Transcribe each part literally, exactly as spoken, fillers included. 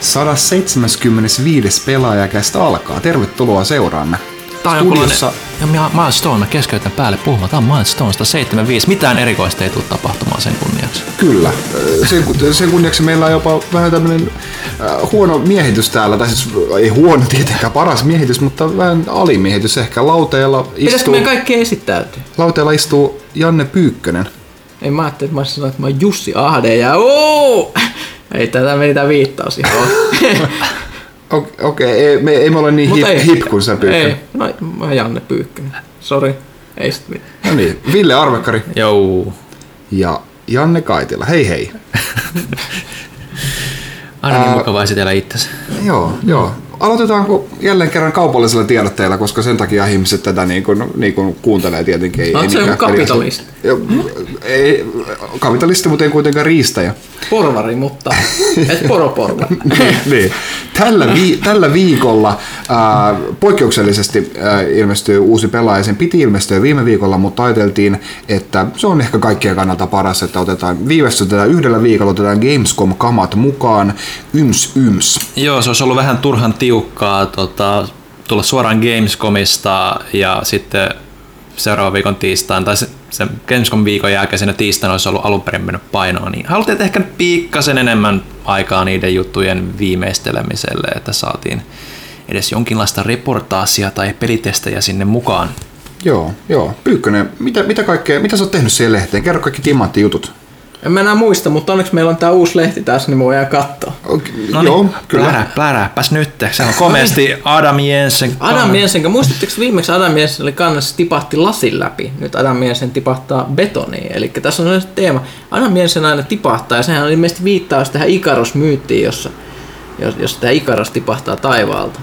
sata seitsemänkymmentäviisi pelaajakästä alkaa. Tervetuloa seuraamme. Tää on studiossa... jollainen... Milestone, mä keskeytän päälle puhumaan. Tää on Milestone sata seitsemänkymmentäviisi. Mitään erikoista ei tule tapahtumaan sen kunniaksi. Kyllä. Sen, sen kunniaksi meillä on jopa vähän tämmönen äh, huono miehitys täällä. Tai siis ei huono tietenkään paras miehitys, mutta vähän alimiehitys ehkä. Lauteella istuu... Pitäisikö meidän kaikki esittäytyä? Lauteella istuu Janne Pyykkönen. Ei, mä ajattelin, että mä olisin sanonut, että mä oon Jussi Ahde ja ooo! Ei, tätä meni tää viittaus ihan. Okei, okay, ei me, ei me ole niin hip, ei, hip kuin sä Pyykkönen. Ei, no mä Janne Pyykkönen. Sori, ei sit mitään. No niin, Ville Arvekari. Jou. Ja Janne Kaitila, hei hei. Aina niin mukavaa esitellä itsensä. Joo, joo. Aloitetaanko jälleen kerran kaupallisella tiedotteella, koska sen takia ihmiset tätä niin kuin, niin kuin kuuntelee tietenkin. No, ei, se on kapitalisti. Ei, kapitalisti, mutta ei kuitenkaan riistäjä. Porvari, mutta et poroporvari. niin, niin. Tällä, vi, tällä viikolla ää, poikkeuksellisesti ää, ilmestyy uusi pelaaja. Sen piti ilmestyä viime viikolla, mutta ajateltiin, että se on ehkä kaikkien kannalta paras, että otetaan viivästytetään yhdellä viikolla, otetaan Gamescom-kamat mukaan. Yms, yms. Joo, se olisi ollut vähän turhan tiiviä. Tiukkaa tota, tulla suoraan Gamescomista ja sitten seuraavan viikon tiistain, tai se, se Gamescom-viikon jälkeisenä tiistaina olisi ollut alun perin mennyt painoon. Niin haluttiin ehkä pikkasen enemmän aikaa niiden juttujen viimeistelemiselle, että saatiin edes jonkinlaista reportaasia tai pelitestejä sinne mukaan. Joo, joo. Pyykkönen, mitä, mitä kaikkea, mitä sä oot tehnyt siihen lehteen? Kerro kaikki timanttijutut. En mä enää muista, mutta onneksi meillä on tää uusi lehti tässä, niin mä voidaan katsoa. Okay, no joo, niin, kyllä. Plärä, pläräpäs nyt. Se on komeasti Adam Jensen. Adam Jensen, muistatteko viimeksi Adam Jensen oli kannassa tipahti lasin läpi? Nyt Adam Jensen tipahtaa betoniin. Eli tässä on sellainen teema. Adam Jensen aina tipahtaa ja sehän on ilmeisesti viittaus tähän Ikarus-myyttiin, jossa, jossa tämä Ikarus tipahtaa taivaalta.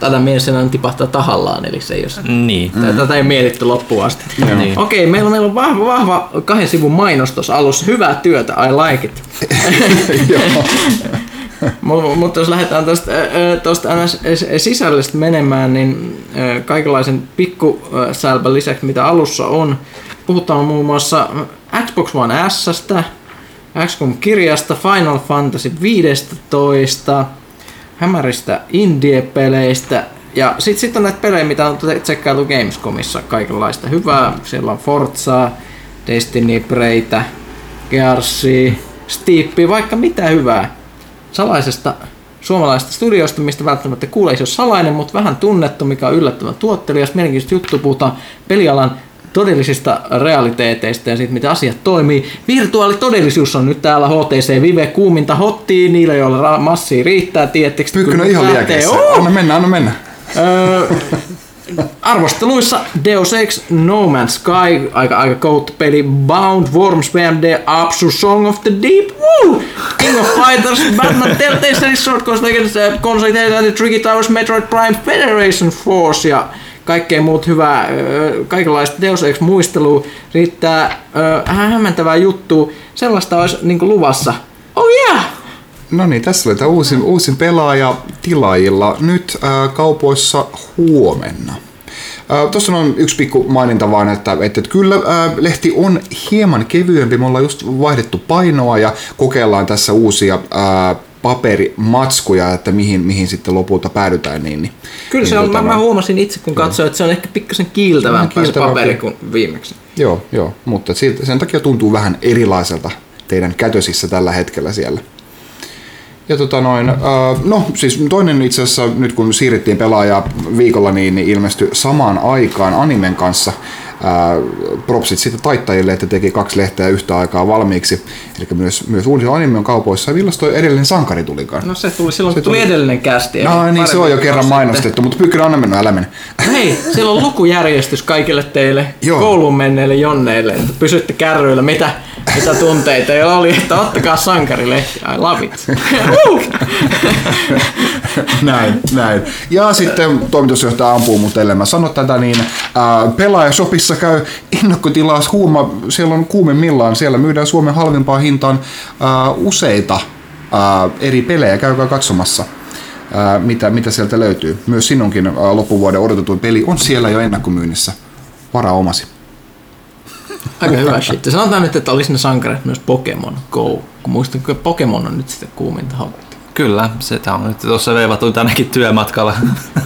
Adam Jensen aina tipahtaa tahallaan, eli se ei ole... Niin. Tätä ei mietitty loppuun asti. Niin. Okei, meillä, meillä on vahva, vahva kahden sivun mainos tuossa alussa. Hyvää työtä, I like it. Mutta jos lähdetään tuosta sisällöstä menemään, niin kaikenlaisen pikkusälpän lisäksi, mitä alussa on, puhutaan muun muassa Xbox One S:stä, X COM-kirjasta, Final Fantasy viisitoista, hämäristä indie-peleistä ja sitten sit on näitä pelejä, mitä on tsekkailtu Gamescomissa, kaikenlaista hyvää. Siellä on Forzaa, Destiny, Preitä, Gearsia, Steepia, vaikka mitä hyvää. Salaisesta suomalaisesta studiosta, mistä välttämättä kuulee, ei se ole salainen, mutta vähän tunnettu, mikä on yllättävän tuottelias. Mielenkiintoista juttu, puhutaan pelialan todellisista realiteeteista ja siitä, miten asiat toimii. Virtuaalitodellisuus on nyt täällä H T C Vive kuuminta hottia, niillä joilla massia riittää, tiettekö? Pyykkönen on ihan liekeissä. Anna mennä, anna mennä. Öö, arvosteluissa Deus Ex, No Man's Sky, aika, aika kouttu peli, Bound, Worms, B M D, Absu, Song of the Deep, woo! King of Fighters, Batman, Telltale, Series, Sword Coast Legends, Console, Tricky Towers, Metroid Prime, Federation Force ja kaikkea muut hyvää, kaikenlaista Deus Ex-muistelua, riittää vähän hämmentävää juttua. Sellaista olisi niin kuin luvassa. Oh yeah! No niin, tässä oli tämä uusin, uusin pelaaja tilaajilla. Nyt äh, kaupoissa huomenna. Äh, Tuossa on yksi pikku maininta vaan, että, että, että kyllä äh, lehti on hieman kevyempi. Me ollaan just vaihdettu painoa ja kokeillaan tässä uusia äh, paperimatskuja, että mihin, mihin sitten lopulta päädytään. Niin, niin, Kyllä niin, se on, tota, mä huomasin itse kun katsoin, että se on ehkä pikkasen kiiltävämpää se paperi kuin viimeksi. Joo, joo, mutta silti, sen takia tuntuu vähän erilaiselta teidän kätösissä tällä hetkellä siellä. Ja tota noin, no siis toinen itse asiassa, nyt kun siirrettiin pelaajaa viikolla, niin, niin ilmestyi samaan aikaan animen kanssa. Ää, propsit siitä taittajille, että teki kaksi lehteä yhtä aikaa valmiiksi. Eli myös, myös uusi anime on kaupoissa. Milloin toi edellinen sankari tulikaan? No se tuli silloin, se tuli, tuli edellinen kästi. No niin, se on jo kerran mainostettu, mutta Pyykkönen, anna mennä, älä mennä. Hei, siellä on lukujärjestys kaikille teille, joo, kouluun menneille jonneille, että pysytte kärryillä, mitä, mitä tunteita teillä oli, että ottakaa sankarilehti, I love it. Näin, näin. Ja sitten toimitusjohtaja ampuu mut, ellei mä sano tätä, niin ää, pelaaja shopissa käy ennakkotilaus huuma, siellä on kuumimmillaan, siellä myydään Suomen halvimpaan hintaan ää, useita ää, eri pelejä, käykää katsomassa ää, mitä, mitä sieltä löytyy. Myös sinunkin ää, loppuvuoden odotetuin peli on siellä jo ennakkomyynnissä, varaa omasi. Aika hyvä shit. Sanotaan nyt, että olisi ne sankarit myös Pokémon Go. Kun muistan, että Pokémon on nyt sitä kuuminta hottia. Kyllä, sitä on nyt. Tuossa veivatuin tänäkin työmatkalla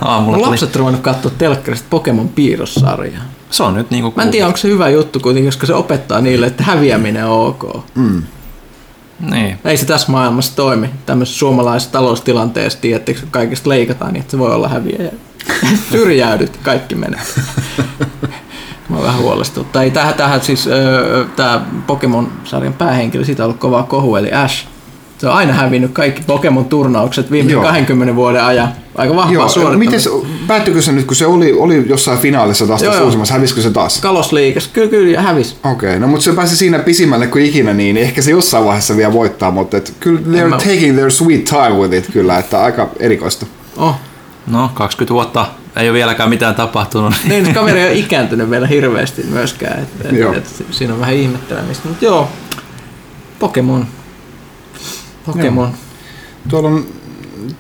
aamulla. Lapset ruvennut katsoa telkkarista Pokémon piirrossarjaa. Se on nyt niinku. Mä en tiedä, onko se hyvä juttu kuitenkin, koska se opettaa niille, että häviäminen on ok. Mm. Niin. Ei se tässä maailmassa toimi. Tämmöisessä suomalaisessa taloustilanteessa, tietysti, kun kaikista leikataan, niin että se voi olla häviäjä. Syrjäydyt, kaikki menee. Mä oon vähän huolestunut. Tai tähän, tähän siis öö, tää Pokemon-sarjan päähenkilö, siitä on ollut kovaa kohu, eli Ash. Se on aina hävinnyt kaikki Pokemon-turnaukset viimeisen kaksikymmentä vuoden ajan. Aika vahvaa suorittamista. Päättyykö se nyt, kun se oli, oli jossain finaalissa taas joo, taas uusimassa? Hävisikö se taas? Kalosliigassa. Kyllä, kyllä, hävisi. Okei, okay, no mutta se pääsi siinä pisimmälle kuin ikinä, niin ehkä se jossain vaiheessa vielä voittaa, mutta et, kyllä they're mä... taking their sweet time with it kyllä, että aika erikoista. Oh. No, kaksikymmentä vuotta. Ei ole vieläkään mitään tapahtunut. Niin, kaveri ei ole ikääntynyt vielä hirveästi myöskään. Et, et, et, siinä on vähän ihmettelemistä. Mutta joo, Pokemon. Pokemon. Joo. Tuolla on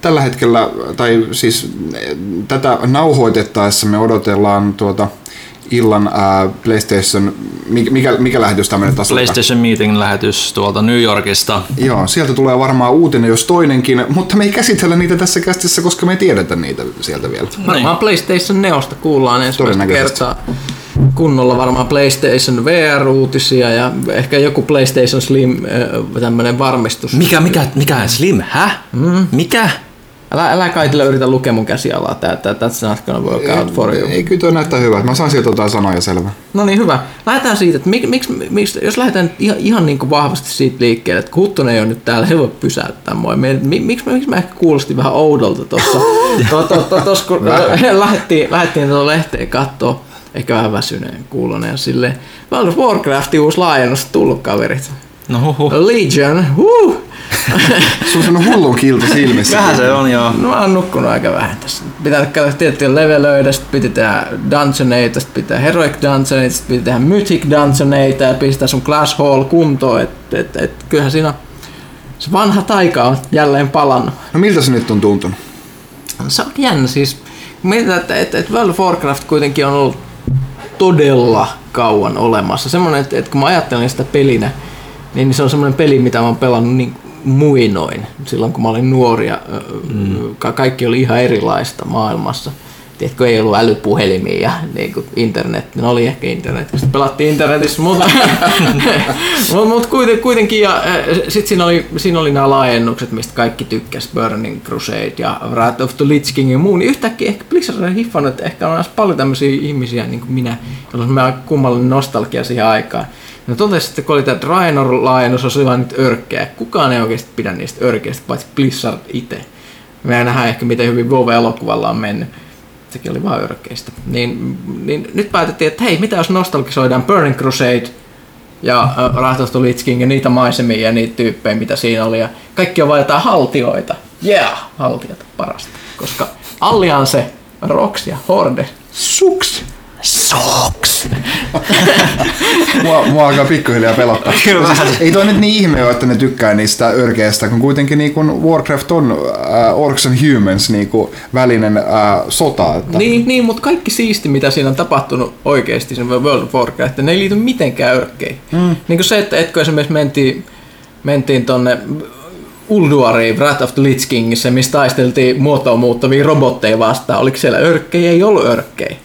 tällä hetkellä, tai siis tätä nauhoitettaessa me odotellaan tuota illan äh, PlayStation, mikä, mikä lähetys tämmöinen tasolta? PlayStation Meeting-lähetys tuolta New Yorkista. Joo, sieltä tulee varmaan uutinen jos toinenkin, mutta me ei käsitellä niitä tässä kästissä, koska me ei tiedetä niitä sieltä vielä. Varmaan PlayStation neljästä kuullaan ensimmäistä kertaa. Kunnolla varmaan PlayStation V R-uutisia ja ehkä joku PlayStation Slim äh, tämmöinen varmistus. Mikä, mikä, mikä Slim, hä? Mm. Mikä? Älä, älä Kaitila yritä lukea mun käsialaa. Tää, tää, that's not gonna work out for you. Ei, ei kyllä toi näyttää hyvältä. Mä saan sieltä jotain sanoja selvä. No niin, hyvä. Lähdetään siitä, että mik, mik, mik, jos lähdetään ihan, ihan niin kuin vahvasti siitä liikkeelle, että kun Huttunen ei ole nyt täällä, se voi pysäyttää mua. Miksi miks, miks mä ehkä kuulostin vähän oudolta tuossa, to, to, to, tos, kun lähdettiin, lähdettiin tuon lehteen katsoa, ehkä vähän väsyneen kuuloneen silleen. World of Warcraftin uusi laajennus tullut, kaverit. No huhuh. Legion, huuh. Sulla on hullun kilto silmissä. Vähän se on, joo. No mä oon nukkunut aika vähän tässä. Pitää käydä tiettyjä levelöidä, sit pitää tehdä dungeoneita, sit pitää heroic dungeoneita, sit pitää tehdä mythic dungeoneita ja pistää sun class hall kuntoon. Et, et, et, kyllähän siinä se vanha taika on jälleen palannut. No miltä se nyt on tuntunut? Se on jännä siis. Mietitään, että et, et World of Warcraft kuitenkin on ollut todella kauan olemassa. Semmoinen, että et kun mä ajattelin sitä pelinä, niin se on semmoinen peli, mitä mä oon pelannut niin muinoin. Silloin kun mä olin nuori ja mm. ka- kaikki oli ihan erilaista maailmassa. Tiedätkö, ei ollut älypuhelimia ja niin internet, ne oli ehkä internet, kun pelattiin internetissä, mutta mut kuitenkin. Ja sitten siinä oli, siinä oli nämä laajennukset, mistä kaikki tykkäsi, Burning Crusade ja Wrath of the Lich King ja muu, niin yhtäkkiä ehkä Blizzard on hiffannut, että ehkä on aina paljon tämmöisiä ihmisiä, niin kuin minä, jolla on aika kummallinen nostalgia siihen aikaan. No totesi, että kun oli tämä Draenor-laajennus, olisi vaan nyt örkkejä. Kukaan ei oikeasti pidä niistä örkeistä, paitsi Blizzard itse. Me nähdään ehkä, miten hyvin WoW-elokuvalla on mennyt. Sekin oli vaan örkeistä. Niin, niin nyt päätettiin, että hei, mitä jos nostalgisoidaan Burning Crusade ja Wrath of the Lich King ja niitä maisemia ja niitä tyyppejä, mitä siinä oli. Ja kaikki on vaan jotain haltioita. Yeah, haltioita parasta. Koska Alliance, Rox ja Horde, suks! Soks! mua, mua alkaa pikkuhiljaa pelottaa. Ei toi nyt niin ihme ole, että ne tykkää niistä örkeistä, kun kuitenkin niin kun Warcraft on uh, Orcs and Humans niin kun välinen uh, sota. Että... Niin, niin, mutta kaikki siisti, mitä siinä on tapahtunut oikeasti, se World of Warcraft, ne ei liity mitenkään örkkeihin. Mm. Niin kuin se, että etkö esimerkiksi mentiin, mentiin tonne Ulduariin, Wrath of the Lich Kingissä, missä taisteltiin muotoa muuttavia robotteja vastaan. Oliko siellä örkkejä? Ei ollut örkkejä.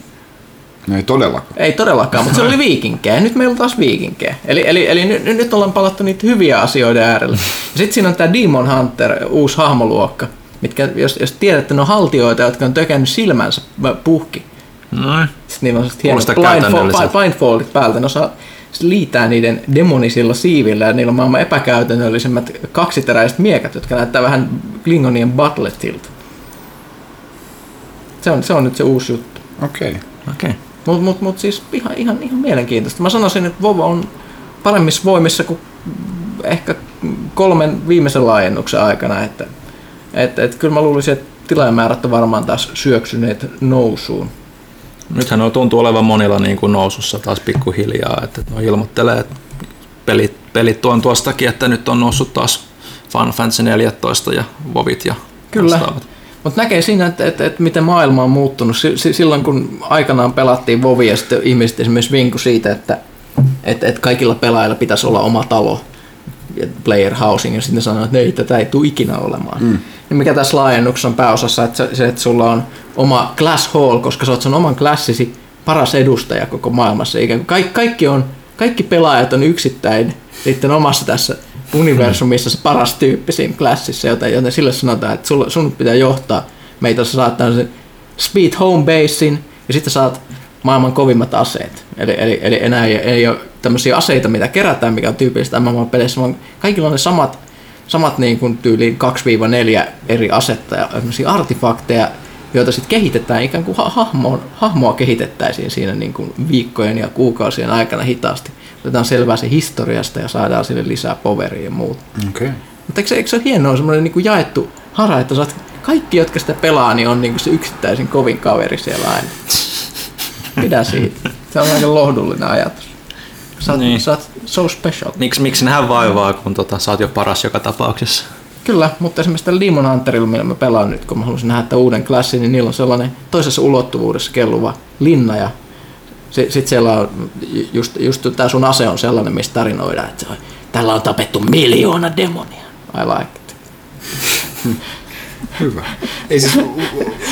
No ei todellakaan. Ei todellakaan, mutta se oli viikinkejä. Nyt meillä on taas viikinkejä. Eli, eli, eli nyt, nyt ollaan palattu niitä hyviä asioiden äärellä. Sitten siinä on tämä Demon Hunter, uusi hahmoluokka, mitkä, jos, jos tiedätte, ne on haltioita, jotka on tökännyt silmänsä puhki. Noin. Sitten niillä on sellaiset hienot blindfoldit päältä. Ne osaa liitää niiden demonisilla siivillä ja niillä on maailman epäkäytännöllisimmät kaksiteräiset miekat, jotka näyttää vähän Klingonien Battletilta. Se on, se on nyt se uusi juttu. Okei. Okay. Okay. Mutta mut, mut siis ihan, ihan, ihan mielenkiintoista. Mä sanoisin, että WoW on paremmissa voimissa kuin ehkä kolmen viimeisen laajennuksen aikana. Että, et, et kyllä mä luulisin, että tilaajamäärät on varmaan taas syöksyneet nousuun. Nythän on tuntuu olevan monilla niin kuin nousussa taas pikkuhiljaa. Että no ilmoittelee, että pelit, pelit on tuostakin, että nyt on noussut taas Final Fantasy neljätoista ja WoWit ja vastaavat. Mutta näkee siinä, että, että, että miten maailma on muuttunut. Silloin kun aikanaan pelattiin WoWia, ihmiset esimerkiksi vinku siitä, että, että et kaikilla pelaajilla pitäisi olla oma talo, player housing, ja sitten sanoo, että ei, tätä ei tule ikinä olemaan. Mm. Niin mikä tässä laajennuksessa on pääosassa, että se, että sulla on oma class hall, koska sä oot sen oman klassisi paras edustaja koko maailmassa. Kaik, kaikki, on, kaikki pelaajat on yksittäin sitten omassa tässä universumissa se paras tyyppi siinä klassissa, joten, joten sille sanotaan, että sulla, sun pitää johtaa meitä, sä saat tämmöisen speed home basein, ja sitten saat maailman kovimmat aseet. Eli, eli, eli enää ei, ei ole tämmöisiä aseita, mitä kerätään, mikä on tyypillistä M M O-peleissä, vaan kaikilla on ne samat, samat niin kuin tyyliin kaksi neljä eri asetta ja artefakteja, joita sitten kehitetään, ikään kuin hahmoa, hahmoa kehitettäisiin siinä niin kuin viikkojen ja kuukausien aikana hitaasti. Otetaan selvää se historiasta ja saadaan sille lisää poveria ja muuta. Okay. Mutta eikö, eikö se ole hienoa, semmoinen niin kuin jaettu hara, että saat, kaikki, jotka sitä pelaa, niin on niin kuin se yksittäisen kovin kaveri siellä aina. Pidä siitä. Se on aika lohdullinen ajatus. Sä oot, niin. sä oot so special. Miksi, miksi nähdään vaivaa, kun tota, sä oot jo paras joka tapauksessa? Kyllä, mutta esimerkiksi tällä Demon Hunterilla, millä mä pelaan nyt, kun mä haluaisin nähdä uuden klassin, niin niillä on sellainen toisessa ulottuvuudessa kelluva linna. Ja sit, sit siellä on, just, just tää sun ase on sellainen, mistä tarinoidaan, että tällä on tapettu miljoona demonia. I like it. Hyvä. Ei siis,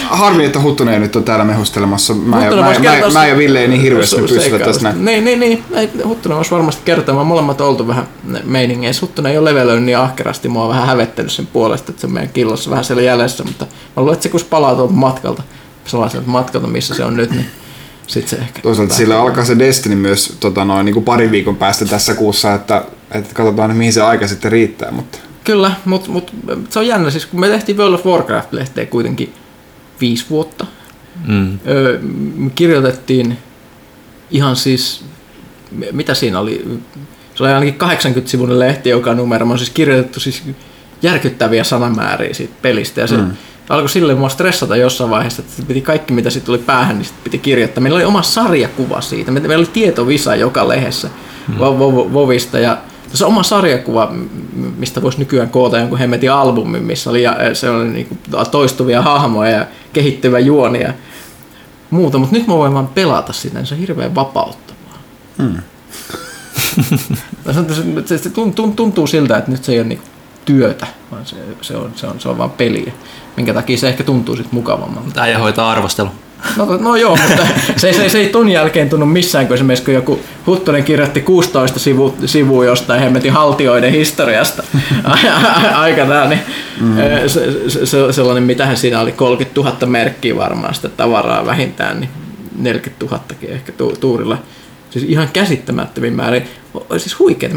harmi, että Huttunen nyt on täällä mehustelemassa. Mä, mä, mä, mä, mä ja Ville ei niin hirveästi pystytä tässä näin. Niin, niin, niin. Huttunen olisi varmasti kertomaan. Molemmat oltu vähän meiningeissä. Huttunen ei ole levelöinyt niin ahkerasti. Mua on vähän hävettänyt sen puolesta, että se on meidän killossa vähän siellä jäljessä. Mutta mä luulen, että se kun palaa tuolta matkalta, sellaiselta matkalta, missä se on nyt, niin sit se ehkä... Toisaalta sillä alkaa se Destiny myös tota noin, niin kuin parin viikon päästä tässä kuussa, että, että katsotaan mihin se aika sitten riittää, mutta... Kyllä, mutta mut, se on jännä. Siis, kun me tehtiin World of Warcraft-lehteä kuitenkin viisi vuotta, mm. öö, me kirjoitettiin ihan siis, mitä siinä oli, se oli ainakin kahdeksankymmentä-sivuinen lehti, joka numero. Me on siis kirjoitettu siis järkyttäviä sanamääriä siitä pelistä. Ja se mm. alkoi silleen mua stressata jossain vaiheessa, että piti kaikki mitä siitä tuli päähän, niin piti kirjoittaa. Meillä oli oma sarjakuva siitä, meillä oli tietovisa joka lehdessä mm. Vovista ja se oma sarjakuva, mistä voisi nykyään koota jonkun hemmetin albumin, missä oli, se oli niinku toistuvia hahmoja ja kehittyvä juoni ja muuta, mutta nyt mä voin vaan pelata sitä, niin se on hirveän vapauttavaa. Mm. se, se tuntuu siltä, että nyt se ei ole niinku työtä, vaan se, se, on, se, on, se on vaan peliä, minkä takia se ehkä tuntuu sit mukavammalta. Äijä hoitaa arvostelun. No, no joo, mutta se, se, se ei ton jälkeen tunnu missään, kun esimerkiksi kun joku Huttunen kirjoitti kuusitoista sivu, sivua jostain hemmetin haltioiden historiasta aikanaan, niin mm. se, se, se, sellainen, mitähän siinä oli, kolmekymmentätuhatta merkkiä varmaan sitä tavaraa vähintään, niin neljäkymmentätuhattakin ehkä tu, tuurilla. Siis ihan käsittämättömin määrin, siis huikeeta.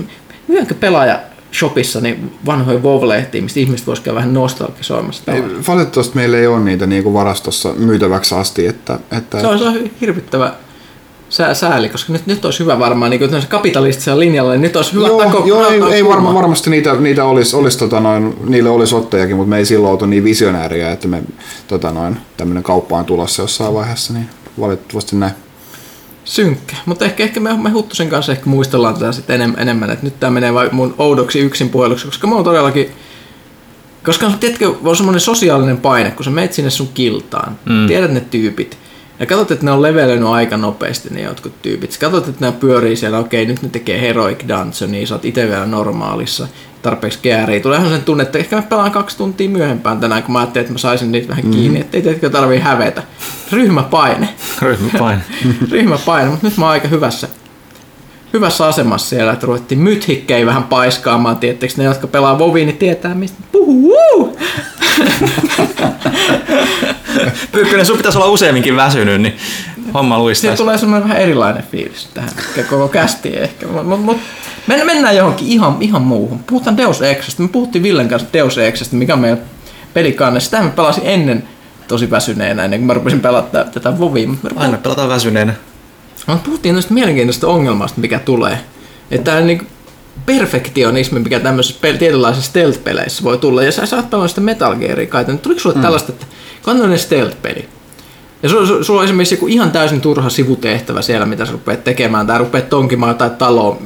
Myönkö pelaaja shopissa niin vanhoja WoW-lehtiä, mistä ihmiset voisivat käydä vähän nostalgisoimassa. Valitettavasti meillä ei ole niitä niin kuin varastossa myytäväksi asti. Että, että... Se on, se on hirvittävä sää, sääli, koska nyt, nyt olisi hyvä varmaan niin kuin kapitalistisella linjalla, niin nyt olisi hyvä joo, tako. Joo, ei, ei varma, varmasti niitä, niitä olisi, olisi, tota noin, niille olisi ottajakin, mutta me ei silloin oltu niin visionääriä, että me tota noin, tämmöinen kauppa on tulossa jossain vaiheessa, niin valitettavasti näin. Synkkä, mutta ehkä, ehkä me, me Huttusen kanssa ehkä muistellaan tätä sitten enem, enemmän, että nyt tämä menee vain mun oudoksi yksin puheluksi, koska mä oon todellakin, koska tiedätkö, on semmoinen sosiaalinen paine, kun sä menet sinne sun kiltaan, mm. tiedät ne tyypit, ja katsot, että ne on levelönyt aika nopeasti ne jotkut tyypit, sä katsot, että ne pyörii siellä, okei, nyt ne tekee heroic dance, niin sä oot itse vielä normaalissa, tarpeeksi kääriä, tulee ihan sen tunne, että ehkä mä pelaan kaksi tuntia myöhempään tänään, kun mä ajattelin, että mä saisin niitä vähän kiinni, mm-hmm. ettei teetkö tarvii hävetä. Ryhmäpaine. Ryhmäpaine. Ryhmäpaine, mutta nyt mä oon aika hyvässä, hyvässä asemassa siellä, että ruvettiin mythikkejä vähän paiskaamaan, tiettekö ne, jotka pelaa WoWia, niin tietää mistä puhuu. Pyykkönen, sun pitäisi olla useamminkin väsynyt, niin homma luistaisi. Siitä tulee semmoinen vähän erilainen fiilis tähän, koko kästiin ehkä, mutta... Mut, mennään johonkin ihan, ihan muuhun. Puhutaan Deus Existä. Me puhuttiin Villen kanssa Deus Existä, mikä on meidän pelikanne. Sitä mä pelasin ennen tosi väsyneenä, ennen kuin mä rupesin pelata tätä WoWia. Aina pelataan väsyneenä. Mä puhuttiin noista mielenkiintoisista ongelmasta, mikä tulee. Että tää on niin perfektionismi, mikä tämmöisessä pel- tietynlaisissa stealth-peleissä voi tulla. Ja sä, sä oot pelannut sitä Metal Gearia kai. Tuliko sulle mm. tällaista, että kun on tämmöinen stealth-peli? Ja sulla on esimerkiksi joku ihan täysin turha sivutehtävä siellä, mitä sä rupeat tekemään, tai rupeat tonkimaan jotain taloa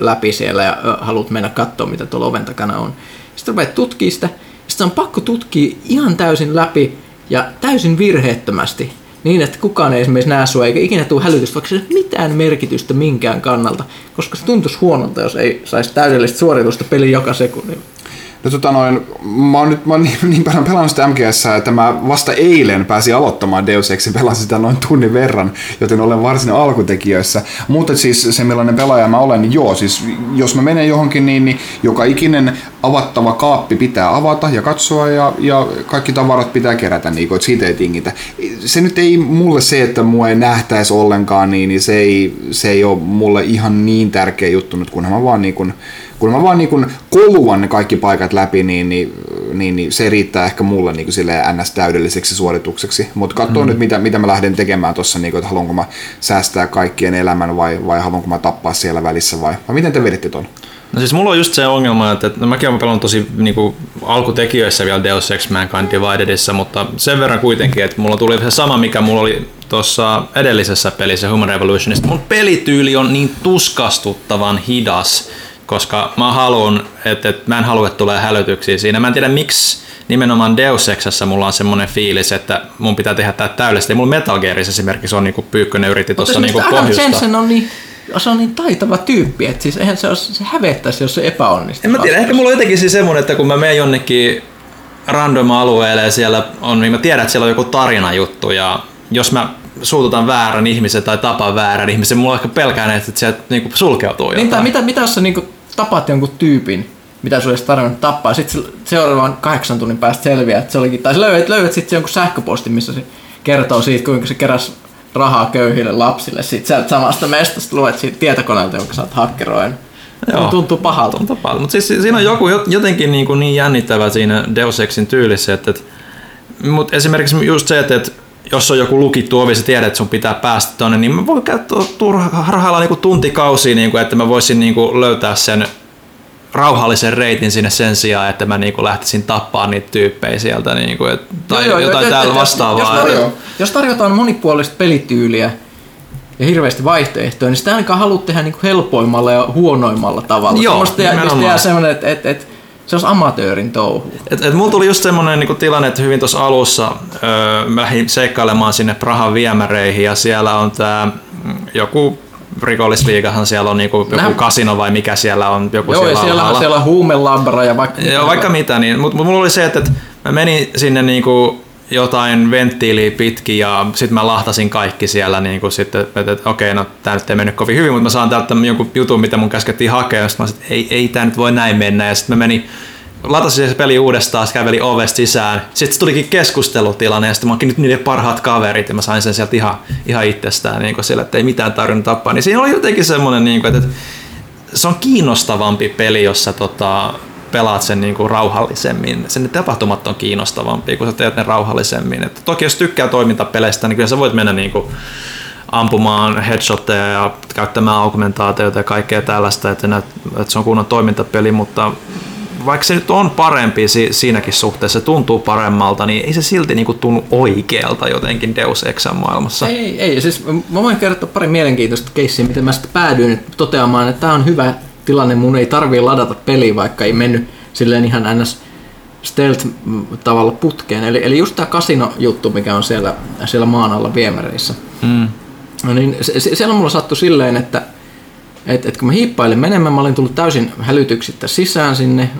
läpi siellä ja haluat mennä katsoa, mitä tuolla oven takana on. Sitten rupeat tutkimaan sitä, ja sitten on pakko tutkia ihan täysin läpi ja täysin virheettömästi. niin, että kukaan ei esimerkiksi näe sua eikä ikinä tule hälytystä, vaikka se ei ole mitään merkitystä minkään kannalta, koska se tuntuisi huonolta, jos ei saisi täydellistä suoritusta pelin joka sekunnilla. No tota noin, mä oon nyt mä oon niin, niin paljon pelannut sitä M G S:ää, että mä vasta eilen pääsin aloittamaan Deus Exin, pelasin sitä noin tunnin verran, joten olen varsin alkutekijöissä. Mutta siis se millainen pelaaja mä olen, niin joo, siis jos mä menen johonkin niin, niin joka ikinen avattava kaappi pitää avata ja katsoa ja, ja kaikki tavarat pitää kerätä, niin kuin, siitä ei tingitä. Se nyt ei mulle se, että mua ei nähtäisi ollenkaan, niin, niin se, ei, se ei ole mulle ihan niin tärkeä juttu nyt, kunhan mä vaan niin kuin, kun mä vaan niin koluan ne kaikki paikat läpi, niin, niin, niin, niin se riittää ehkä mulle niin ns-täydelliseksi suoritukseksi. Mutta katsoin mm. nyt, mitä, mitä mä lähden tekemään tuossa, niin että haluanko mä säästää kaikkien elämän vai, vai haluanko mä tappaa siellä välissä vai, vai miten te vedette ton? No siis mulla on just se ongelma, että, että mäkin olen pelannut tosi niin kuin alkutekijöissä vielä Deus Ex Mankind Dividedissa, mutta sen verran kuitenkin, että mulla tuli se sama, mikä mulla oli tuossa edellisessä pelissä Human Revolutionista. Mun pelityyli on niin tuskastuttavan hidas, koska mä haluan, että, että mä en halua, että tulee hälytyksiä siinä. Mä en tiedä, miksi nimenomaan Deus Ex:ssä mulla on semmoinen fiilis, että mun pitää tehdä tää täydellisesti. Mulla Metal Gearis esimerkiksi on, niin kuin Pyykkönen yritti tuossa niin pohjusta. Adam Jensen on niin, se on niin taitava tyyppi, että siis eihän se, olisi, se hävettäisi, jos se epäonnistuu. En mä tiedä, ehkä mulla on jotenkin siis semmoinen, että kun mä menen jonnekin random alueelle ja siellä on, niin mä tiedän, että siellä on joku tarinajuttu ja jos mä suututan väärän ihmisen tai tapaan väärän ihmisen, mulla on ehkä pelkään, että sieltä niinku sulkeutuu jotain. Niin, mitä, mitä jos sä niinku tapaat jonkun tyypin, mitä sun olisi tarvinnut tappaa, sitten seuraavan kahdeksan tunnin päästä selviää, että se olikin, tai sä löydät, löydät sitten jonkun sähköpostin, missä se kertoo siitä, kuinka se keräsi rahaa köyhille lapsille, sitten sieltä samasta mestasta luet siitä tietokoneelta, jonka sä oot hakkeroinut. Joo. Tuntuu pahalta. Tuntuu pahalta, mutta siis siinä on joku jotenkin niin, niin jännittävä siinä Deus Exin tyylissä, että, että mutta esimerkiksi just se, että, että jos on joku lukittu ovi, sä tiedät, että sun pitää päästä tuonne, niin mä voin käyttää turhailla niinku tuntikausia, niinku, että mä voisin niinku löytää sen rauhallisen reitin sinne sen sijaan, että mä niinku lähtisin tappaa niitä tyyppejä sieltä niinku, et, tai joo, jotain jo, täällä jo, vastaavaa. Jos, tarjo, jos tarjotaan monipuolista pelityyliä ja hirveästi vaihtoehtoja, niin sitä ainakaan haluat tehdä niinku helpoimmalla ja huonoimmalla tavalla. Joo, semmoinen, että et, et, se on amatöörin touhu. Et, et mulla tuli just semmoinen niinku tilanne, että hyvin tuossa alussa öö, mä lähdin seikkailemaan sinne Prahan viemäreihin ja siellä on tää joku rikollisliigahan, siellä on niinku joku Nä... kasino vai mikä siellä on. Joku joo, siellä, siellä on siellä huumelabra ja vaikka joo, vaikka mitä. Niin, mutta mut mulla oli se, että, että mä menin sinne niinku jotain venttiiliä pitkin ja sitten mä lahtasin kaikki siellä, niinku sitten, että okei, okay, no tää nyt ei mennyt kovin hyvin, mutta mä saan täältä jonkun jutun, mitä mun käskettiin hakea, ja sitten mä sanoin, että ei, ei tää nyt voi näin mennä, ja sitten mä menin, latasin se peli uudestaan, se käveli ovesta sisään, sitten se tulikin keskustelutilanne, ja sitten mä oonkin nyt niiden parhaat kaverit, ja mä sain sen sieltä ihan, ihan itsestään, niinku sillä, että ei mitään tarvinnut tappaa, niin siinä oli jotenkin semmoinen, niinku, että, että se on kiinnostavampi peli, jossa tota... pelaat sen niinku rauhallisemmin. Sen ne tapahtumat on kiinnostavampia, kun sä teet ne rauhallisemmin. Et toki jos tykkää toimintapeleistä, niin kyllä sä voit mennä niinku ampumaan headshotteja ja käyttämään augmentaatioita ja kaikkea tällaista, että et se on kunnon toimintapeli, mutta vaikka se nyt on parempi siinäkin suhteessa, tuntuu paremmalta, niin ei se silti niinku tunnu oikealta jotenkin Deus Exan maailmassa. Ei, ei. Siis mä voin kertoa pari mielenkiintoista keissiä, miten mä sitten päädyin toteamaan, että tää on hyvä tilanne, mun ei tarvii ladata peliä, vaikka ei mennyt silleen ihan ns. Stealth-tavalla putkeen. Eli, eli just tää kasinojuttu, mikä on siellä, siellä maan alla viemäreissä. Mm. No niin, se, se, siellä mulla sattui silleen, että et, et kun mä hiippailin menemään, mä olin tullut täysin hälytyksittä sisään sinne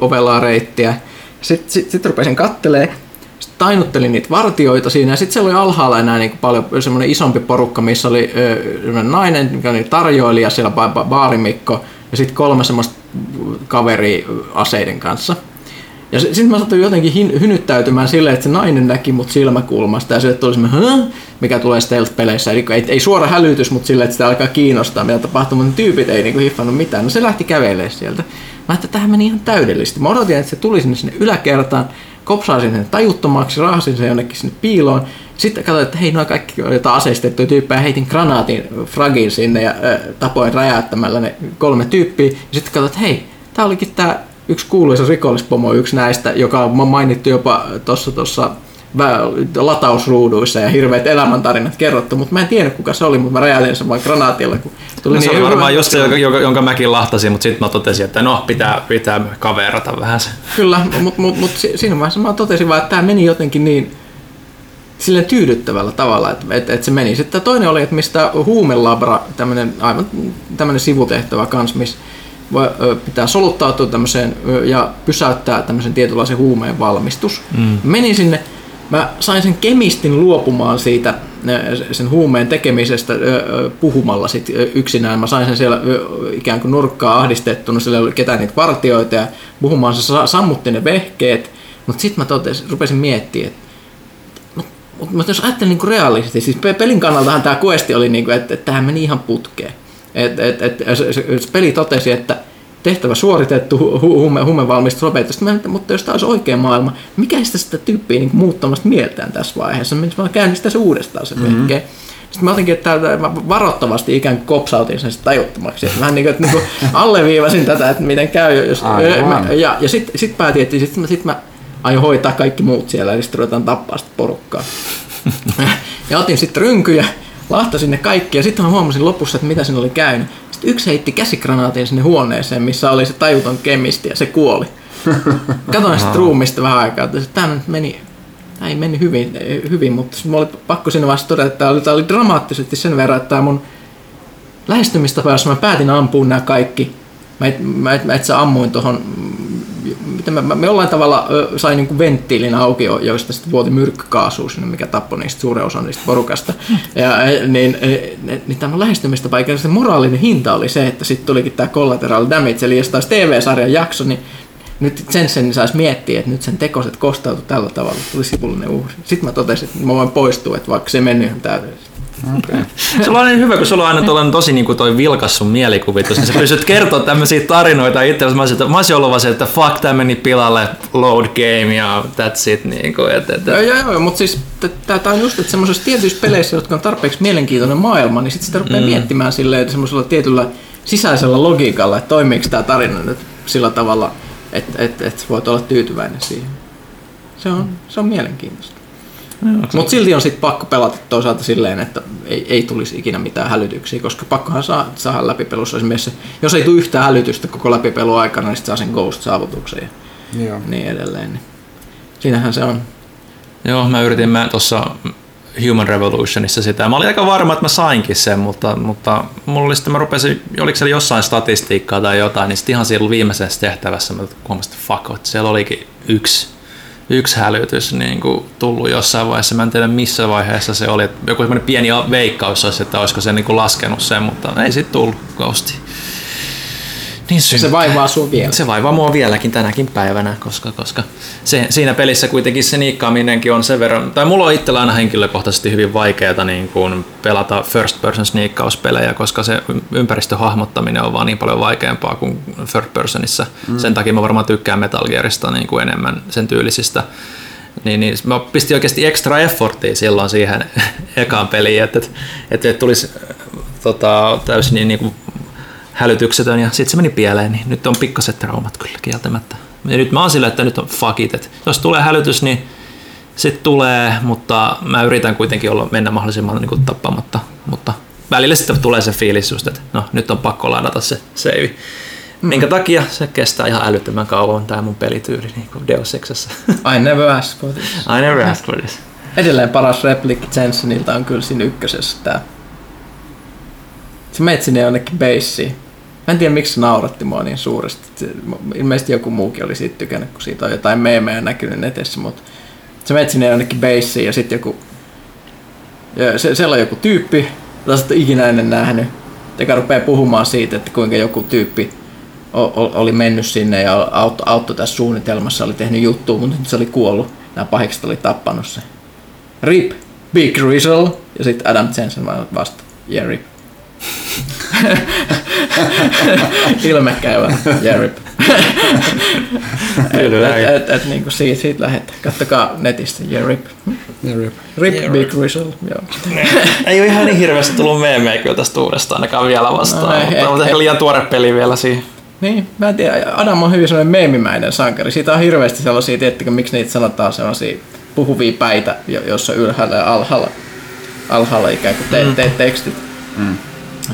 ovelaa reittiä. Sitten sit, sit rupesin kattelemaan. Sitten tainuttelin niitä vartijoita siinä ja sitten siellä oli alhaalla enää niin paljon semmoinen isompi porukka, missä oli ö, nainen, mikä oli tarjoilija, siellä ba- ba- baarimikko ja sitten kolme semmoista kaveria aseiden kanssa. Ja sitten mä sattuin jotenkin hin- hynyttäytymään silleen, että se nainen näki mut silmäkulmasta ja se tuli semmoinen, mikä tulee stealth-peleissä. Eli ei, ei suora hälytys, mutta silleen, että sitä alkaa kiinnostaa, mitä tapahtuu, mutta tyypit ei niinku hiffannut mitään. No se lähti kävelemään sieltä. Mä ajattelin, että tämähän meni ihan täydellisesti. Mä odotin, että se tuli sinne, sinne yläkertaan, kopsaisin sen tajuttomaksi, raahasin sen jonnekin sinne piiloon. Sitten katsoin, että hei, noin kaikki on jotain aseistettuja tyyppejä, heitin granaatin fragin sinne ja äh, tapoin räjäyttämällä ne kolme tyyppiä. Ja sitten katsoin, että hei, tää olikin tää yksi kuuluisa rikollispomo, yksi näistä, joka on mainittu jopa tuossa tuossa latausruuduissa ja hirveät elämäntarinat kerrottu, mutta mä en tiennyt kuka se oli, mutta mä räjäytin sen vaan granaatilla. Kun tuli no, se niin oli varmaan just se, jonka, jonka mäkin lahtasin, mutta sitten mä totesin, että no, pitää, pitää kaverata vähän sen. Kyllä, mutta mut, mut, mut, siinä vaiheessa mä totesin vaan, että tää meni jotenkin niin sille tyydyttävällä tavalla, että, että, että se meni. Sitten toinen oli, että mistä huumelabra, tämmöinen aivan tämmöinen sivutehtävä kans, missä voi, pitää soluttautua tämmöiseen ja pysäyttää tämmöisen tietynlaisen huumeen valmistus. Mm. Menin sinne, mä sain sen kemistin luopumaan siitä sen huumeen tekemisestä puhumalla sit yksinään. Mä sain sen siellä ikään kuin nurkkaa ahdistettuna, siellä ei ollut ketään niitä vartioita ja puhumaan se sammutti ne vehkeet. Mutta sitten mä totesin, rupesin miettimään, mutta mut jos ajattelin niinku realistisesti, siis pelin kannaltahan tämä questi oli, niinku, että et tämähän meni ihan putkeen. Et, et, et, se, se, se peli totesi, että tehtävä suoritettu, hu, hume, humevalmistus lopetettu. Mutta jos tämä olisi oikea maailma, mikä sitä sitä tyyppiä niinku muuttamasta mieltään tässä vaiheessa? Mä käynnistän se uudestaan se mm-hmm. vehkeen. Sitten mä jotenkin että mä varoittavasti ikään kuin kopsautin sen tajuttomaksi. Vähän niin kuin, että niinku alleviivasin tätä, että miten käy. Jos, mä, ja ja sitten sit päätin, että sitten sit mä aion hoitaa kaikki muut siellä, eli sitten ruvetaan tappaa sitä porukkaa. Ja otin sitten rynkyjä, lahtasin ne kaikki, ja sitten huomasin lopussa, että mitä siinä oli käynyt. Sitten yksi heitti käsikranaatin sinne huoneeseen, missä oli se tajuton kemisti, ja se kuoli. Katoin sitten ruumista vähän aikaa, että tämä meni, ei meni hyvin, hyvin, mutta minulla oli pakko siinä vaiheessa todeta, että tämä oli, tämä oli dramaattisesti sen verran, että tämä mun lähestymistapa, jossa mä päätin ampua nämä kaikki, mä et, mä et, mä et saa ammuin tuohon. Mä, mä, mä jollain tavalla ö, sain niinku venttiilin auki, joista sitten vuoti myrkkykaasua sinne, mikä tappoi niistä suuren osan niistä porukasta. Ja, niin niin, niin tämä lähestymistapa, eikä se moraalinen hinta oli se, että sitten tulikin tämä collateral damage, eli jos taas T V-sarjan jakso, niin nyt sen sen saisi miettiä, että nyt sen tekoset kostautui tällä tavalla, tuli sivullinen uusi. Sitten mä totesin, että mä voin poistua, että vaikka se ei mennyt ihan täydellisesti. Okay. Se on niin hyvä, kun sulla on aina tuollainen tosi niin kuin toi vilkas sun mielikuvitus, niin sä pystyt kertoa tämmöisiä tarinoita itsellesi. Mä, olisin, mä olisin ollut vaan se, että fuck, tää meni pilalle, load game ja that's it. Niin kuin, et, et. Joo, joo, joo, mutta siis tää on just, että semmoisessa tietyissä peleissä, jotka on tarpeeksi mielenkiintoinen maailma, niin sit sitä rupeaa mm. miettimään silleen, että semmoisella tietyllä sisäisellä logiikalla, että toimiiko tää tarina nyt sillä tavalla, että et, et voit olla tyytyväinen siihen. Se on, se on mielenkiintoista. Mutta silti on sitten pakko pelata toisaalta silleen, että ei, ei tulisi ikinä mitään hälytyksiä, koska pakkohan saa, saada läpipelussa esimerkiksi, jos ei tule yhtään hälytystä koko läpipelun aikana, niin sitten saa sen ghost-saavutuksen ja joo. Niin edelleen. Niin. Siinähän se on. Joo, mä yritin mä tuossa Human Revolutionissa sitä. Mä olin aika varma, että mä sainkin sen, mutta, mutta mulla oli sitten, mä rupesin, oliko siellä jossain statistiikkaa tai jotain, niin sitten ihan siellä viimeisessä tehtävässä mä huomasin, että fuck, että siellä olikin yksi. Yksi hälytys niin kuin tullut jossain vaiheessa, mä en tiedä missä vaiheessa se oli. Joku semmoinen pieni veikkaus olisi, että olisiko se niin kuin laskenut sen, mutta ei sit tullut ghosti. Niin se vaivaa sun vielä. Se vaivaa mua vieläkin tänäkin päivänä, koska, koska se, siinä pelissä kuitenkin se sniikkaaminenkin on sen verran, tai mulla on itsellä aina henkilökohtaisesti hyvin vaikeata niin kuin pelata first person sniikkauspelejä, koska se ympäristön hahmottaminen on vaan niin paljon vaikeampaa kuin third personissa. Mm. Sen takia mä varmaan tykkään Metal Gearista niin kuin enemmän sen tyylisistä. Niin, niin mä pistin oikeasti extra efforttia silloin siihen ekaan peliin, että, että, että tulisi tota, täysin niin, niin kuin hälytyksetön ja sitten se meni pieleen, niin nyt on pikkaset traumat kyllä kieltämättä. Ja nyt mä oon sillä, että nyt on fuck it, että jos tulee hälytys, niin sit tulee, mutta mä yritän kuitenkin olla, mennä mahdollisimman niin kuin tappaamatta, mutta välillä sitten tulee se fiilis just, että no nyt on pakko ladata se save. Minkä mm. takia se kestää ihan älyttömän kauan tää mun pelityyli niin kuin Deus Exessä. I never asked for this. I never asked for this. Edelleen paras replikki Jensenilta on kyllä siinä ykkösessä tää. Sä menet sinne jonnekin beissiin. Mä en tiedä miksi se nauratti mua niin suuresti. Ilmeisesti joku muukin oli siitä tykännyt, kun siitä on jotain meemejä näkynyt netissä, mutta sä menet sinne jonnekin beissiin ja sit joku, ja se, siellä on joku tyyppi, jota sä et ikinä ennen nähnyt, joka rupeaa puhumaan siitä, että kuinka joku tyyppi oli mennyt sinne ja auttoi auttoi tässä suunnitelmassa, oli tehnyt juttua, mutta nyt se oli kuollut. Nämä pahikset oli tappanut sen. Rip, Big Rizzle, ja sit Adam Jensen vasta. Yeah, rip. Ilmekäyvä Jerip. et, et, et, niinku siitä, siitä lähdetään. Kattokaa netistä Jerip. Jerip. Rip Jerip. Big Rizzle. Ei ole ihan niin hirveästi tullut meemejä kyllä tästä uudestaan, ainakaan vielä vastaan. No, mutta on ehkä liian tuore peli vielä siihen. Niin, mä en tiedä. Adam on hyvin sellainen meemimäinen sankari. Siitä on hirveästi sellaisia, tiettikö miksi niitä sanotaan sellaisia puhuvia päitä, jossa ylhäällä ja alhaalla, alhaalla ikään kuin teet te- tekstit. Mm.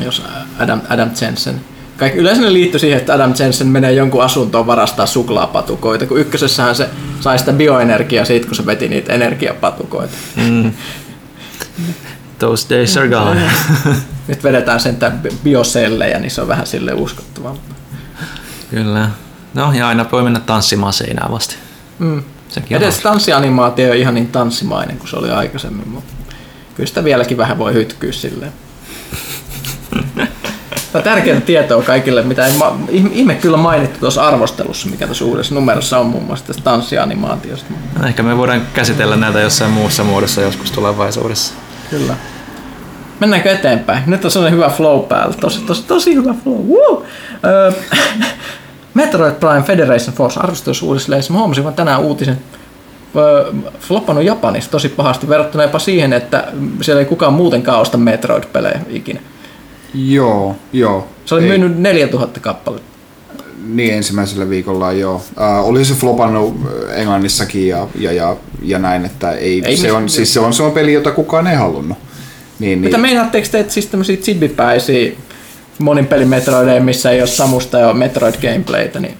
Jos Adam, Adam Jensen Kaikki yleensä ne liittyy siihen, että Adam Jensen menee jonkun asuntoon varastaa suklaapatukoita, kun ykkösessähän se sai sitä bioenergiaa siitä, kun se veti niitä energiapatukoita. Mm. Those days are gone. Nyt vedetään sentään biosellejä, niin se on vähän silleen uskottavampaa. Kyllä. No ja aina voi mennä tanssimaan seinää vasti. Mm. Edes tanssianimaatio ei ole ihan niin tanssimainen kuin se oli aikaisemmin, mutta kyllä sitä vieläkin vähän voi hytkyä silleen. Tämä on tärkeää tietoa kaikille, mitä en ma- ihme kyllä mainittu tuossa arvostelussa, mikä tuossa uudessa numerossa on muun muassa tästä tanssianimaatiosta. No, ehkä me voidaan käsitellä näitä jossain muussa muodossa joskus tulevaisuudessa. Kyllä. Mennäänkö eteenpäin? Nyt on sellainen hyvä flow päällä. Tosi, tosi, tosi hyvä flow. Öö, Metroid Prime Federation Force arvostelussa uudessa lehdessä. Mä huomasin vaan tänään uutisen. Öö, floppannut Japanissa tosi pahasti verrattuna jopa siihen, että siellä ei kukaan muutenkaan osta Metroid-pelejä ikinä. Joo, joo. Se oli ei. myynyt neljätuhatta kappaletta. Niin, ensimmäisellä viikolla joo. Äh, oli se flopannut Englannissakin ja, ja, ja, ja näin, että ei, ei se, on, siis se, on, se on peli, jota kukaan ei halunnut. Niin, Mitä niin. meinaatteko te, että siis tämmöisiä chibipäisiä monin pelimetroideja, missä ei ole Samusta ja Metroid-gameplaytä, niin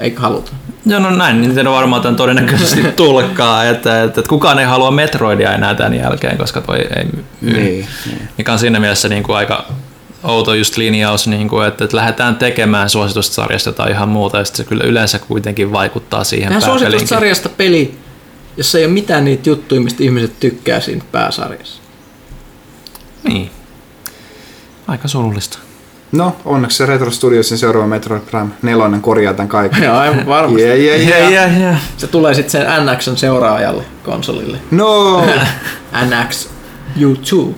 eikö haluta? Joo, no näin, niin teidän varmaan tämän todennäköisesti tulkaa, että, että, että kukaan ei halua Metroidia enää tämän jälkeen, koska toi ei myy. Niin, niin. Mikä on siinä mielessä niin kuin aika... outo just linjaus, niin kuin, että, että lähdetään tekemään suositusta sarjasta tai ihan muuta, ja se kyllä yleensä kuitenkin vaikuttaa siihen pääpelinkin. Tämä suositusta sarjasta peli, jossa ei ole mitään niitä juttuja, mistä ihmiset tykkää siinä pääsarjassa. Niin. Aika sulullista. No, onneksi se Retro Studiosin seuraava Metroid Prime neljä korjaa tämän kaiken. Joo, aivan varmasti. Yeah, yeah, yeah. Yeah, yeah. Se tulee sitten sen N X:n seuraajalle konsolille. No! N X U two.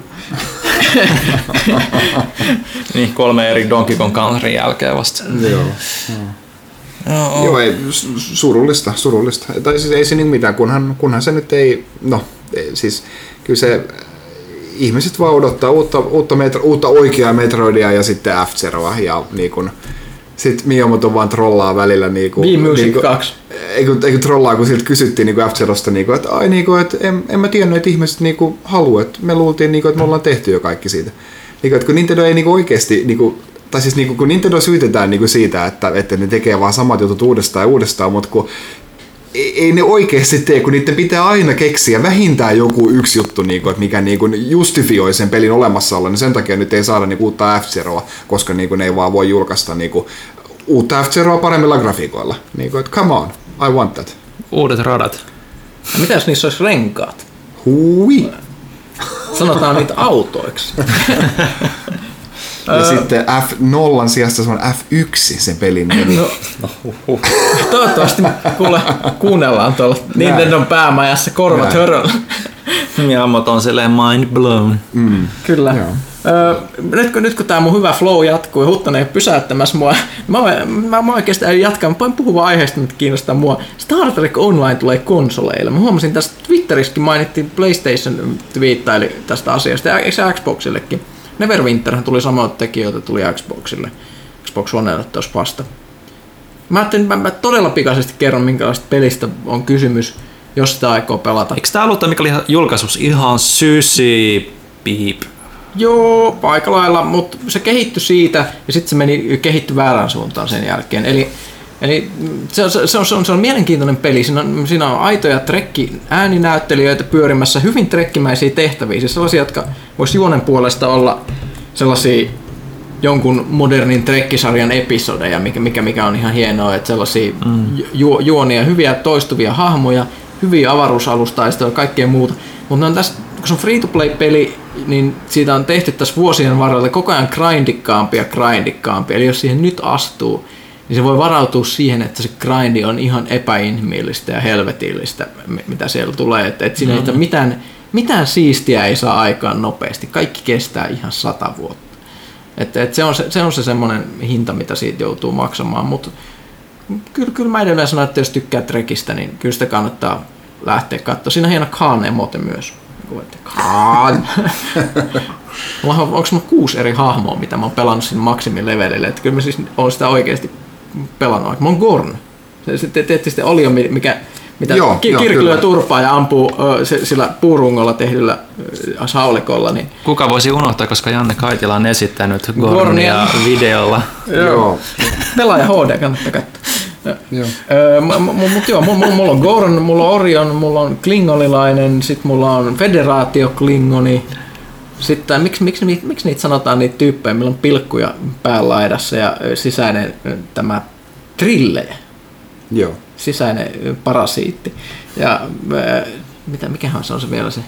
Niin, kolme eri Donkey Kong Countryn jälkeen vasta. Joo. No, Joo, ei, surullista, surullista. Tai siis ei se niin mitään, kunhan, kunhan se nyt ei, no, siis kyllä se, ihmiset vaan odottaa uutta, uutta, metro, uutta oikeaa Metroidia ja sitten F-Zeroa ja niin kuin, sitten Miyamoto vaan trollaa välillä niinku niinku eikö eikö trollaa kun siltä kysyttiin niinku F-Zerosta niinku että ai niinku että en, en mä tiennyt että ihmiset niinku haluaa että me luultiin niinku että me ollaan tehty jo kaikki siitä. Niinku että kun Nintendo ei niinku oikeesti niinku tai siis niinku kun Nintendo syytetään niinku siitä että että ne tekee vaan samat jutut uudestaan ja uudestaan, mutta kun ei ne oikeasti tee, kun niiden pitää aina keksiä vähintään joku yksi juttu, mikä justifioi sen pelin olemassaolo, niin sen takia nyt ei saada uutta F-Zeroa, koska ne ei vaan voi julkaista uutta F-Zeroa paremmilla grafiikoilla. Come on, I want that. Uudet radat. Mitäs niissä olisi renkaat? Hui! Sanotaan niitä autoiksi. Ja öö. sitten F nolla sijasta se on F yksi sen pelin nimi. No, uh-huh. Toivottavasti kuule, kuunnellaan tuolla Nintendon päämajassa korvat höröllä. Ja ammot on silleen mind blown. Mm. Kyllä. Öö, nyt, nyt kun tää mun hyvä flow jatkuu ja Huttonen ei ole pysäyttämässä mua, mä, mä, mä oikeastaan ei jatkaa, mä voin puhua aiheesta, mitä kiinnostaa mua. Star Trek Online tulee konsoleille. Mä huomasin tästä Twitterissäkin mainittiin PlayStation twiittaili tästä asiasta ja eikö se Xboxillekin? Neverwinterhän tuli samoilta tekijöiltä, tuli Xboxille, Xbox Onelle tuossa vasta. Mä ajattelin, mä, mä todella pikaisesti kerron, minkälaista pelistä on kysymys, jos sitä aikoo pelata. Eikö tää aloittaa, mikä oli julkaisuus? Ihan sysi, piip. Joo, aika lailla, mutta se kehittyi siitä ja sitten se meni kehittyi väärään suuntaan sen jälkeen. Eli, eli se, on, se, on, se, on, se on mielenkiintoinen peli. Siinä on, siinä on aitoja trekki ääninäyttelijöitä pyörimässä, hyvin trekkimäisiä tehtäviä. Siis sellaisia, jotka voisi juonen puolesta olla sellaisia jonkun modernin trekkisarjan episodeja, mikä, mikä, mikä on ihan hienoa. Että sellaisia mm. ju, juonia, hyviä toistuvia hahmoja, hyviä avaruusalustaistoja ja kaikkea muuta. Mutta kun se on free-to-play-peli, niin siitä on tehty tässä vuosien varrella koko ajan grindikkaampia grindikkaampia. Eli jos siihen nyt astuu, niin se voi varautua siihen, että se grindi on ihan epäinhimillistä ja helvetillistä, mitä siellä tulee. Että et siinä mm-hmm. mitään, mitään siistiä ei saa aikaan nopeasti. Kaikki kestää ihan sata vuotta. Et, et se on se, se on se semmoinen hinta, mitä siitä joutuu maksamaan. Mutta kyllä, kyllä mä edelleen sanon, että jos tykkää Trekistä, niin kyllä sitä kannattaa lähteä katsoa. Siinä on hieno Khan-emote myös. Khan! Onko mä kuusi eri hahmoa, mitä mä oon pelannut siinä maksimilevelille? Että kyllä mä siis oon sitä oikeasti pelannut. Mä oon Gorn. Se tietysti oli jo, mikä, mitä kirklyä turpaa ja ampuu ö, se, sillä puurungolla tehdyllä haulikolla. Niin. Kuka voisi unohtaa, koska Janne Kaitila on esittänyt Gornia, Gornia. videolla. Joo. Pelaaja H D, kannattaa katsoa. Joo. Mut joo, mulla on Gorn, mulla on Orion, mulla on klingonilainen, sit mulla on Federaatio Klingoni. Sitten miksi miksi miksi niitä sanotaan niitä tyyppejä, millä on pilkkuja päälaidassa ja sisäinen tämä trillejä. Joo. Sisäinen parasiitti. Ja mitä mikähän se on se vielä se?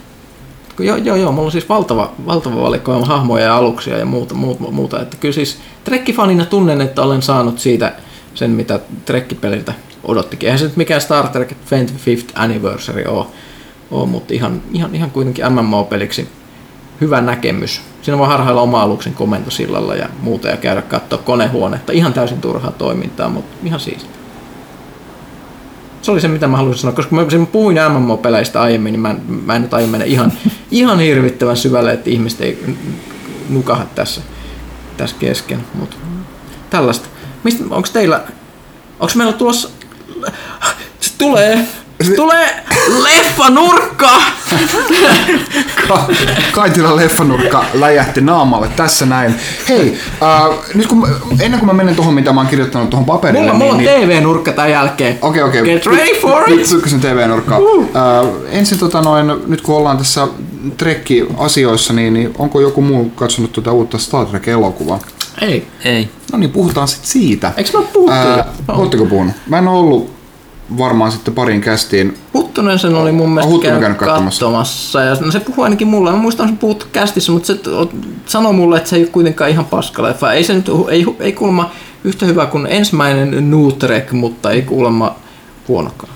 Joo, joo, joo, mulla on siis valtava, valtava valikoima hahmoja ja aluksia ja muuta, muuta, muuta. Että kyllä siis Trekki-fanina tunnen, että olen saanut siitä sen, mitä Trekki-peliltä odottikin. Eihän se nyt mikään Star Trek kaksikymmentäviisi anniversary ole, ole mutta ihan, ihan, ihan kuitenkin M M O-peliksi hyvä näkemys. Siinä voi harhailla oma aluksen komentosillalla ja muuta ja käydä katsoa konehuonetta. Ihan täysin turhaa toimintaa, mutta ihan siistiä. Se oli se, mitä mä halusin sanoa, koska mä puhuin M M O-peleistä aiemmin, niin mä en, mä en nyt aiemmin mennä ihan, ihan hirvittävän syvälle, että ihmiset ei nukaha tässä, tässä kesken. Mut tällaista. Mistä, onks teillä, onks meillä tuossa, se tulee, se tulee leffanurkka! Ka- Kaitila leffanurkka läjähti naamalle tässä näin. Hei, äh, nyt kun mä, ennen kuin mä menen tuohon, mitä mä oon kirjoittanut tuohon paperille. Mulla, niin, mulla on niin, T V-nurkka tämän jälkeen. Okei, okay, okei. Okay. Get ready for it! Pitsyykkösen T V-nurkkaa. Uh. Äh, ensin tota noin, nyt kun ollaan tässä Trekki-asioissa, niin, niin onko joku muu katsonut tuota uutta Star Trek-elokuvaa? Ei. Ei. No niin, puhutaan sit siitä. Eikö mä oon puhuttu? Äh, Oletteko puhunut? Mä en ollut varmaan sitten parin kästiin. Huttunen sen oli mun mielestä käynyt, käynyt katsomassa. Ja no se puhui ainakin mulle. Mä muistan, että se puhuttu kästissä, mutta se sanoi mulle, että se ei ole kuitenkaan ihan paskaleffa. Ei se nyt, ei, ei kuulemma yhtä hyvä kuin ensimmäinen New Trek, mutta ei kuulemma huonokaan.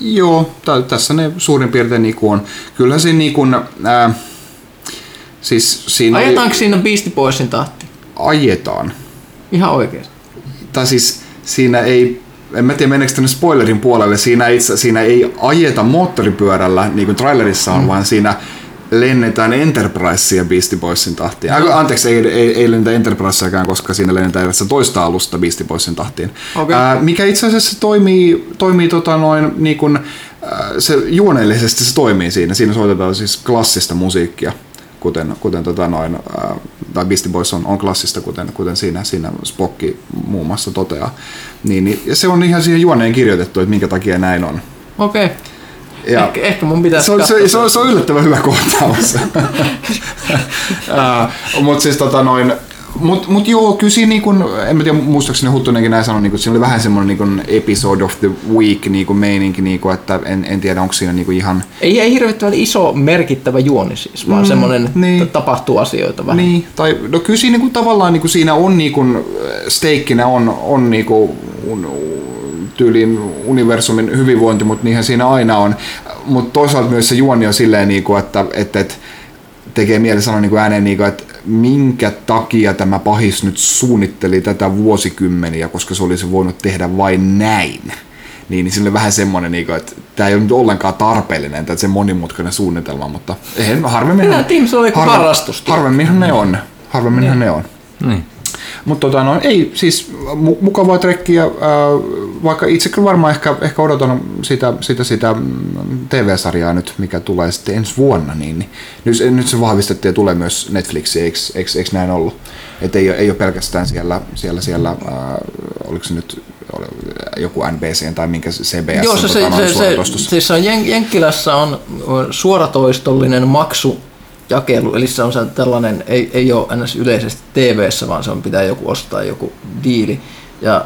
Joo, t- tässä ne suurin piirtein niin kuin on. Kyllähän se niin kuin... Äh, siis siinä ajetaanko oli... siinä Beastie Boysin tahti? Ajetaan. Ihan oikein. Tai siis siinä ei... En mä tiedä, meneekö tänne spoilerin puolelle. Siinä ei, siinä ei ajeta moottoripyörällä, niin kuin trailerissa on, mm. vaan siinä lennetään Enterprisea Beastie Boysin tahtiin. Äh, anteeksi, ei, ei, ei lennetä Enterpriseakään, koska siinä lennetään edessä toista alusta Beastie Boysin tahtiin. Okay. Äh, mikä itse asiassa toimii, toimii tota noin, niin kuin, äh, se juoneellisesti se toimii siinä. Siinä soitetaan siis klassista musiikkia, kuten, kuten tota noin, äh, tai Beastie Boys on, on klassista, kuten, kuten siinä, siinä Spockki muun muassa toteaa. Niin, niin, ja se on ihan siihen juoneen kirjoitettu, että minkä takia näin on. Okei. Ehkä, ehkä mun pitäisi se on, se, se, on, se on yllättävän hyvä kohtaus. uh, Mutta siis tota noin... Mut, mut joo, kyllä siinä niin kun, en mä tiedä muistaakseni Huttunenkin näin sanoi, niin siinä oli vähän semmoinen niin kun episode of the week niin kun meininki, niin kun, että en, en tiedä onko siinä niin kun ihan... Ei, ei hirveän iso merkittävä juoni siis, vaan mm, semmoinen, niin. Että tapahtuu asioita vähän. Niin, tai no kyllä siinä niin kun, tavallaan niin kun siinä on niin kun, steikkinä on, on niin kun, tyyliin universumin hyvinvointi, mutta niinhän siinä aina on. Mutta toisaalta myös se juoni on silleen, niin kun, että... että, että tekee mieli sanoa niin ääneen, niin kuin, että minkä takia tämä pahis nyt suunnitteli tätä vuosikymmeniä, koska se olisi voinut tehdä vain näin. Niin, niin sillä on vähän semmoinen, niin kuin, että tämä ei ole nyt ollenkaan tarpeellinen, tämä monimutkainen suunnitelma, mutta eihän, harvemminhan, harve, harvemminhan ne on. Harvemminhan ne on. Niin. Mutta tota, no, ei, siis mukavaa trekkiä, vaikka itse kyllä varmaan ehkä, ehkä odotan sitä, sitä, sitä T V-sarjaa nyt, mikä tulee sitten ensi vuonna, niin nyt, nyt se vahvistettiin ja tulee myös Netflixiin, eikö, eikö, eikö näin ollut? Että ei, ei ole pelkästään siellä, siellä, siellä äh, oliko se nyt joku N B C tai minkä C B S Joo, se, se, on se, suoratoistossa? Siis se on Jen- Jenkkilässä on suoratoistollinen maksu. Jakelu, eli se on tällainen, ei, ei ole ns. Yleisesti T V:ssä, vaan se on pitää joku ostaa joku diili. Ja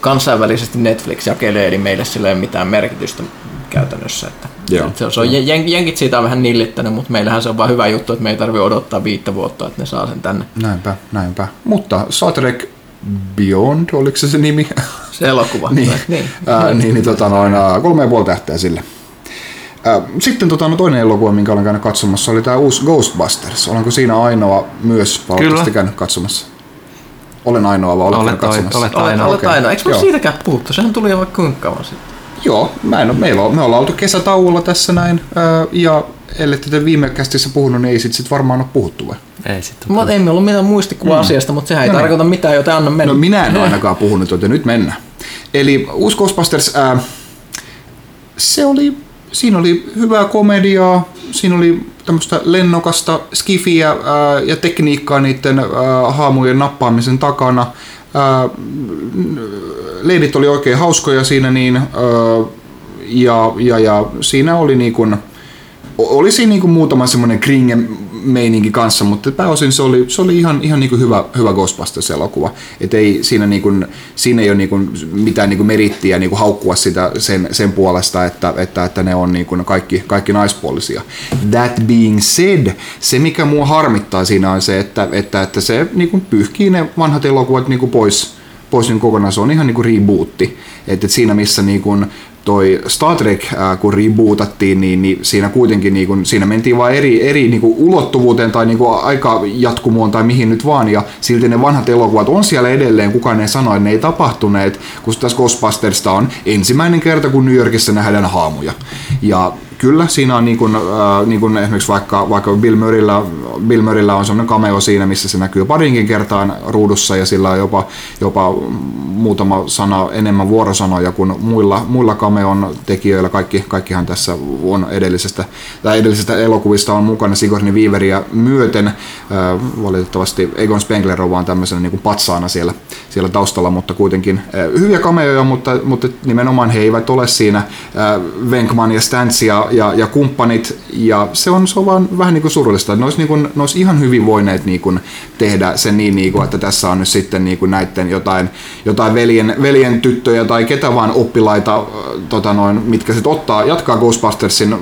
kansainvälisesti Netflix jakelee, eli meille sillä ei ole mitään merkitystä käytännössä. Että se, se on, jen, jenkit siitä on vähän nillittänyt, mutta meillähän se on vaan hyvä juttu, että me ei tarvitse odottaa viittä vuotta, että ne saa sen tänne. Näinpä, näinpä. Mutta Star Trek Beyond, oliko se se nimi? Se elokuva. niin, niin. Äh, niin, niin tota noin kolme ja puoli tähteä sille. Sitten tota, no toinen elokuva, minkä olen käynyt katsomassa, oli tämä uusi Ghostbusters. Olenko siinä ainoa myös valitettavasti käynyt katsomassa? Olen ainoa, vaan olen käynyt katsomassa. Olet ainoa. Olet okay. ainoa. Eikö me siitäkään puhuttu? Sehän tuli jo vaikka kuinka kauan sitten. Joo, mä en, me ollaan oltu kesätauolla tässä näin. Ja ellei tätä viime kästissä puhunut, niin ei sit, sit varmaan ole puhuttu vai? Ei sit ole puhuttu. Ei meillä ole mitään muistikuva mm. asiasta, mutta sehän ei no, tarkoita mitään, joten anna mennä. No minä en ole ainakaan puhunut, joten nyt mennään. Eli uusi Ghostbusters, äh, se oli... Siinä oli hyvää komediaa, siinä oli tämmöistä lennokasta skifiä ää, ja tekniikkaa niiden ää, haamujen nappaamisen takana. Ää, leidit oli oikein hauskoja siinä niin, ää, ja, ja, ja siinä oli niin kuin, oli siinä niin kuin muutama semmoinen kringe-meininki kanssa, mutta pääosin se oli, se oli ihan, ihan niin kuin hyvä, hyvä Ghostbusters-elokuva. Et ei, siinä, niin kuin, siinä ei ole niin kuin mitään niin kuin merittiä niin kuin haukkua sitä sen, sen puolesta, että, että, että ne on niin kuin kaikki, kaikki naispuolisia. That being said, se mikä mua harmittaa siinä on se, että, että, että se niin kuin pyyhkii ne vanhat elokuvat niin kuin pois, pois niin kokonaan. Se on ihan niin kuin rebootti. Et, et siinä missä niin kuin toi Star Trek, äh, kun rebootattiin, niin, niin siinä kuitenkin niin kun, siinä mentiin vaan eri, eri niin kun ulottuvuuteen tai niin kun aikajatkumoon tai mihin nyt vaan, ja silti ne vanhat elokuvat on siellä edelleen, kukaan ei sano, että ne ei tapahtuneet, kun tässä Ghostbustersta on ensimmäinen kerta, kun New Yorkissa nähdään haamuja. Ja kyllä, siinä on niin kun, äh, niin kun esimerkiksi vaikka, vaikka Bill Murraylla, Bill Murraylla on sellainen cameo siinä, missä se näkyy parinkin kertaan ruudussa, ja sillä on jopa, jopa muutama sana enemmän vuorosanoja kuin muilla, muilla cameon tekijöillä. Kaikki, kaikkihan tässä on edellisestä, tai edellisestä elokuvista on mukana Sigourney Weaveriä myöten. Äh, valitettavasti Egon Spengler on vaan tämmöisenä niin kuin patsaana siellä, siellä taustalla, mutta kuitenkin äh, hyviä cameoja, mutta, mutta nimenomaan he eivät ole siinä. Äh, Venkman ja Stantz ja Ja, ja kumppanit, ja se on, se on vaan vähän niin kuin surullista. Ne olisi, niin kuin, ne olisi ihan hyvin voineet niin kuin tehdä sen niin, niin kuin, että tässä on nyt sitten niin kuin näiden jotain, jotain veljen, veljen tyttöjä tai ketä vaan oppilaita, tota noin, mitkä sitten ottaa, jatkaa Ghostbustersin,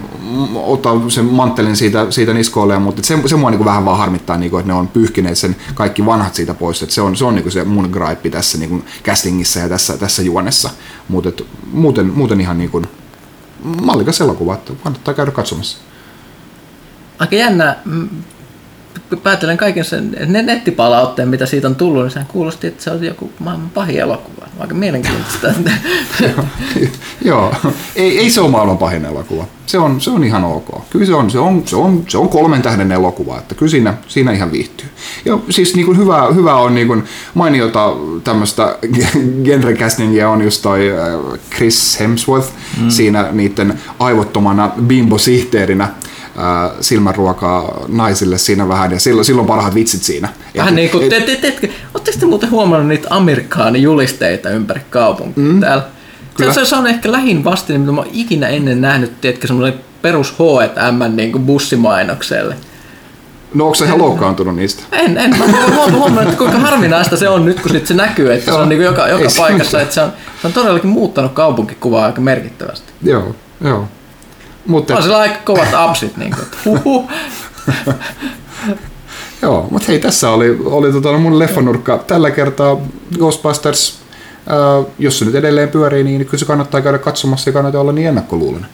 ottaa sen manttelin siitä, siitä niskoilleen, mutta se, se mua niin kuin vähän vaan harmittaa, niin kuin, että ne on pyyhkineet sen kaikki vanhat siitä pois. Et se on, se, on niin kuin se mun gripe tässä niin kuin castingissa ja tässä, tässä juonessa, mutta muuten, muuten ihan niin kuin mallikas elokuva, että kannattaa käydä katsomassa. Aika jännä. Päätelen kaiken sen ne nettipalautteen, mitä siitä on tullut, niin sehän kuulosti, että se on joku maailman pahin elokuva. Aika mielenkiintoista. Joo, ei, ei se ole maailman pahin elokuva. Se on, se on ihan ok. Kyllä se on, se on, se on, se on kolmen tähden elokuva, että kyllä siinä, siinä ihan viihtyy. Ja siis niin kuin hyvä, hyvä on niin kuin mainiota tämmöistä genrecastingia on just toi Chris Hemsworth mm. siinä niiden aivottomana bimbo-sihteerinä. Silmänruokaa naisille siinä vähän, ja silloin, silloin parhaat vitsit siinä. Vähän niin kuin, te, te, te, ootteko te muuten huomannut niitä amerikkaanijulisteita ympäri kaupunkia mm, täällä? Se, se on ehkä lähin vastine, mitä mä oon ikinä ennen nähnyt, tiedätkö, semmoinen perus H and M niin kuin bussimainokselle. No onko sä ihan loukkaantunut niistä? En, en. Mä oon huomannut, että kuinka harvinaista se on nyt, kun sit se näkyy, että se on niin kuin joka, joka paikassa. Että se, on, se on todellakin muuttanut kaupunkikuvaa aika merkittävästi. Joo, joo. Mutta on sillä aika kovat apsit. Niin kuin, joo, mutta hei, tässä oli, oli tota mun leffanurkka tällä kertaa. Ghostbusters, äh, jos se nyt edelleen pyörii, niin kyllä se kannattaa käydä katsomassa ja kannattaa olla niin ennakkoluulinen.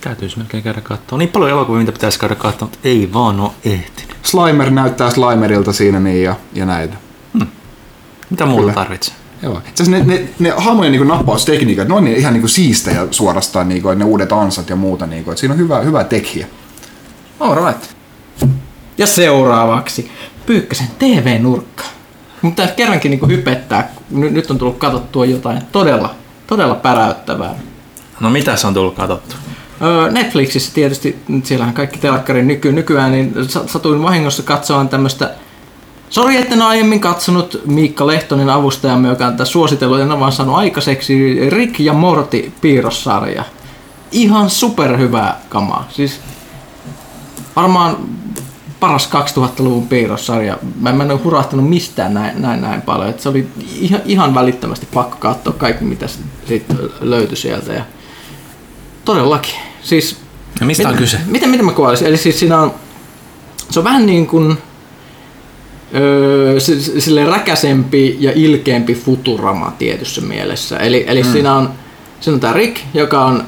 Täytyisi melkein käydä katsoa. Niin paljon elokuvia, mitä pitäisi käydä katsoa, mutta ei vaan ole ehtinyt. Slimer näyttää Slimerilta siinä niin ja, ja näitä. Hmm. Mitä muuta tarvitsee? Joo. Ne, ne, ne haamujen niin nappaustekniikat, ne on ihan niin siistejä suorastaan, niin kuin, ne uudet ansat ja muuta. Niin kuin, että siinä on hyvä, hyvä tekijä. All right. Ja seuraavaksi Pyykkösen T V-nurkka. Mutta kerrankin niin hypettää, nyt on tullut katsottua jotain todella, todella päräyttävää. No mitä se on tullut katsottua? Öö, Netflixissä tietysti, siellähän kaikki telkkarin nyky, nykyään, niin satuin vahingossa katsomaan tämmöistä. Sori, etten aiemmin katsonut Miikka Lehtonen avustajamme, joka on suositellut ja vaan saanut aikaiseksi Rick ja Morty piirrossarja. Ihan superhyvää kamaa. Siis varmaan paras kaksituhattaluvun piirrossarja. Mä en ole hurahtanut mistään näin näin, näin paljon. Et se oli ihan, ihan välittömästi pakko katsoa kaikki, mitä siitä löytyi sieltä. Ja todellakin. Siis, ja mistä on mit, kyse? Miten, miten mä kuvailisin? Eli siis siinä on, se on vähän niin kuin Öö, silleen räkäsempi ja ilkeämpi Futurama tietyssä mielessä. Eli, eli mm. siinä on, siinä on tämä Rick, joka on,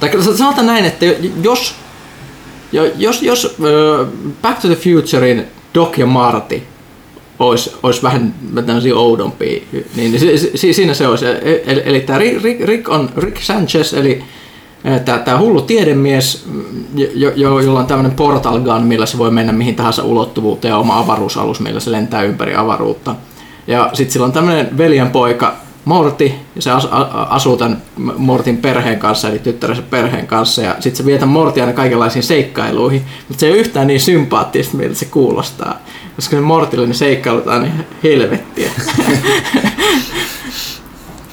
tai sanotaan näin, että jos, jos, jos öö, Back to the Futurein Doc ja Marty olisi, olisi vähän tämmöisiä oudompia, niin siinä se olisi. Eli, eli tämä Rick, Rick on Rick Sanchez, eli tämä hullu tiedemies, jo, jo, jolla on tämmöinen portal gun, millä se voi mennä mihin tahansa ulottuvuuteen, ja oma avaruusalus, millä se lentää ympäri avaruutta. Ja sitten sillä on tämmöinen veljenpoika, Morty, ja se asuu tämän Mortin perheen kanssa, eli tyttärensä perheen kanssa, ja sitten se vie tämän Mortin aina kaikenlaisiin seikkailuihin, mutta se ei ole yhtään niin sympaattista, miltä se kuulostaa, koska se Mortille ne seikkailut aina helvettiä.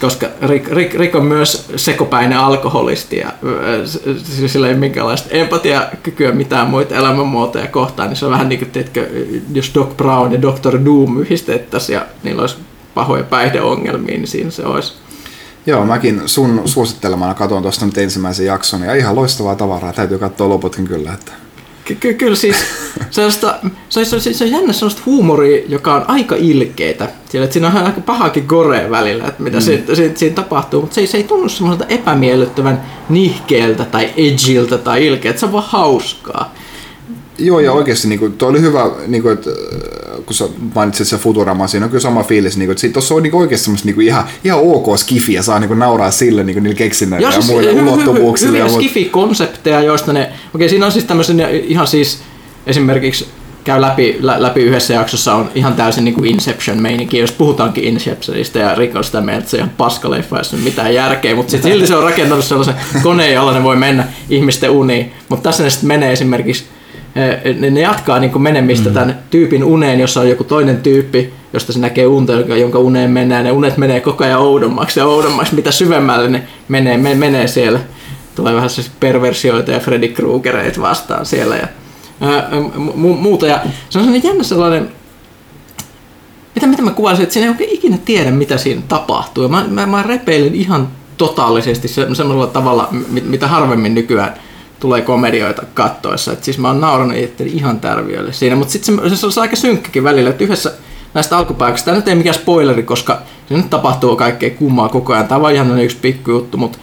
Koska Rick, Rick, Rick on myös sekopäinen alkoholisti, ja sillä ei ole minkäänlaista empatiakykyä mitään muita elämänmuotoja kohtaan, niin se on vähän niin kuin, teetkö, jos Doc Brown ja Doctor Doom yhdistettäisiin, ja niillä olisi pahoja päihdeongelmia, niin siinä se olisi. Joo, mäkin sun suosittelemana katsoin tuosta nyt ensimmäisen jakson, ja ihan loistavaa tavaraa, täytyy katsoa loputkin kyllä. Että... Ky- kyllä siis, sellaista, se, on, se, on, se on jännä sellaista huumoria, joka on aika ilkeitä. Siellä, siinä on aika pahaakin gorea välillä, että mitä mm. siinä, siinä, siinä tapahtuu, mutta se ei, se ei tunnu semmoiselta epämiellyttävän nihkeeltä tai edgiltä tai ilkeältä, se on vaan hauskaa. Joo, ja oikeasti niin kuin, toi oli hyvä, niin kuin, että, kun sä mainitsit se Futurama, siinä on kyllä sama fiilis, niin kuin, että tuossa on niin oikeasti semmoista niin ihan, ihan ok skifiä, saa niin kuin, nauraa sille niin kuin, niillä keksinnöillä ja muille hy- ulottuvuuksille. Hy- hy- hyviä mut... skifi-konsepteja, joista ne, okei siinä on siis tämmöisen ihan siis esimerkiksi käy läpi, lä- läpi yhdessä jaksossa on ihan täysin niin kuin Inception-meininki, jos puhutaankin Inceptionista ja Rick on sitä mieltä, että se on paskaleffa, jos ei ole mitään järkeä, mutta sitten silti se on rakentanut sellaisen koneen, jolla ne voi mennä ihmisten uniin, mutta tässä ne sitten menee esimerkiksi ne jatkaa niin kuin menemistä tämän tyypin uneen, jossa on joku toinen tyyppi, josta se näkee unta, jonka uneen mennään. Ne unet menee koko ajan oudommaksi ja oudommaksi, mitä syvemmälle ne menee, me, menee siellä. Tulee vähän siis perversioita ja Freddy Kruegereita vastaan siellä ja ää, mu, muuta. Ja se on sellainen jännä sellainen, mitä, mitä mä kuvasin, että siinä ei oikein ikinä tiedä, mitä siinä tapahtuu. Mä, mä, mä repeilen ihan totaalisesti sellaisella tavalla, mitä harvemmin nykyään tulee komedioita kattoessa. Et siis mä oon nauranut itseäni ihan tärviölle siinä, mutta sitten se, se, se on aika synkkäkin välillä, että yhdessä näistä alkupäiväksistä, tämä nyt ei mikään spoileri, koska se nyt tapahtuu kaikkea kummaa koko ajan, tämä on ihan yksi pikku juttu, mutta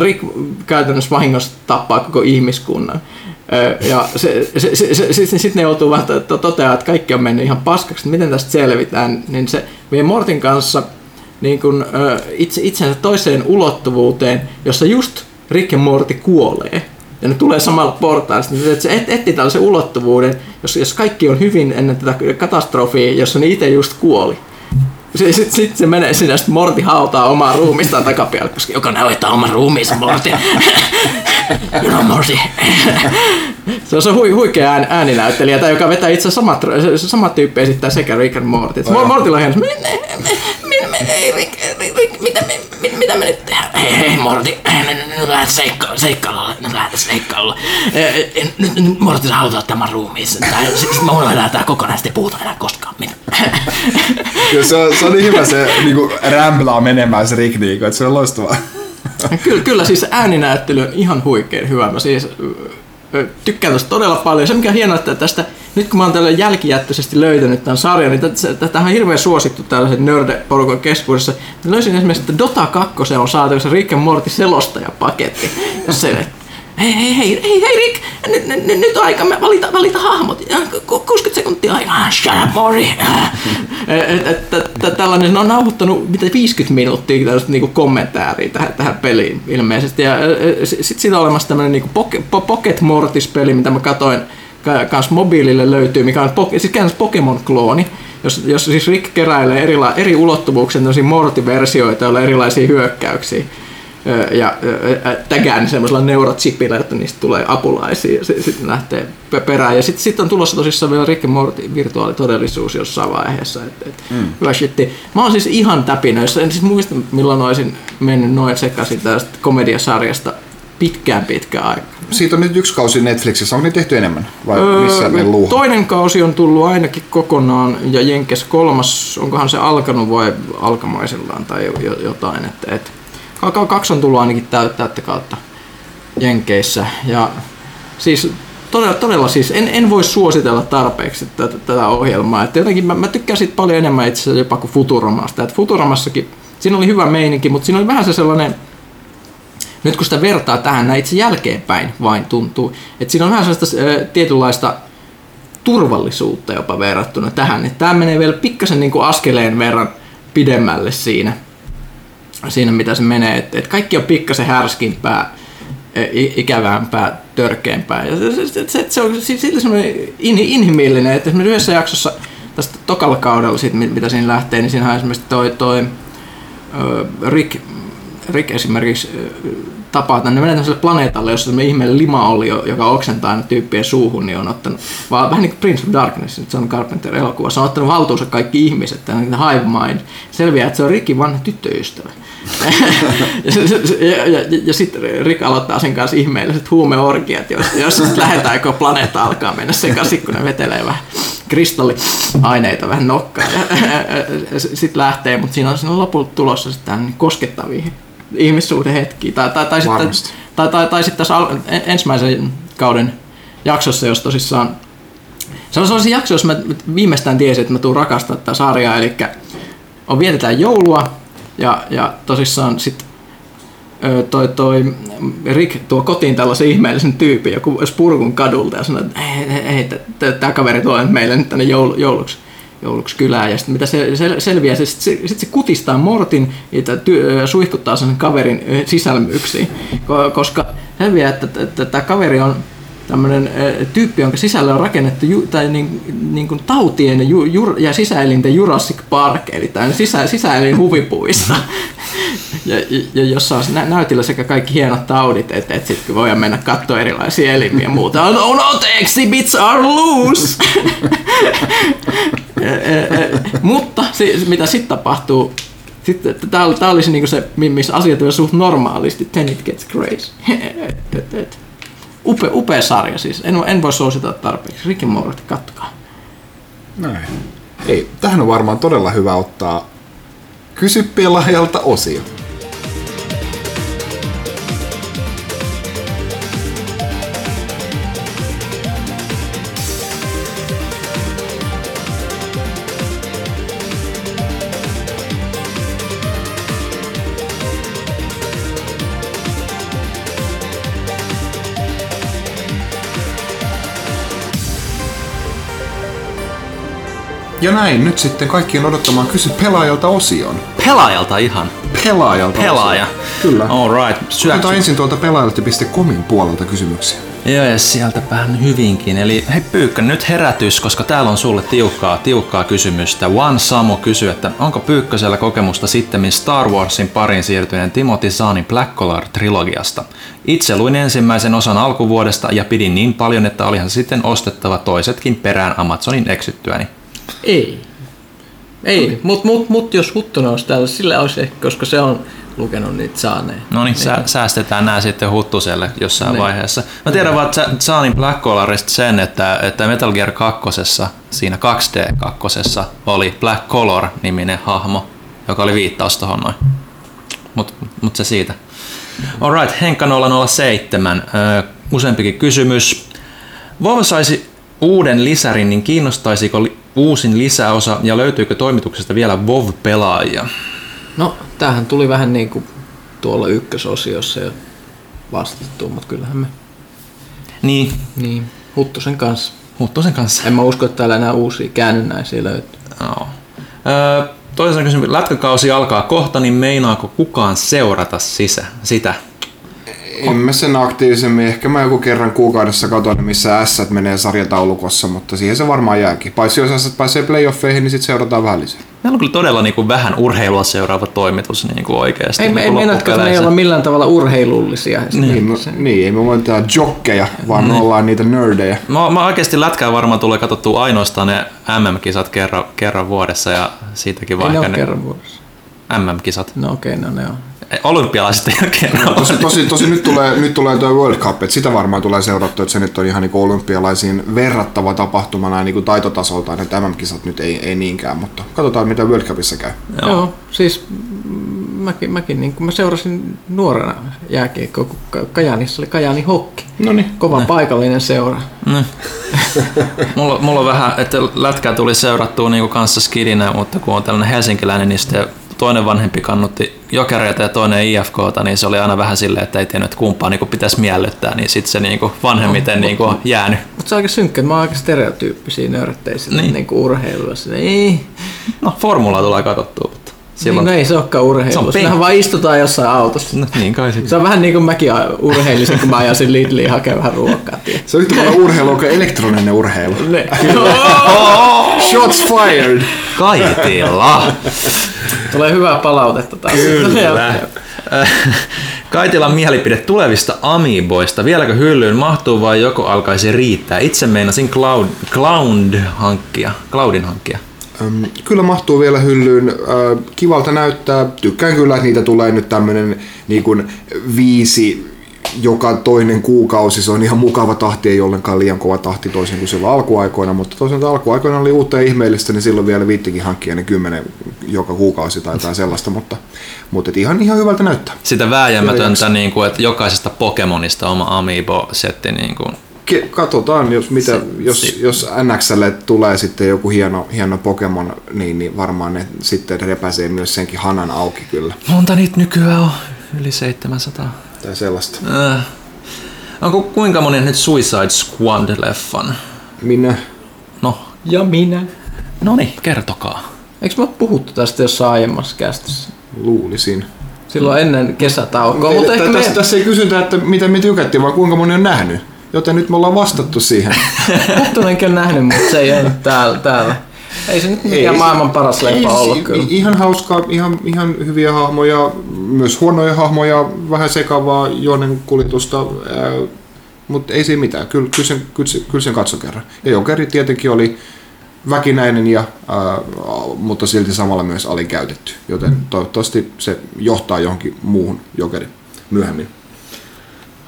Rick käytännössä vahingossa tappaa koko ihmiskunnan. Ja sitten ne joutuu vähän toteamaan, että kaikki on mennyt ihan paskaksi, että miten tästä selvitään, niin se vie Mortin kanssa niin kun, itse, itsensä toiseen ulottuvuuteen, jossa just Rick ja Morty kuolee ja ne tulee samalla portaalla. Se et, etti tällaisen ulottuvuuden, jos, jos kaikki on hyvin ennen tätä katastrofia, jossa ne itse just kuoli. Sitten sit se menee sinne, sitten Morty hautaa omaa ruumistaan takapialle, koska joka näyttää oman ruumiinsa, Morty. You know, Morty. Se on se hui, huikea ään, ääninäyttelijä, tai joka vetää itse samat, se, se sama tyyppi esittää sekä Rick and Morty. Mortilla on hieno, mitä me nyt tehdään? Hei, hei Morty, nyt lähdet seikkailulle, nyt lähdet seikkailulle. Nyt Morty sä halutaan tämän ruumiissa, sitten me unohdaan tää kokonaisesti, puhutaan enää koskaan. Se on, se on niin hyvä se niinku, rämplaa menemään se Rick, niinku, että se on loistavaa. Kyllä, kyllä, siis ääninäyttely on ihan huikein hyvä. Mä siis tykkään tosta todella paljon. Se mikä on hienoa, että tästä, nyt kun mä oon tällä jälkijättöisesti löytänyt tämän sarjan, niin tämähän on hirveän suosittu tällaisen nördeporukan keskuudessa. Löysin esimerkiksi, että Dota kaksi on saatavissa Rick and Morty selostajapaketti. Se, hei, hei, hei, hei, hei Rick, nyt, nyt, nyt on aika, valita, valita hahmot, kuusikymmentä sekuntia aikaa, shut up Morty. Tällainen, ne on nauhoittanut mitä viisikymmentä minuuttia tällaista niinku kommentaaria tähän, tähän peliin ilmeisesti. Ja sitten siitä on olemassa tämmöinen niinku Pocket Mortis-peli, mitä mä katsoin kans mobiilille löytyy, mikä on siis Pokemon-klooni. Jos, jos siis Rick keräilee eri, eri ulottuvuuksia, tämmöisiä Morty-versioita, joilla on erilaisia hyökkäyksiä. Ja tägään semmoisella neurochipillä, että niistä tulee apulaisia ja sitten lähtee perään. Ja sitten sit on tulossa tosissaan vielä Rick and Morty virtuaalitodellisuus jossain vaiheessa. Et, et mm. Hyvä shitti. Mä oon siis ihan täpinöissä. En siis muista milloin olisin mennyt noin sekaisin tästä komediasarjasta pitkään pitkään aikaan. Siitä on nyt yksi kausi Netflixissä. Onko ne tehty enemmän? Vai missä öö, ne luuhaa? Toinen kausi on tullut ainakin kokonaan ja Jenkes kolmas. Onkohan se alkanut vai alkamaisillaan tai jotain. Että et. Kaksi on tullut ainakin täyttä kautta Jenkeissä. Ja siis todella, todella siis en, en voi suositella tarpeeksi tätä, tätä ohjelmaa. Että jotenkin mä, mä tykkään siitä paljon enemmän itse asiassa jopa kuin Futuramasta. Että Futuramassakin siinä oli hyvä meininki, mutta siinä oli vähän se sellainen, nyt kun sitä vertaa tähän, näin itse jälkeenpäin vain tuntuu. Että siinä on vähän sellaista ää, tietynlaista turvallisuutta jopa verrattuna tähän. Että tämä menee vielä pikkasen niin kuin askeleen verran pidemmälle siinä. Siinä mitä se menee, että et kaikki on pikkasen härskimpää, ikävämpää, törkeämpää. Ja se, se, se, se on silti semmoinen in, inhimillinen, että esimerkiksi yhdessä jaksossa tästä tokalla kaudella, sit, mitä siinä lähtee, niin siinä on esimerkiksi toi, toi Rick, Rick esimerkiksi tapaa tänne, menee tämmöiselle planeetalle, jossa tämmöinen ihmeellinen limaolio, joka oksentaa aina tyyppien suuhun, niin on ottanut, vaan vähän niin kuin Prince of Darkness, nyt se on Carpenter-elokuva, se on ottanut valtuunsa kaikki ihmiset, tämä hive mind, selviää, että se on Rickin vanha tyttöystävä. ja ja, ja, ja sitten Rick aloittaa sen kanssa ihmeelliset huumeorgiat, jos, jos lähdetään, kun planeetta alkaa mennä sekaisin, kun ne vetelee vähän kristalliaineita vähän nokkaan. Sitten lähtee, mutta siinä on, siinä on lopulta tulossa sitten koskettavia ihmissuhdehetkiä. Tai, tai, tai, tai, tai, tai, tai sitten tässä ensimmäisen kauden jaksossa, jos tosissaan... Se on sellaisia jaksoja, jos mä viimeistään tiesin, että mä tuun rakastaa tätä sarjaa, eli on vietetään joulua, ja, ja tosissaan sitten toi, toi Rick tuo kotiin tällaisen ihmeellisen tyypin, joku Spurgun kadulta, ja sanoo, että hei, tämä kaveri tuo meille nyt tänne joulu, jouluksi. jouluksi kylään, ja sitten mitä se sel, selviää, se, sitten se, se kutistaa Mortin ja työ, suihkuttaa sen kaverin sisälmyyksiin, koska selviää, että tämä kaveri on tämmöinen tyyppi, jonka sisällä on rakennettu ju, tai niin, niin kuin tautien ju, jur, ja sisäelinten Jurassic Park, eli tämä sisä, sisäelin huvipuista, ja, ja jossa on nä, näytillä sekä kaikki hienot taudit, että et sitten voidaan mennä katsoa erilaisia elimiä ja muuta. Oh no, the exhibits are loose! E, e, e, mutta se, mitä sitten tapahtuu, sitten tämä olisi niinku se, missä asiat on suht normaalisti, then it gets crazy. Upe, upea sarja siis, en, en voi suosittaa tarpeeksi, Rick and Morty, katsokaa. Näin. Ei, tähän on varmaan todella hyvä ottaa kysy pelaajalta osio. Ja näin, nyt sitten kaikki on odottamaan kysy pelaajalta osion. Pelaajalta ihan? Pelaajalta Pelaaja. Osion. Kyllä. All right. Syöksy. Otetaan ensin tuolta pelaajalta piste comin puolelta kysymyksiä. Joo, ja sieltäpähän hyvinkin. Eli hei Pyykkönen, nyt herätys, koska täällä on sulle tiukkaa, tiukkaa kysymystä. One Samu kysyy, että onko Pyykkösellä kokemusta sittemmin Star Warsin pariin siirtyneen Timothy Zahnin Black Collar-trilogiasta? Itse luin ensimmäisen osan alkuvuodesta ja pidin niin paljon, että olihan sitten ostettava toisetkin perään Amazonin eksyttyäni. Ei. Ei, mutta mut, mut, jos Huttunen olisi täällä, sillä olisi ehkä, koska se on lukenut niitä Zahneja. No niin, sä, säästetään nämä sitten Huttuselle jossain ne. vaiheessa. Mä tiedän ne. vaan Zahnin Black Collarista sen, että, että Metal Gear kaksi, siinä kaksi D kaksi oli Black Collar-niminen hahmo, joka oli viittaus tohon noin. Mut, mut se siitä. Alright, Henkka nolla nolla seitsemän. Ö, useampikin kysymys. Volvo saisi uuden lisärin, niin kiinnostaisiko li- uusin lisäosa ja löytyykö toimituksesta vielä WoW-pelaajia? No, tämähän tuli vähän niin kuin tuolla ykkösosiossa jo vastattu, mutta kyllähän me... Niin. Niin, Huttusen kanssa. Huttusen kanssa. En mä usko, että täällä enää uusia käännönnäisiä löytyy. No. Öö, toisena kysymys, lätkäkausi alkaa kohta, niin meinaako kukaan seurata sisä, sitä? En mä sen aktiivisemmin. Ehkä mä joku kerran kuukaudessa katon, missä S:t menee sarjataulukossa, mutta siihen se varmaan jääkin. Paitsi jos S:t pääsee playoffeihin, niin sit seurataan vähän lisää. Meillä on kyllä todella niin kuin vähän urheilua seuraava toimitus niin kuin oikeasti. Ei, niin kuin me, ei, me ei olla millään tavalla urheilullisia. Niin, no, niin ei me voida tehdä jokkeja, vaan me ollaan niitä nördejä. Mä, mä oikeasti lätkään varmaan tulee katsottua ainoastaan ne M M-kisat kerran, kerran vuodessa ja siitäkin vaikka... Ei ne kerran vuodessa. M M-kisat. No okei, okay, no ne on. Olympialaiset ei ole kerran. Tosi, tosi, tosi nyt tulee, nyt tulee tuo World Cup, että sitä varmaan tulee seurattua, että se nyt on ihan niin olympialaisiin verrattava tapahtuma näin niin taitotasoltaan, että M M-kisat nyt ei, ei niinkään, mutta katsotaan mitä World Cupissa käy. Joo, Joo siis mäkin, mäkin niin kun mä seurasin nuorena jääkiekkoa, kun Kajaanissa oli Kajaani Hokki. Noniin. Kova ne. Paikallinen seura. mulla, mulla on vähän, että lätkää tuli seurattua niin kanssa skidinä, mutta kun on tällainen helsinkiläinen, niin sitten toinen vanhempi kannutti Jokereita ja toinen I F K:ta, niin se oli aina vähän silleen, että ei tiennyt, että kumpaa niin pitäisi miellyttää, niin sitten se niin vanhemmiten no, niin on jäänyt. Mutta se on aika synkkä, mä oon aika stereotyyppisiä nörttejä niin. Niin urheilulla. Ei. No formulaa tulee katsottua, mutta Niin, on... no ei se olekaan urheilu. Se on vaan istutaan jossain autossa. No, niin kai se. Se on vähän niin kuin mäkin urheilisin, kun mä ajasin Lidliin hakemaan vähän ruokaa. Tietysti. Se on yhtä paljon urheilua kuin elektroninen urheilu. Ne. Shots fired! Kaitila! Tulee hyvää palautetta taas. Kyllä. Kaitilan mielipide tulevista Amiiboista. Vieläkö hyllyyn mahtuu vai joko alkaisi riittää? Itse meinasin Cloud, Cloud hankkia, Cloudin hankkia. Kyllä mahtuu vielä hyllyyn. Kivalta näyttää. Tykkään kyllä, että niitä tulee nyt tämmönen niin kuin viisi joka toinen kuukausi. Se on ihan mukava tahti, ei ollenkaan liian kova tahti toisin kuin silloin alkuaikoina, mutta toisaalta alkuaikoina oli uutta ja ihmeellistä, niin silloin vielä viittikin hankkia ne kymmenen joka kuukausi tai jotain sellaista, mutta, mutta ihan, ihan hyvältä näyttää. Sitä vääjäämätöntä, niin kuin, että jokaisesta Pokemonista oma Amiibo-setti niin kuin. Katsotaan, jos, mitä, se, jos, se. jos N X:lle tulee sitten joku hieno, hieno Pokemon, niin, niin varmaan ne sitten repäsee myös senkin hanan auki kyllä. Monta niitä nykyään on? Yli seitsemänsataa. Tai sellaista. Äh. Onko kuinka monen nyt Suicide Squad-leffan? Minä. No. Ja minä. Noniin, kertokaa. Eikö mä puhuttu tästä jossain aiemmassa kästissä? Luulisin. Silloin ennen kesätaukoa. Mutta mutta tässä, me... tässä ei kysytä, että mitä me tykättiin, vaan kuinka moni on nähnyt. Joten nyt me ollaan vastattu siihen. Kuttunen kyllä nähnyt, mutta se ei ole täällä, täällä. Ei se nyt mikään maailman paras leffa ollut kyllä. Ihan hauskaa, ihan, ihan hyviä hahmoja, myös huonoja hahmoja, vähän sekavaa juonen kuljetusta, äh, mutta ei siinä mitään. Kyllä, kyllä, sen, kyllä, sen, kyllä sen katso kerran. Ja Jokeri tietenkin oli väkinäinen, ja, äh, mutta silti samalla myös alikäytetty. Joten toivottavasti se johtaa johonkin muuhun Jokeri myöhemmin.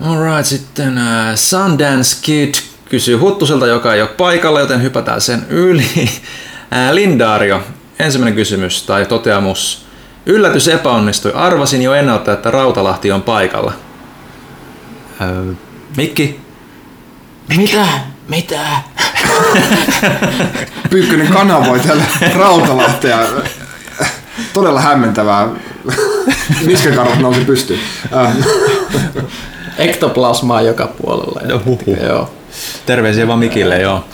Alright, sitten uh, Sundance Kid kysyy Huttuselta, joka ei ole paikalla, joten hypätään sen yli. Lindario, ensimmäinen kysymys tai toteamus. Yllätys epäonnistui. Arvasin jo ennalta, että Rautalahti on paikalla. Öö, Mikki? Mitä? Mitä? Pyykkönen kanavoi täällä Rautalahtea. Todella hämmentävää. Niskakarvat nousi pystyyn. Ektoplasmaa joka puolella. No, joo. Terveisiä vaan Mikille, joo.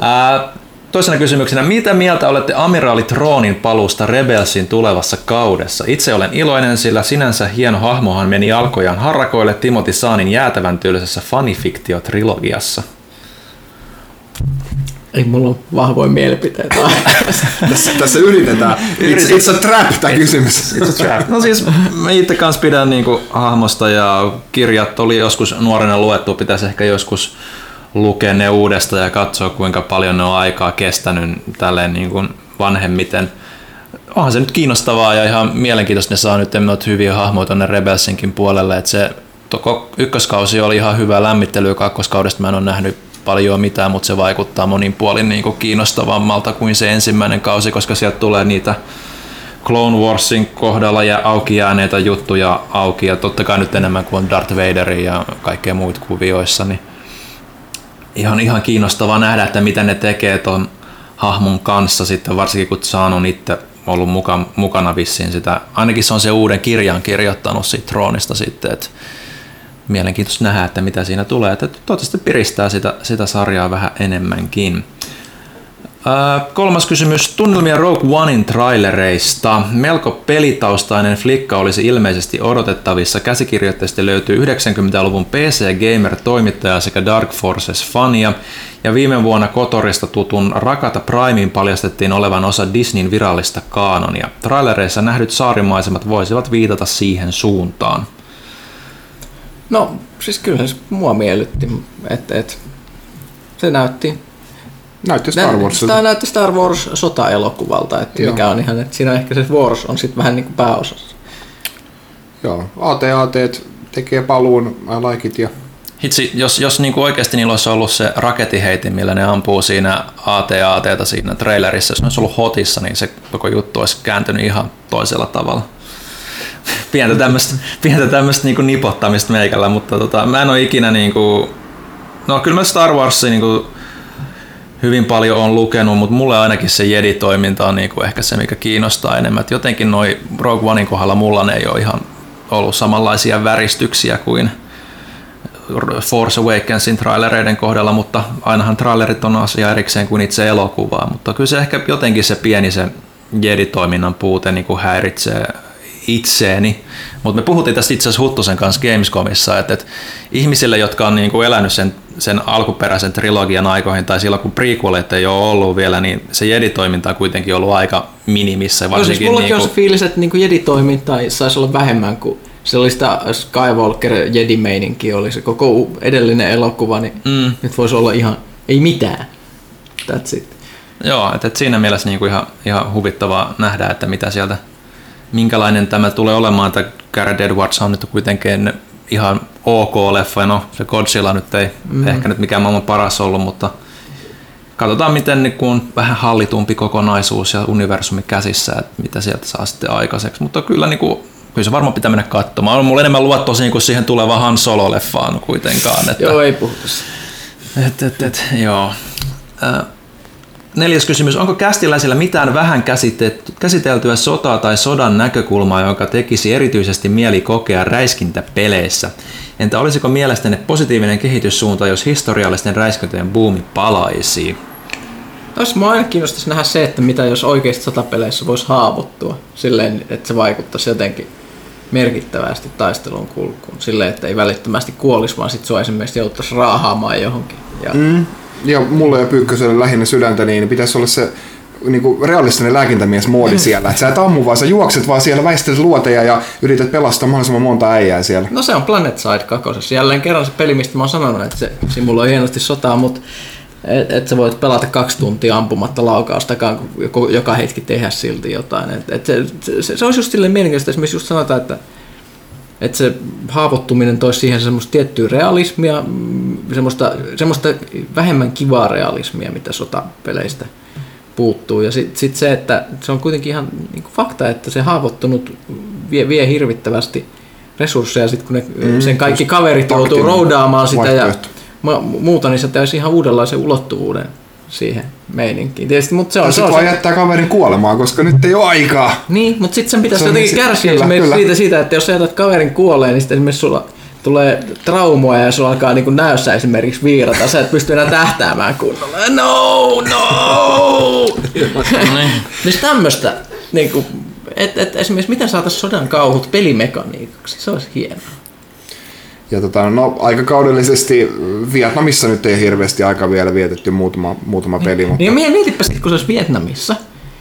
Ää, toisena kysymyksenä, mitä mieltä olette Amiraali Troonin paluusta Rebelsin tulevassa kaudessa? Itse olen iloinen, sillä sinänsä hieno hahmohan meni alkojaan harakoille Timothy Zahnin jäätävän tyylisessä fanifiktiotrilogiassa. Ei mulla ole vahvoja mielipiteitä. tässä, tässä yritetään. It's, it's a trap, tämä kysymys. It's, it's a trap. No siis, mä itse kanssa pidän niinku hahmosta ja kirjat oli joskus nuorena luettu, pitäisi ehkä joskus lukea ne uudestaan ja katsoa, kuinka paljon ne on aikaa kestänyt tälleen niinku vanhemmiten. Onhan se nyt kiinnostavaa ja ihan mielenkiintoista, ne saa nyt noita hyviä hahmoja tuonne Rebelsinkin puolelle. Et se toko ykköskausi oli ihan hyvä lämmittely, kakkoskaudesta mä en ole nähnyt paljon mitään, mutta se vaikuttaa monin puolin niin kuin kiinnostavammalta kuin se ensimmäinen kausi, koska sieltä tulee niitä Clone Warsin kohdalla ja auki jääneitä juttuja auki, ja totta kai nyt enemmän kuin on Darth Vaderia ja kaikkea muut kuvioissa, niin ihan, ihan kiinnostavaa nähdä, että mitä ne tekee ton hahmon kanssa sitten, varsinkin kun Zahn on itse ollut muka, mukana vissiin sitä, ainakin se on se uuden kirjan kirjoittanut siitä Troonista sitten, että mielenkiintoista nähdä, että mitä siinä tulee. Että toivottavasti piristää sitä, sitä sarjaa vähän enemmänkin. Äh, kolmas kysymys. Tunnelmia Rogue Onein trailereista. Melko pelitaustainen flikka olisi ilmeisesti odotettavissa. Käsikirjoitteista löytyy yhdeksänkymmentäluvun P C-gamer-toimittaja sekä Dark Forces-fania. Ja viime vuonna Kotorista tutun Rakata Primein paljastettiin olevan osa Disneyn virallista kaanonia. Trailereissa nähdyt saarimaisemat voisivat viitata siihen suuntaan. No, siis kyllä se mua miellytti, että et, se näytti näytti Star Wars. Tämä näytti Star Wars sotaelokuvalta, että joo. Mikä on ihan, että siinä ehkä se Wars on sitten vähän niin kuin pääosassa. Joo, A T A T tekee paluun, laikit ja... Hitsi, jos, jos niin kuin oikeasti niillä olisi ollut se raketiheitin, millä ne ampuu siinä A T A T:tä siinä trailerissa, jos ne olisi ollut hotissa, niin se koko juttu olisi kääntynyt ihan toisella tavalla. Pientä tämmöistä, pientä tämmöistä niinku nipottamista meikällä, mutta tota, mä en ole ikinä niinku... No kyllä mä Star Warsia niinku hyvin paljon on lukenut, mutta mulle ainakin se Jedi-toiminta on niinku ehkä se, mikä kiinnostaa enemmän. Et jotenkin noi Rogue Onein kohdalla mulla ne ei ole ihan ollut samanlaisia väristyksiä kuin Force Awakensin trailereiden kohdalla, mutta ainahan trailerit on asia erikseen kuin itse elokuvaa, mutta kyllä se ehkä jotenkin se pieni se Jedi-toiminnan puute niin kuin häiritsee itseeni. Mutta me puhuttiin tästä itse asiassa Huttusen kanssa Gamescomissa, että, että ihmisille, jotka on niin kuin elänyt sen, sen alkuperäisen trilogian aikoihin tai silloin kun prequelit ei ole ollut vielä, niin se Jedi-toiminta on kuitenkin ollut aika minimissä. Varsinkin, siis mullakin niin kuin... on se fiilis, että niin kuin Jedi-toiminta saisi olla vähemmän kuin se oli sitä Skywalker-Jedi-meininkiä, oli se koko edellinen elokuva, niin mm. nyt voisi olla ihan ei mitään. That's it. Joo, että et siinä mielessä niinku ihan, ihan huvittavaa nähdä, että mitä sieltä, minkälainen tämä tulee olemaan, että Gareth Edwards on nyt kuitenkin ihan ok-leffa, ja no se Godzilla nyt ei mm. ehkä nyt mikään maailman paras ollut, mutta katsotaan miten niin kun vähän hallitumpi kokonaisuus ja universumi käsissä, että mitä sieltä saa sitten aikaiseksi, mutta kyllä niinku kyllä se varmaan pitää mennä katsomaan. On mulla enemmän luottoa siihen tulevaan Han Solo-leffaan kuitenkaan. Että, joo, ei puhuta siitä. Neljäs kysymys. Onko kästiläisillä mitään vähän käsiteltyä sotaa tai sodan näkökulmaa, joka tekisi erityisesti mieli kokea räiskintäpeleissä? Entä olisiko mielestäni positiivinen kehityssuunta, jos historiallisten räiskintöjen buumi palaisi? Olisi minua aina kiinnostaisi nähdä se, että mitä jos oikeasti sotapeleissä voisi haavoittua silleen, että se vaikuttaisi jotenkin merkittävästi taistelun kulkuun. Silleen, että ei välittömästi kuolisi, vaan sitten sinua esimerkiksi joutuisi raahaamaan johonkin. Ja, mm. ja mulla ja Pyykköselle lähinnä sydäntä, niin pitäisi olla se niinku realistinen lääkintämiesmoodi siellä. Että sä et ammu vaan, sä juokset vaan siellä, väistelet luoteja ja yrität pelastaa mahdollisimman monta äijää siellä. No se on Planet Side kakkosessa. Jälleen kerran se peli, mistä mä oon sanonut, että se simuloi hienosti sotaa, mutta... Että et sä voit pelata kaksi tuntia ampumatta laukaustakaan, kun joka hetki tehdä silti jotain. Et, et se, se, se olisi just silleen mielenkiintoista. Esimerkiksi just sanotaan, että et se haavoittuminen toisi siihen semmoista tiettyä realismia, semmoista, semmoista vähemmän kivaa realismia, mitä sotapeleistä puuttuu. Ja sitten sit se, että se on kuitenkin ihan niin kuin fakta, että se haavoittunut vie, vie hirvittävästi resursseja, sit kun ne, mm, sen kaikki kaverit joutuu roudaamaan sitä ja... muuta, niin se täysi ihan uudenlaisen ulottuvuuden siihen meininkiin. Tietysti, mutta se on, se on vaan se... jättää kaverin kuolemaan, koska nyt ei ole aikaa. Niin, mutta sitten sen pitäisi se jotenkin kärsiä siitä, siitä, että jos sä jätät kaverin kuoleen, niin sitten esimerkiksi sulla tulee traumoja ja sulla alkaa niin näössä esimerkiksi viirata. Sä et pysty enää tähtäämään kunnolla. No, no! Niin tämmöistä, niin että et esimerkiksi miten saataisiin sodan kauhut pelimekaniikaksi, se olisi hienoa. Ja tota, no, aikakaudellisesti Vietnamissa nyt ei hirveästi aikaa vielä vietetty muutama, muutama peli. Niin, mutta... niin minä mietipä sitten, kun se olisi Vietnamissa.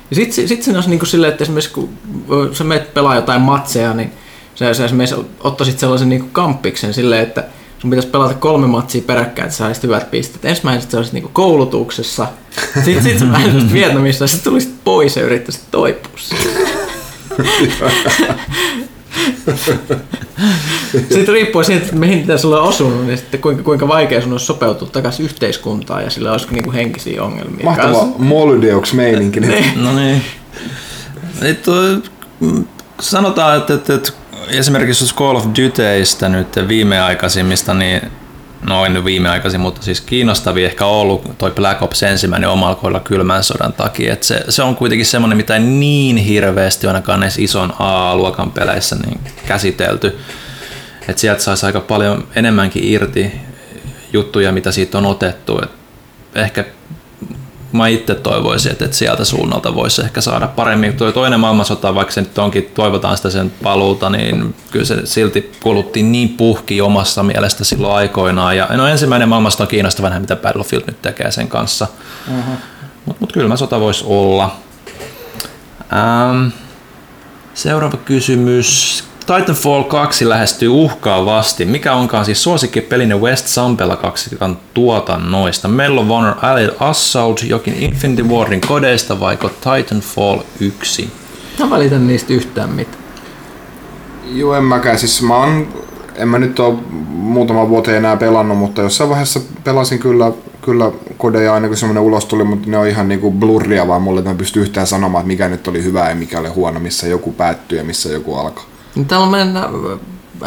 Ja sit, sit, sit se olisi niin kuin silleen, että esimerkiksi kun sä menet pelaa jotain matseja, niin sä, sä esimerkiksi ottaisit sellaisen niin kuin kamppiksen silleen, että sun pitäisi pelata kolme matsia peräkkäin, että sä olisit hyvät pistet. Ensimmäisenä sä olisit niin kuin koulutuksessa, sitten sit sä olisit Vietnamissa ja sit tulisit pois ja yrittäisit toipua. Sitten riippuu siitä, että mihin tämä sulla on osunut, niin sitten kuinka, kuinka vaikea sun olisi sopeutua takaisin yhteiskuntaan ja sillä olisiko niinku henkisiä ongelmia. Mahtava Moldeoks-meininki. No niin. Nyt, sanotaan, että, että, että esimerkiksi Call of Dutyistä nyt viimeaikaisimmista, niin no en viimeaikaisin, mutta siis kiinnostavia ehkä ollut toi Black Ops ensimmäinen omalla kohdalla kylmän sodan takia. Et se, se on kuitenkin semmoinen, mitä ei niin hirveästi ainakaan edes ison A A-luokan peleissä niin käsitelty. Et sieltä saisi aika paljon enemmänkin irti juttuja, mitä siitä on otettu. Et ehkä mä itse toivoisin, että et sieltä suunnalta voisi ehkä saada paremmin. Tuo toinen maailmansota, vaikka se nyt onkin, toivotaan sitä sen paluuta, niin kyllä se silti kulutti niin puhki omassa mielestä silloin aikoinaan. Ja, no ensimmäinen maailmansota on kiinnostava nähdä, mitä Battlefield nyt tekee sen kanssa. Uh-huh. Mutta mut kylmä sota voisi olla. Ähm, seuraava kysymys. Titanfall kaksi lähestyy uhkaavasti. Mikä onkaan siis suosikkipelinne West Sampella kaksikan tuotannoista? Medal of Honor, Allied Assault, jokin Infinity Wardin kodeista vaiko Titanfall yksi? Mä valitan niistä yhtään mitään. Joo, en mäkään. Siis mä oon, en mä nyt oo muutama vuoteen enää pelannut, mutta jossain vaiheessa pelasin kyllä, kyllä kodeja aina kun semmonen ulos tuli, mutta ne on ihan niinku blurria vaan mulle, että mä pystyn yhtään sanomaan, että mikä nyt oli hyvä ja mikä oli huono, missä joku päättyy ja missä joku alkaa. Täällä on mennä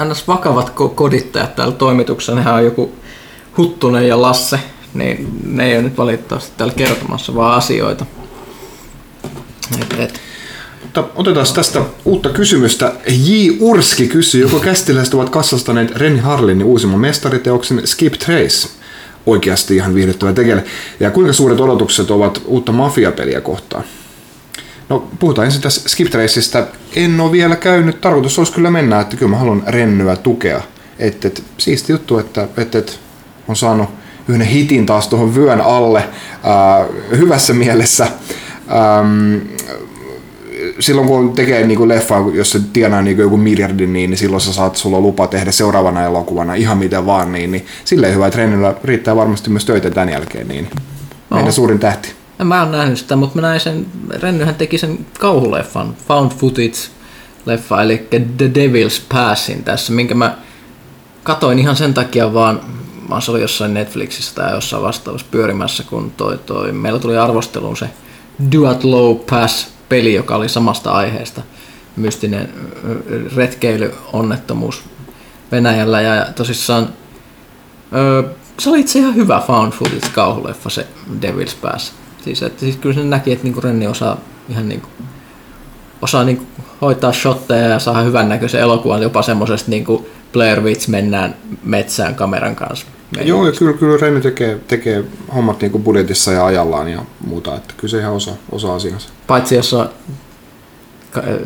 ns. Vakavat kodittajat täällä toimituksessa, nehän on joku Huttunen ja Lasse, niin ne ei ole nyt valitettavasti täällä kertomassa vaan asioita. Et, et. Otetaan tästä uutta kysymystä. J. Urski kysyy, joko kästiläiset ovat kassastaneet Renny Harlinin uusimman mestariteoksen Skip Trace? Oikeasti ihan viihdyttävä tekele. Ja kuinka suuret odotukset ovat uutta mafiapeliä kohtaan? No puhutaan ensin tässä Skip Traceista. En ole vielä käynyt, tarkoitus olisi kyllä mennä, että kyllä mä haluan Rennyä tukea. Et, et, siisti juttu, että et, et, on saanut yhden hitin taas tuohon vyön alle, ää, hyvässä mielessä. Äm, silloin kun tekee niinku leffaa, jos se tienaa niinku joku miljardin, niin, niin silloin sä saat, sulla lupa tehdä seuraavana elokuvana ihan mitä vaan. Niin, niin silleen hyvä, että Rennyllä riittää varmasti myös töitä tämän jälkeen. Niin no. Meidän suurin tähti. En mä oon nähnyt sitä, mutta mä näin sen, Rennyhän teki sen kauhuleffan, found footage-leffa, eli The Devil's Passin tässä, minkä mä katoin ihan sen takia vaan, vaan se oli jossain Netflixissä tai jossain vastaavassa pyörimässä, kun toi, toi, meillä tuli arvosteluun se Duatlow Pass-peli, joka oli samasta aiheesta, mystinen retkeilyonnettomuus Venäjällä, ja tosissaan öö, se oli itse ihan hyvä found footage-kauhuleffa se Devil's Pass. Siis, että, siis kyllä se näki, että niinku Renni osaa, ihan niinku, osaa niinku hoitaa shotteja ja saada hyvännäköisen elokuvan jopa semmoisesta niinku Blair Witch mennään metsään kameran kanssa. Meidän joo, ja kyllä, kyllä Renni tekee, tekee hommat niinku budjetissa ja ajallaan ja muuta, että kyllä se ihan osaa, osaa asiansa. Paitsi jos on,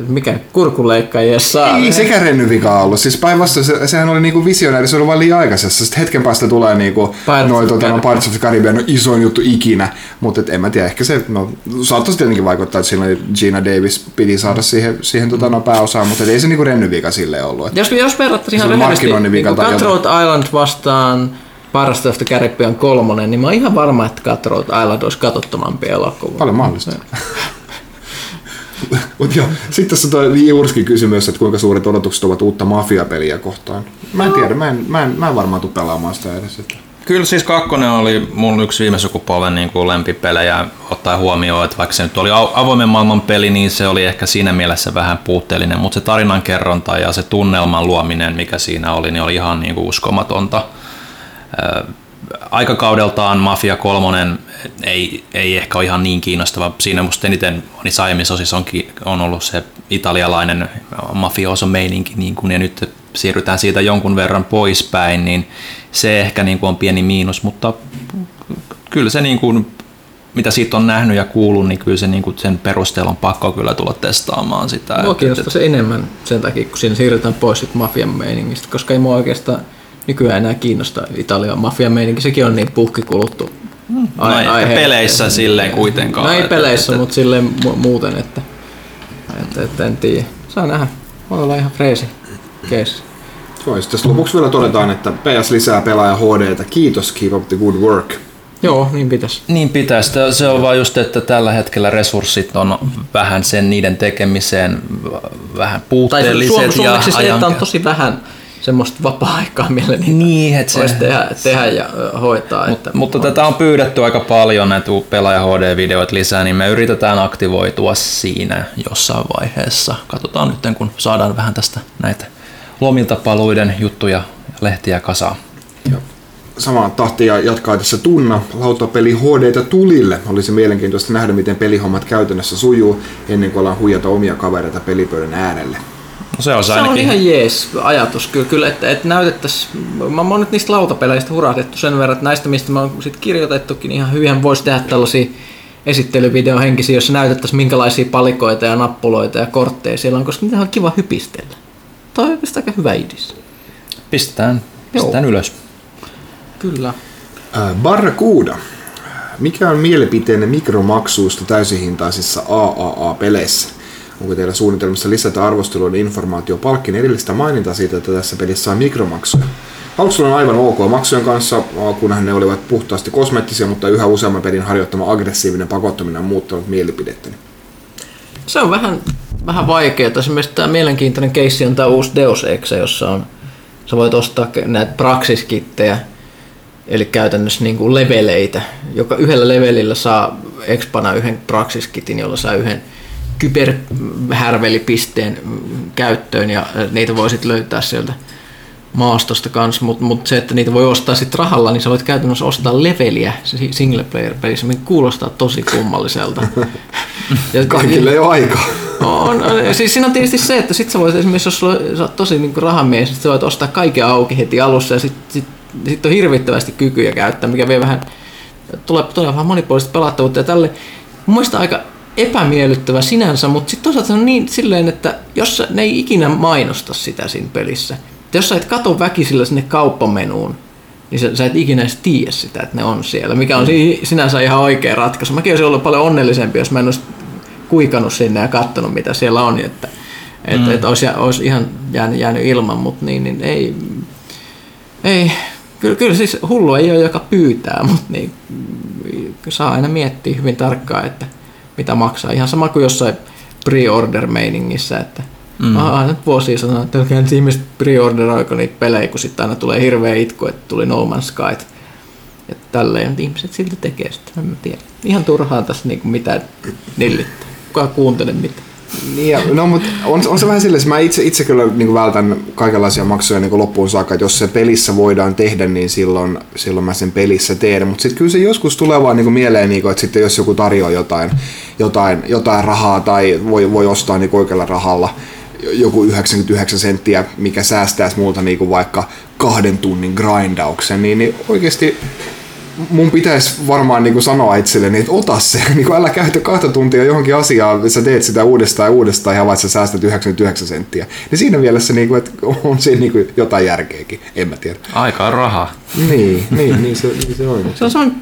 mikä kurkuleikkaajia saa. Ei sekään Renny vika ollut, siis päinvastoin se, sehän oli niinku visionääri, se oli vain liian aikaisessa. Sitten hetken päästä tulee niinku noin tota, Pirates of the Caribbean, no, isoin juttu ikinä, mutta en mä tiedä, ehkä se no, saattaisi tietenkin vaikuttaa, että siinä Gina Davis piti saada siihen, siihen tota, no, pääosaan, mutta ei se niinku Renny vika silleen ollut. Et jos jos verrattaisiin ihan rehellisesti niinku Cutthroat Island vastaan Pirates of the Caribbean kolmonen, niin mä oon ihan varma, että Cutthroat Island olisi katsottomampi elokuva. Paljon mahdollista. Sitten tässä on tuo Jurskin kysymys, että kuinka suuret odotukset ovat uutta mafiapeliä kohtaan. Mä en tiedä, mä en, mä en, mä en varmaan tule pelaamaan sitä edes. Kyllä siis kakkonen oli mun yksi viime sukupolven niin kuin lempipelejä, ottaen huomioon, että vaikka se nyt oli avoimen maailman peli, niin se oli ehkä siinä mielessä vähän puutteellinen, mutta se tarinankerronta ja se tunnelman luominen, mikä siinä oli, niin oli ihan niin kuin uskomatonta. Aikakaudeltaan Mafia kolmonen ei, ei ehkä ole ihan niin kiinnostava. Siinä musta eniten niissä aiemmissa osissa on, on ollut se italialainen mafioso-meininki, niin kun, ja nyt siirrytään siitä jonkun verran poispäin, niin se ehkä niin kun on pieni miinus, mutta kyllä se, niin kun, mitä siitä on nähnyt ja kuullut, niin kyllä se, niin kun sen perusteella on pakko kyllä tulla testaamaan sitä. Mua kiinnostaa se enemmän sen takia, kun siinä siirrytään pois mafian meiningistä, koska ei mua oikeastaan nykyään enää kiinnostaa Italian mafia-meininki, sekin on niin puhkikuluttu aihe. No ei peleissä silleen kuitenkaan. No ei peleissä, mutta silleen mu- muuten, että, että, että en tiedä. Saa nähdä, voi olla ihan freesi case. Tässä lopuksi vielä todetaan, että P S lisää pelaaja H D:tä. Kiitos, keep up the good work. Joo, niin pitäisi. Niin pitäisi. Se on vaan just, että tällä hetkellä resurssit on vähän sen niiden tekemiseen vähän puutteelliset. Tai su- ja su- ajan... on tosi vähän semmoista vapaa-aikaa, millä niitä niin, että voisi se, tehdä, tehdä ja hoitaa. Mut, että mutta on. Tätä on pyydetty aika paljon, näitä pelaaja H D-videoit lisää, niin me yritetään aktivoitua siinä jossain vaiheessa. Katsotaan nyt, kun saadaan vähän tästä näitä lomiltapaluiden juttuja ja lehtiä kasaan. Joo. Samaan tahtiin jatkaa tässä Tunna. Lautapeli H D:tä tulille. Olisi mielenkiintoista nähdä, miten pelihommat käytännössä sujuu, ennen kuin ollaan huijata omia kavereita pelipöydän äärelle. No se on, se on ihan jees ajatus, kyllä, kyllä että, että näytettäisiin, mä oon nyt niistä lautapeleistä hurahdettu sen verran, että näistä mistä mä oon sit kirjoitettukin ihan hyvinhän voisi tehdä tällaisia esittelyvideohenkisiä, jossa näytettäisiin minkälaisia palikoita ja nappuloita ja kortteja siellä on, koska niitä on kiva hypistellä. Toi on oikeastaan aika hyvä idis. Pistetään, pistetään ylös. Kyllä. Äh, Barracuda. Mikä on mielipiteenne mikromaksuista täysihintaisissa triple A-peleissä? Onko teillä suunnitelmissa lisätä arvosteluiden informaatiopalkkin erillistä mainintaa siitä, että tässä pelissä on mikromaksuja? Alkuun on aivan ok maksujen kanssa, kunhan ne olivat puhtaasti kosmeettisia, mutta yhä useamman pelin harjoittama aggressiivinen pakottaminen on muuttanut mielipidettäni. Se on vähän, vähän vaikeaa. Esimerkiksi tämä mielenkiintoinen keissi on tämä uusi Deus Ex, jossa on, sä voit ostaa näitä praksiskittejä, eli käytännössä niin kuin leveleitä, joka yhdellä levelillä saa expana yhden praksiskitin, jolla saa yhden kyberhärvelipisteen käyttöön ja niitä voi sitten löytää sieltä maastosta kanssa, mutta mut se, että niitä voi ostaa sitten rahalla, niin sä voit käytännössä ostaa leveliä single player pelissä, mikä kuulostaa tosi kummalliselta. Kaikille ei ole aikaa. On, siis siinä on tietysti se, että sit sä voit esimerkiksi, jos sä oot tosi niinku rahamies, sit sä voit ostaa kaiken auki heti alussa ja sit, sit, sit on hirvittävästi kykyjä käyttää, mikä vie vähän, tulee, tulee vähän monipuolista pelattavuutta ja tälle. Muista aika epämiellyttävä sinänsä, mutta sitten toisaalta se on niin silleen, että jos ne ei ikinä mainosta sitä siinä pelissä, että jos sä et kato väkisillä sinne kauppamenuun, niin sä, sä et ikinä edes tiedä sitä, että ne on siellä, mikä on sinänsä ihan oikea ratkaisu. Mäkin olisin ollut paljon onnellisempi, jos mä en olisi kuikannut sinne ja katsonut, mitä siellä on, että et, mm. et olisi, olisi ihan jäänyt, jäänyt ilman, mutta niin, niin ei, ei. Kyllä, kyllä siis hullu ei ole, joka pyytää, mutta niin, saa aina miettiä hyvin tarkkaan, että mitä maksaa. Ihan sama kuin jossain pre-order-meiningissä, että mm. ahaa, nyt vuosia sanoo, että ihmiset pre-orderoiko niitä pelejä, kun sitten aina tulee hirveä itku, että tuli No Man's Sky. Että, että tälleen, mutta ihmiset silti tekee sitä, en mä tiedä. Ihan turhaan tässä niin mitään nillittää. Kukaan kuuntele mitään. Niin, no mutta on, on se vähän silleen, että mä itse, itse kyllä niin vältän kaikenlaisia maksuja niin loppuun saakka, että jos se pelissä voidaan tehdä, niin silloin, silloin mä sen pelissä teen. Mutta sitten kyllä se joskus tulee vaan niin mieleen, niin kuin, että sitten jos joku tarjoaa jotain, jotain, jotain rahaa tai voi, voi ostaa niin oikealla rahalla joku yhdeksänkymmentäyhdeksän senttiä, mikä säästäisi multa niin vaikka kahden tunnin grindauksen, niin, niin oikeasti... Mun pitäisi varmaan niin kuin sanoa itselleni, että ota se, niin kuin älä käytä kahta tuntia johonkin asiaan, sä teet sitä uudestaan ja uudestaan ja havaat, sä säästät yhdeksänkymmentäyhdeksän senttiä. Niin siinä mielessä, niin kuin, että on siinä niin kuin jotain järkeäkin, en mä tiedä. Aika on rahaa. Niin, niin, niin, se, niin se on. Se on, se on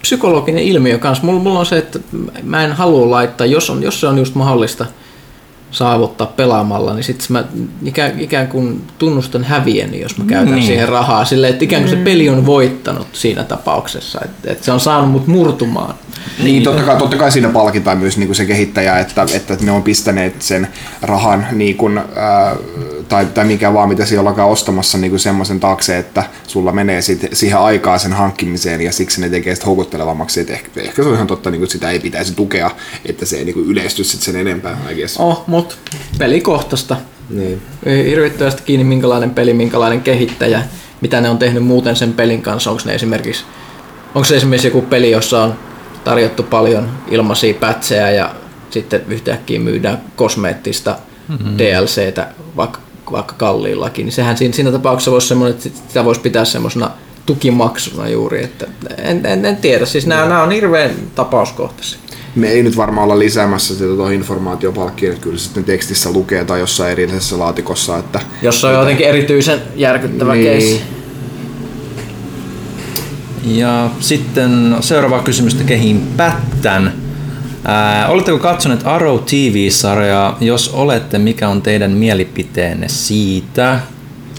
psykologinen ilmiö kanssa. Mulla, mulla on se, että mä en halua laittaa, jos, on, jos se on just mahdollista saavuttaa pelaamalla, niin sitten mä ikään, ikään kuin tunnustan hävieni, jos mä käytän niin. siihen rahaa silleen, että ikään kuin se peli on voittanut siinä tapauksessa, että, että se on saanut mut murtumaan. Niin, totta kai, totta kai siinä palkitaan myös niin kuin se kehittäjä, että, että ne on pistäneet sen rahan niin kuin, ää, tai, tai mikä vaan, mitä siellä ollakaan ostamassa niin kuin semmoisen taakse, että sulla menee sit siihen aikaa sen hankkimiseen ja siksi ne tekee sitä houkuttelevammaksi. Että ehkä, ehkä se on ihan totta, niin kuin sitä ei pitäisi tukea, että se ei niin kuin yleisty sit sen enempää. Oh, mutta pelikohtaista. Niin. Hirvittävästi kiinni, minkälainen peli, minkälainen kehittäjä, mitä ne on tehnyt muuten sen pelin kanssa. Onko ne esimerkiksi, onko se esimerkiksi joku peli, jossa on tarjottu paljon ilmaisia pätsejä ja sitten yhtäkkiä myydään kosmeettista mm-hmm. D L C:tä vaikka, vaikka kalliillakin, niin sehän siinä, siinä tapauksessa voisi semmoinen, että sitä voisi pitää semmoisena tukimaksuna juuri, että en, en, en tiedä, siis nämä, nämä on hirveän tapauskohtaisia. Me ei nyt varmaan olla lisäämässä sitä tuohon informaatiopalkkiin, että kyllä sitten tekstissä lukee tai jossain erillisessä laatikossa, että... Jos on että... jotenkin erityisen järkyttävä niin. keissi. Ja sitten seuraava kysymystä kehin pättän. Ää, oletteko katsoneet Arrow T V-sarjaa? Jos olette, mikä on teidän mielipiteenne siitä?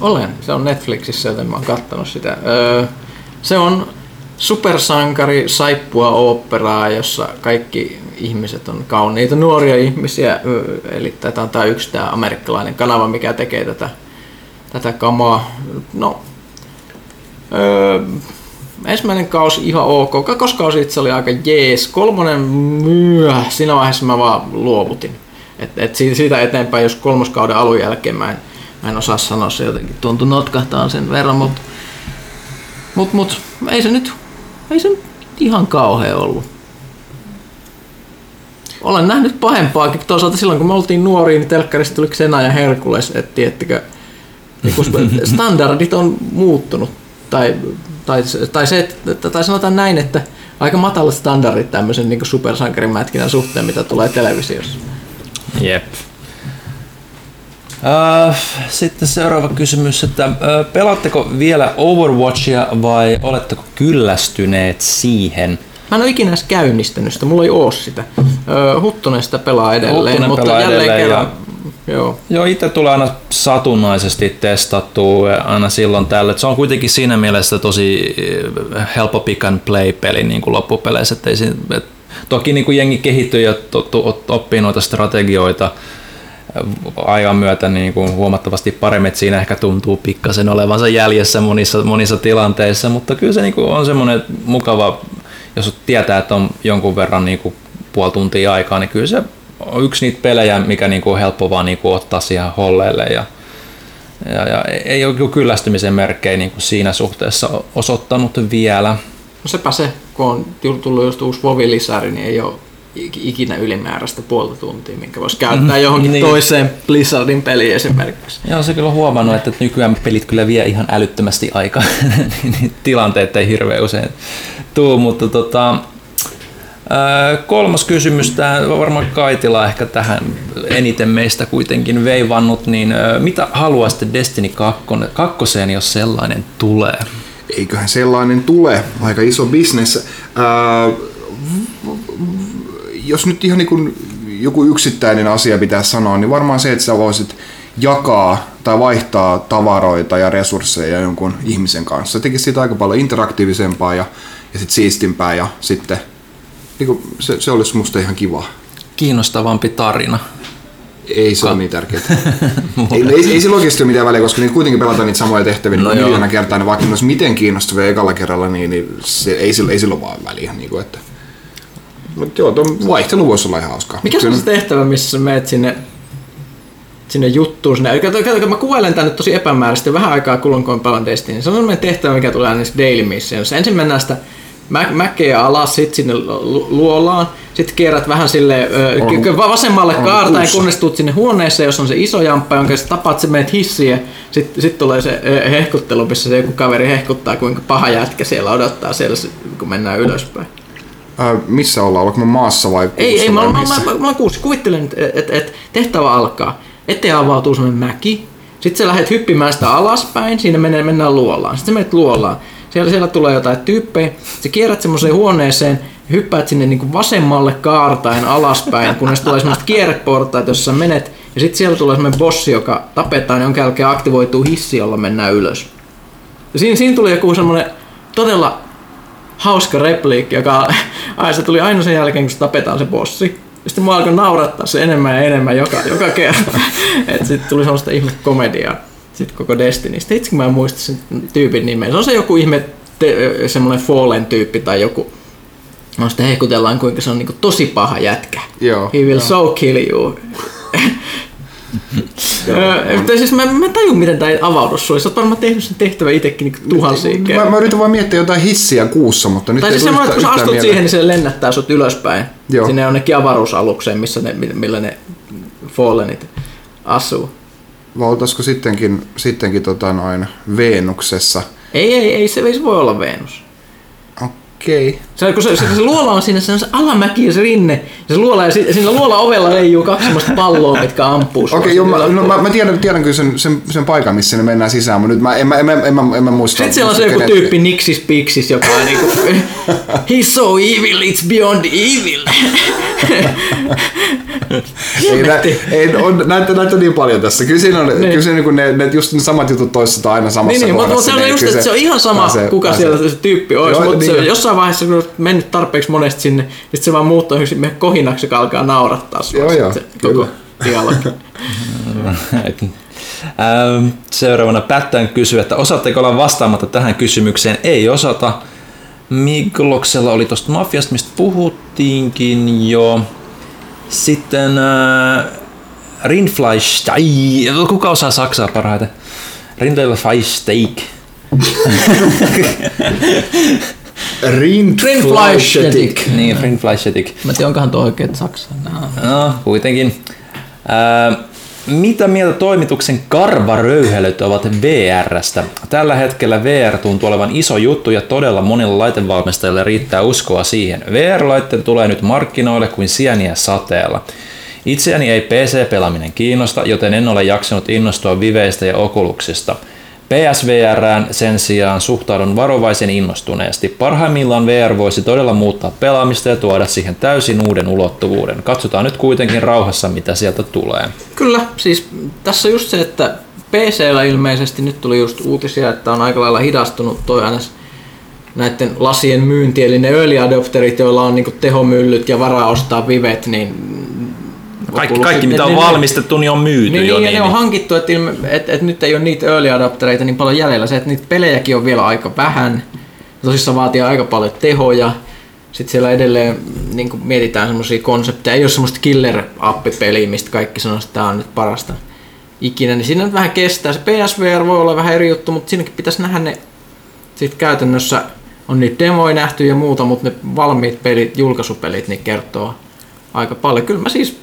Olen. Se on Netflixissä, joten mä oon kattonut sitä. Öö, se on... supersankari saippua oopperaa, jossa kaikki ihmiset on kauniita nuoria ihmisiä, eli tämä on tämä yksi tämä amerikkalainen kanava, mikä tekee tätä, tätä kamaa. No, öö, ensimmäinen kausi ihan ok, kakkoskausi itse oli aika jees, kolmonen myö, siinä vaiheessa mä vaan luovutin. Et, et siitä eteenpäin, jos kolmoskauden alun jälkeen mä en, mä en osaa sanoa, se jotenkin tuntui notkahtaan sen verran, mutta mut, mut, ei se nyt... Ei se ihan kauhea ollut. Olen nähnyt pahempaakin. Toisaalta silloin kun me oltiin nuoria, niin telkkarista tuli Xena ja Herkules, että tiettikö, standardit on muuttunut. Tai, tai, tai, se, että, tai sanotaan näin, että aika matalat standardit tämmöisen niin kuin supersankarimätkinän suhteen, mitä tulee televisiossa. Jep. Sitten seuraava kysymys, että pelaatteko vielä Overwatchia vai oletteko kyllästyneet siihen? Mä en ole ikinä edes käynnistänyt sitä, mulla ei oo sitä. Huttunen sitä pelaa edelleen, Huttunen mutta pelaa jälleen edelleen kerran. Ja... Joo. Joo, itse tulee aina satunnaisesti testattua aina silloin tällöin. Se on kuitenkin siinä mielessä tosi helppo pick and play peli niin kuin loppupeleissä. Ettei siinä... Toki niin kuin jengi kehittyy ja oppii noita strategioita ajan myötä niin kuin huomattavasti paremmin, siinä ehkä tuntuu pikkasen olevansa jäljessä monissa, monissa tilanteissa, mutta kyllä se niin kuin on semmoinen mukava, jos tietää, että on jonkun verran niin kuin puoli tuntia aikaa, niin kyllä se on yksi niitä pelejä, mikä niin kuin on helppo vaan niin kuin ottaa siihen holleille ja, ja, ja ei ole kyllästymisen merkkejä niin kuin siinä suhteessa osoittanut vielä. No sepä se, kun on tullut just uusi WoW-lisäri, niin ei ole ikinä ylimääräistä puolta tuntia, minkä voisi käyttää johonkin niin. toiseen Blizzardin peliin esimerkiksi. Joo, se kyllä on huomannut, että nykyään pelit kyllä vie ihan älyttömästi aikaa. Tilanteet ei hirveän usein tule, mutta tota, Kolmas kysymys, tämä varmaan Kaitila ehkä tähän eniten meistä kuitenkin veivannut, niin mitä haluaisitte Destiny kakkoseen, jos sellainen tulee? Eiköhän sellainen tule, aika iso bisnes. Äh, jos nyt ihan niin kuin joku yksittäinen asia pitää sanoa, niin varmaan se, että sä voisit jakaa tai vaihtaa tavaroita ja resursseja jonkun ihmisen kanssa. Tekisi siitä aika paljon interaktiivisempaa ja, ja sit siistimpää ja sitten niin se, se olisi musta ihan kiva. Kiinnostavampi tarina. Ei se Ka- ole niin tärkeää. ei, ei, ei sillä oikeasti ole mitään väliä, koska niitä kuitenkin pelataan niitä samoja tehtäviä no miljoona kertaa, niin vaikka ne olisi miten kiinnostavia ekalla kerralla, niin, niin se, ei, sillä, ei sillä ole vaan väliä. Niin kuin, että. Mut joo, tuon vaihtelu voisi olla ihan hauskaa. Mikä on se tehtävä, missä menet sinne, sinne juttuun? Sinne? Katsotaan, mä kuvailen tämän nyt tosi epämääräisesti vähän aikaa kulunkoon pelan Destiny. Se on sellainen tehtävä, mikä tulee aina daily missions. Ensin mennään sitä mäkeä alas, sit sinne luolaan, sit kierrät vähän sille vasemmalle kaartaan, kunnes tuut sinne huoneeseen, jos on se iso jamppa, jonka sit tapaat, se menet hissiin ja sit, sit tulee se hehkuttelu, missä se joku kaveri hehkuttaa, kuinka paha jätkä siellä odottaa siellä, kun mennään ylöspäin. Äh, missä ollaan? Ollaanko maassa vai kuussa? Ei, ei, mä, mä, mä, mä kuussa. Kuvittelen, että et, et tehtävä alkaa. Eteen avautuu semmoinen mäki, sit sä lähdet hyppimään sitä alaspäin, siinä mennään, mennään luolaan, sit sä menet luolaan. Siellä, siellä tulee jotain tyyppejä, sä kierrät semmoiseen huoneeseen, hyppäät sinne niinku vasemmalle kaartain alaspäin, kunnes tulee semmoiset kierreportaat, jossa menet, ja sitten siellä tulee semmoinen bossi, joka tapetaan, jonka jälkeen aktivoituu hissi, jolla mennään ylös. Ja siinä, siinä tuli joku semmoinen todella hauska repliikki, joka ai, se tuli aina sen jälkeen, kun se tapetaan se bossi. Ja sitten mä alkoi naurattaa se enemmän ja enemmän joka, joka kerta. Että sitten tuli semmoista ihme komediaa. Sitten koko Destiny. Sitten itse mä en muista sen tyypin nimeä. Se on se joku ihme, te, semmoinen Fallen tyyppi tai joku. No sitten heikutellaan, kuinka se on niinku tosi paha jätkä. Joo, He will joo. so kill you. Mutta siis mä, mä tajun, miten tää ei avaudu sulle. Sä oot varmaan tehnyt sen tehtävän itsekin niinku tuhansia kertaa. Mä, mä yritän vaan miettiä jotain hissiä kuussa, mutta nyt ei siis semmoinen, että kun sä astut mieleen siihen, niin se lennättää sut ylöspäin. Joo. Sinne jonnekin avaruusalukseen, missä ne, millä ne Fallenit asuu. Vai oltaisiko sittenkin, sittenkin tota noin Venuksessa? Ei, ei, ei, se, ei se voi olla Venus. Okei. Okay. Se, se, se, se luola on siinä, se on se alamäki ja se rinne. Se luola, ja si, siinä luola-ovella leijuu kaksi semmoista palloa, mitkä ampuu. Okei, okay, mä, no, mä, mä tiedän, tiedän kyllä sen, sen, sen paikan, missä ne mennään sisään, mutta nyt mä en, mä, en, mä, en, mä, en mä muista. Sitten siellä on se joku kenet... tyyppi Nixis Pixis, joka on niinku he's so evil, it's beyond evil. Ei, nä, ei, on, näitä, näitä on niin paljon tässä. Kyllä siinä on, niin. Kyllä siinä, kun ne, ne, just ne samat jutut toistetaan aina samassa niin, huoneessa. Niin, mutta se, se on ihan sama, se, kuka siellä se, se tyyppi olisi, joo, mutta niin, se, jossain vaiheessa kun olet mennyt tarpeeksi monesti sinne, niin se vaan muuttuu yhden kohinaksi, joka alkaa naurattaa sinua. Joo, joo, kyllä. Dialogi. Seuraavana päättään kysyä, että osaatteko olla vastaamatta tähän kysymykseen? Ei osata. Mikloksella oli tuosta mafiasta, mistä puhuttiinkin jo. Sitten äh, Rindfleischsteak. Kuka osaa saksaa parhaiten? Rindfleischsteak. Rindfleischsteak. Niin, Rindfleischsteak. Mä tiedän, onkohan tuo oikein saksaa. No, no kuitenkin. Äh, mitä mieltä toimituksen karvaröyhelöt ovat V R:stä? Tällä hetkellä V R tuntuu olevan iso juttu ja todella monilla laitevalmistajilla riittää uskoa siihen. V R-laitteet tulee nyt markkinoille kuin sieniä sateella. Itseäni ei P C-pelaaminen kiinnosta, joten en ole jaksanut innostua viveistä ja okuluksista. P S V R:ään sen sijaan suhtaudun varovaisen innostuneesti. Parhaimmillaan V R voisi todella muuttaa pelaamista ja tuoda siihen täysin uuden ulottuvuuden. Katsotaan nyt kuitenkin rauhassa, mitä sieltä tulee. Kyllä, siis tässä just se, että P C:llä ilmeisesti nyt tuli just uutisia, että on aika lailla hidastunut toi äänes näiden lasien myynti, eli ne early adopterit, joilla on niinku tehomyllyt ja varaa ostaa vivet, niin Kaikki, kaikki mitä on valmistettu, niin on myyty niin, jo. Niin, ja ne on hankittu, että et, et nyt ei ole niitä early adoptereita niin paljon jäljellä. Se, että niitä pelejäkin on vielä aika vähän. Tosissaan vaatii aika paljon tehoja. Sitten siellä edelleen niin mietitään semmoisia konsepteja. Ei ole semmoista killer-appipeliä, mistä kaikki sanoo, että tämä on nyt parasta ikinä. Niin siinä nyt vähän kestää. Se P S V R voi olla vähän eri juttu, mutta siinäkin pitäisi nähdä ne sitten käytännössä. On niitä demoja nähty ja muuta, mutta ne valmiit pelit, julkaisupelit, niin kertoo aika paljon. Kyllä mä siis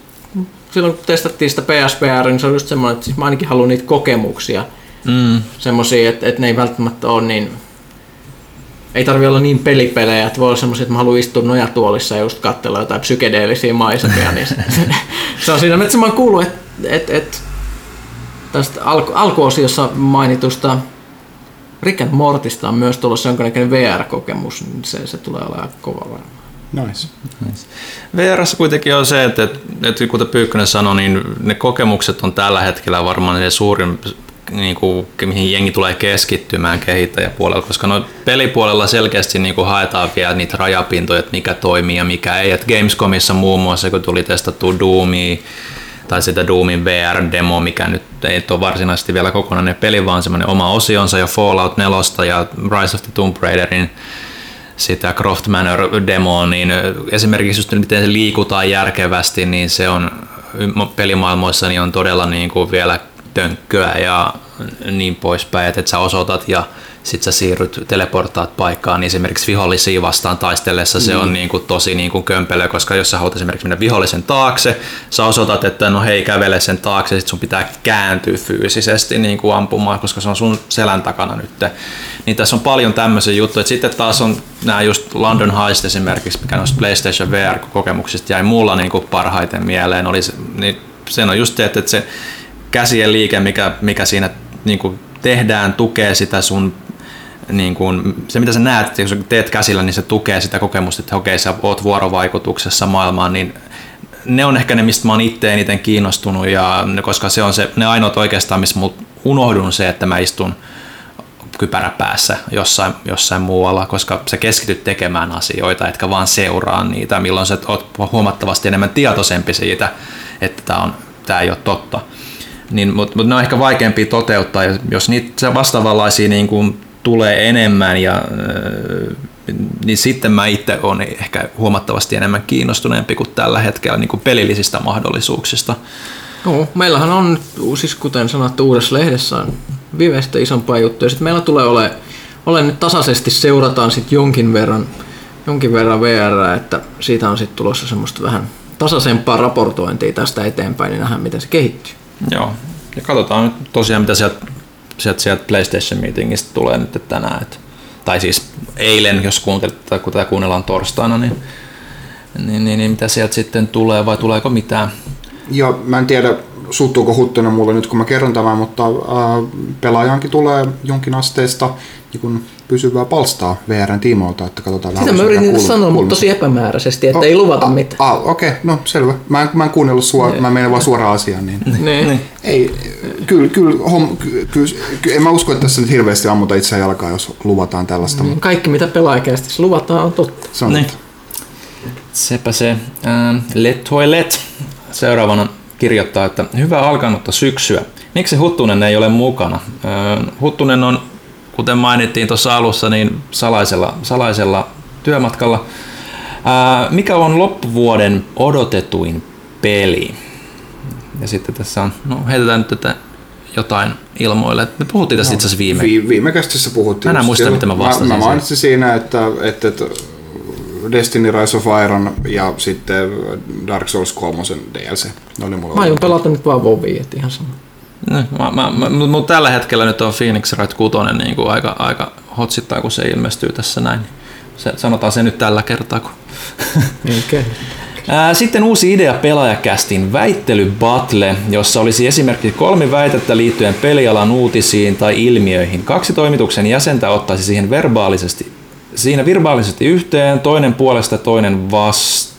silloin kun testattiin sitä P S V R, niin se on just semmoinen, että siis mä ainakin haluan niitä kokemuksia. Mm. Semmoisia, että, että ne ei välttämättä ole niin ei tarvitse olla niin pelipelejä, että voi olla semmoisia, että mä haluan istua nojatuolissa ja just katsella jotain psykedeellisiä maisemia. Niin se on siinä, että mä oon kuullut, että et, et, tästä alku, alkuosiossa mainitusta Rick and Mortista on myös tulossa jonkinlainen V R-kokemus, niin se, se tulee olemaan kova varmaan. Nice. Nice. V R:ssä kuitenkin on se, että, että kuten Pyykkönen sanoi, niin ne kokemukset on tällä hetkellä varmaan ne suurin, niin kuin, mihin jengi tulee keskittymään kehittäjäpuolella, koska no, pelipuolella selkeästi niin kuin haetaan vielä niitä rajapintoja, että mikä toimii ja mikä ei. Et Gamescomissa muun muassa, kun tuli testattua Doomia, tai sitä Doomin V R-demo, mikä nyt ei ole varsinaisesti vielä kokonainen peli, vaan semmoinen oma osionsa, ja Fallout neljä ja Rise of the Tomb Raiderin sitä Croft Manor-demoa, niin esimerkiksi just miten se liikutaan järkevästi, niin se on pelimaailmoissa niin on todella niin kuin vielä tönkköä ja niin poispäin, että sä osoitat ja sit sä siirryt, teleporttaat paikkaan, niin esimerkiksi vihollisia vastaan taistellessa se mm. on niin kuin tosi niin kuin kömpelö, koska jos sä haluat esimerkiksi mennä vihollisen taakse, sä osoitat, että no hei, kävele sen taakse, sit sun pitää kääntyä fyysisesti niin kuin ampumaan, koska se on sun selän takana nyt. Niin tässä on paljon tämmöisiä juttuja. Sitten taas on nämä just London Heist esimerkiksi, mikä noista PlayStation V R-kokemuksista jäi mulla niin kuin parhaiten mieleen. Oli se, niin sen on just se, että se käsien liike, mikä, mikä siinä niin kuin tehdään, tukee sitä sun niin kuin, se mitä sä näet, jos teet käsillä, niin se tukee sitä kokemusta, että okei, sä oot vuorovaikutuksessa maailmaan, niin ne on ehkä ne, mistä mä oon itse eniten kiinnostunut, ja koska se on se, ne ainoat oikeastaan, missä mut unohdun se, että mä istun kypärä päässä jossain, jossain muualla, koska sä keskityt tekemään asioita, etkä vaan seuraa niitä, milloin sä oot huomattavasti enemmän tietoisempi siitä, että tää, on, tää ei oo totta. Niin, mutta mut ne on ehkä vaikeampia toteuttaa, jos niitä vastaavanlaisia niin kuin tulee enemmän, ja, niin sitten mä itse olen ehkä huomattavasti enemmän kiinnostuneempi kuin tällä hetkellä niin kuin pelillisistä mahdollisuuksista. No, meillähän on, siis kuten sanottu, uudessa lehdessä on Vivestä isompaa juttuja. Sitten meillä tulee ole, ole nyt tasaisesti seurataan sit jonkin verran, jonkin verran V R, että siitä on sitten tulossa semmoista vähän tasaisempaa raportointia tästä eteenpäin, niin nähdään miten se kehittyy. Joo, ja katsotaan nyt tosiaan mitä sieltä sieltä, sieltä PlayStation-meetingistä tulee nyt tänään. Et, tai siis eilen, jos kuuntelette, kun tätä kuunnellaan torstaina, niin, niin, niin, niin mitä sieltä sitten tulee vai tuleeko mitään? Joo, mä en tiedä suuttuuko huttuna mulle nyt kun mä kerron tämän, mutta äh, pelaajankin tulee jonkin asteista niin kun pysyvää palstaa V R:n tiimoilta, että katsotaan vähän. Sitä mä yritin kuulun, sanoa, mutta tosi epämääräisesti, että o, ei luvata a, mitään. Ah, okei, okay, no selvä. Mä en, mä en kuunnellut sua, ne. Mä menen vaan suoraan asiaan. Niin. Ne. Ne. Ei, kyllä, kyllä, hom, kyllä, kyllä, en mä usko, että tässä nyt hirveästi ammuta itseään jalkaa, jos luvataan tällaista. Ne. Kaikki mitä pelaajakästissä luvataan on totta. Se on totta. Sepä se. Ähm, let toi let. Seuraavana kirjoittaa, että hyvää alkanutta syksyä. Miksi Huttunen ei ole mukana? Ähm, Huttunen on, kuten mainittiin tuossa alussa, niin salaisella, salaisella työmatkalla. Ää, mikä on loppuvuoden odotetuin peli? Ja sitten tässä on, no heitetään nyt tätä jotain ilmoille. Me puhuttiin tästä no, itse asiassa viime. Vi- viime kästissä puhuttiin. Mä enää muista, mitä mä vastasin. Mä, mä mainitsin siinä, että, että, että Destiny, Rise of Iron ja sitten Dark Souls kolme D L C. No, niin mulla mä aion pelata nyt vaan Vovia, et ihan sama. Mä, mä, mä, mun tällä hetkellä nyt on Phoenix Wright kuusi niin kuin aika, aika hotsittaa, kun se ilmestyy tässä näin. Se, sanotaan se nyt tällä kertaa. Kun. Okay. Sitten uusi idea pelaajakästin väittelybattle, jossa olisi esimerkiksi kolme väitettä liittyen pelialan uutisiin tai ilmiöihin. Kaksi toimituksen jäsentä ottaisi siihen verbaalisesti, siinä verbaalisesti yhteen, toinen puolesta toinen vastaan.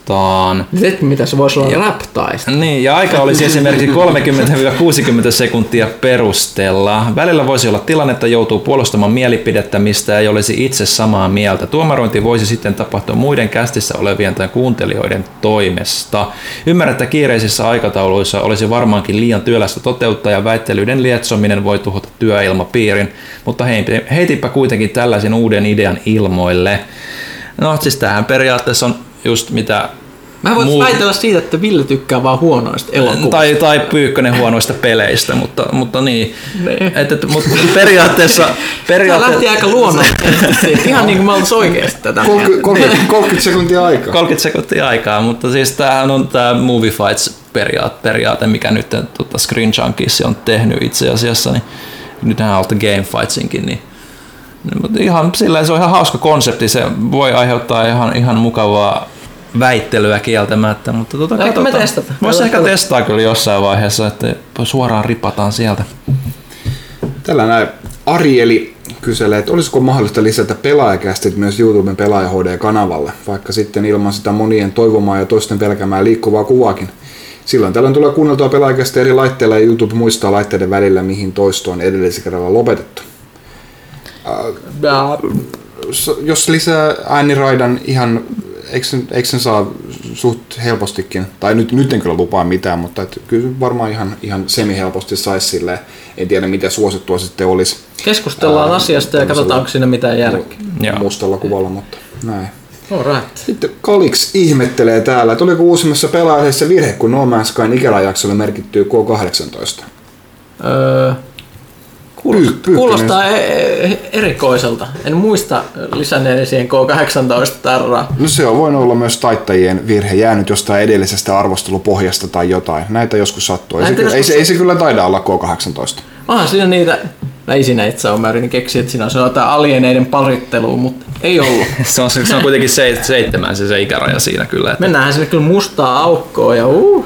Sitten mitä se voisi olla raptaista. Niin, ja aika olisi esimerkiksi kolmekymmentä kuusikymmentä sekuntia perustella. Välillä voisi olla tilanne, että joutuu puolustamaan mielipidettä, mistä ei olisi itse samaa mieltä. Tuomarointi voisi sitten tapahtua muiden kästissä olevien tai kuuntelijoiden toimesta. Ymmärrän, että kiireisissä aikatauluissa olisi varmaankin liian työlästä toteuttaa ja väittelyiden lietsominen voi tuhota työilmapiirin, mutta heitipä kuitenkin tällaisen uuden idean ilmoille. No siis tämähän periaatteessa on just mitä. Mä voin muu... väitellä siitä, että Ville tykkää vaan huonoista elokuvista. Tai, tai Pyykkönen huonoista peleistä, mutta, mutta niin. Et, et, mutta periaatteessa... periaatte... Tämä lähti aika luonnollisesti. Ihan niin kuin mä oltais oikeasti tätä. kolmekymmentä, kolmekymmentä sekuntia aikaa. kolmekymmentä sekuntia aikaa, mutta siis tämähän on tämä Movie Fights-periaate, mikä nyt tuota, Screen Junkies on tehnyt itse asiassa. Niin, nythän on Game Fightsinkin, niin Mutta ihan sillä se on ihan hauska konsepti, se voi aiheuttaa ihan, ihan mukavaa väittelyä kieltämättä, mutta tuota katsotaan. Me testata. Voisi ehkä testaa kyllä jossain vaiheessa, että suoraan ripataan sieltä. Tällä näin Arieli kyselee, että olisiko mahdollista lisätä pelaajakästit myös YouTuben Pelaaja H D-kanavalle, vaikka sitten ilman sitä monien toivomaa ja toisten pelkämää liikkuvaa kuvaakin. Silloin tällöin tulee kuunneltua pelaajakästä eri laitteilla ja YouTube muistaa laitteiden välillä, mihin toisto on edellisen kerralla lopetettu. Äh, jos lisää ääniraidan ihan, eikö sen saa suht helpostikin, tai nyt, nyt en kyllä lupaa mitään, mutta et kyllä varmaan ihan, ihan semi-helposti saisi silleen, en tiedä mitä suosittua sitten olisi. Keskustellaan ää, asiasta ja katsotaan, onko siinä mitään järkeä. Mustalla kuvalla, mutta näin. Alright. Sitten Kalix ihmettelee täällä, että oliko uusimmassa pelaajassa virhe, kun No Man's Skyn ikärajaksolle merkittyy K kahdeksantoista? Öö, kuulostaa kuulostaa erikoiselta. En muista lisänneeni siihen K kahdeksantoista tarraa. No se on voinut olla myös taittajien virhe jäänyt jostain edellisestä arvostelupohjasta tai jotain. Näitä joskus sattuu. Ei, se, joskus... Ei, se, ei se kyllä taida olla K kahdeksantoista. Onhan siinä niitä... Ei siinä itse ole, mä yritin keksiä, että siinä on jotain alieneiden paritteluun, mutta ei ollut. se, on, se on kuitenkin se, seitsemän se, se ikäraja siinä kyllä. Että... Mennäänhän sinne kyllä mustaa aukkoon ja uu.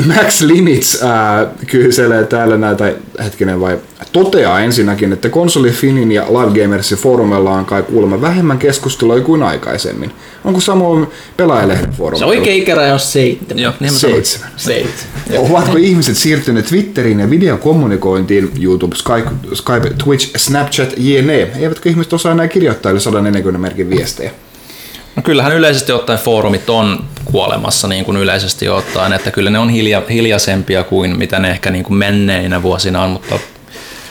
Uh, Max Limits uh, kyselee täällä näitä, hetkinen vai, toteaa ensinnäkin, että konsolifinin ja Live Gamersin foorumilla on kai kuulemma vähemmän keskustelua kuin aikaisemmin. Onko samoin pelaajalehden foorumilla? Se oikea ikäraja on seitsemän. Joo, seitsemän. seitsemän. Ovatko ihmiset siirtyneet Twitteriin ja videokommunikointiin, YouTube, Skype, Skype, Twitch, Snapchat, jne? Eivätkö ihmiset osaa enää kirjoittaa yli sata neljäkymmentä merkin viestejä? No kyllähän yleisesti ottaen foorumit on kuolemassa niin kuin yleisesti ottaen, että kyllä ne on hilja, hiljaisempia kuin mitä ne ehkä niin kuin menneinä vuosina on, mutta...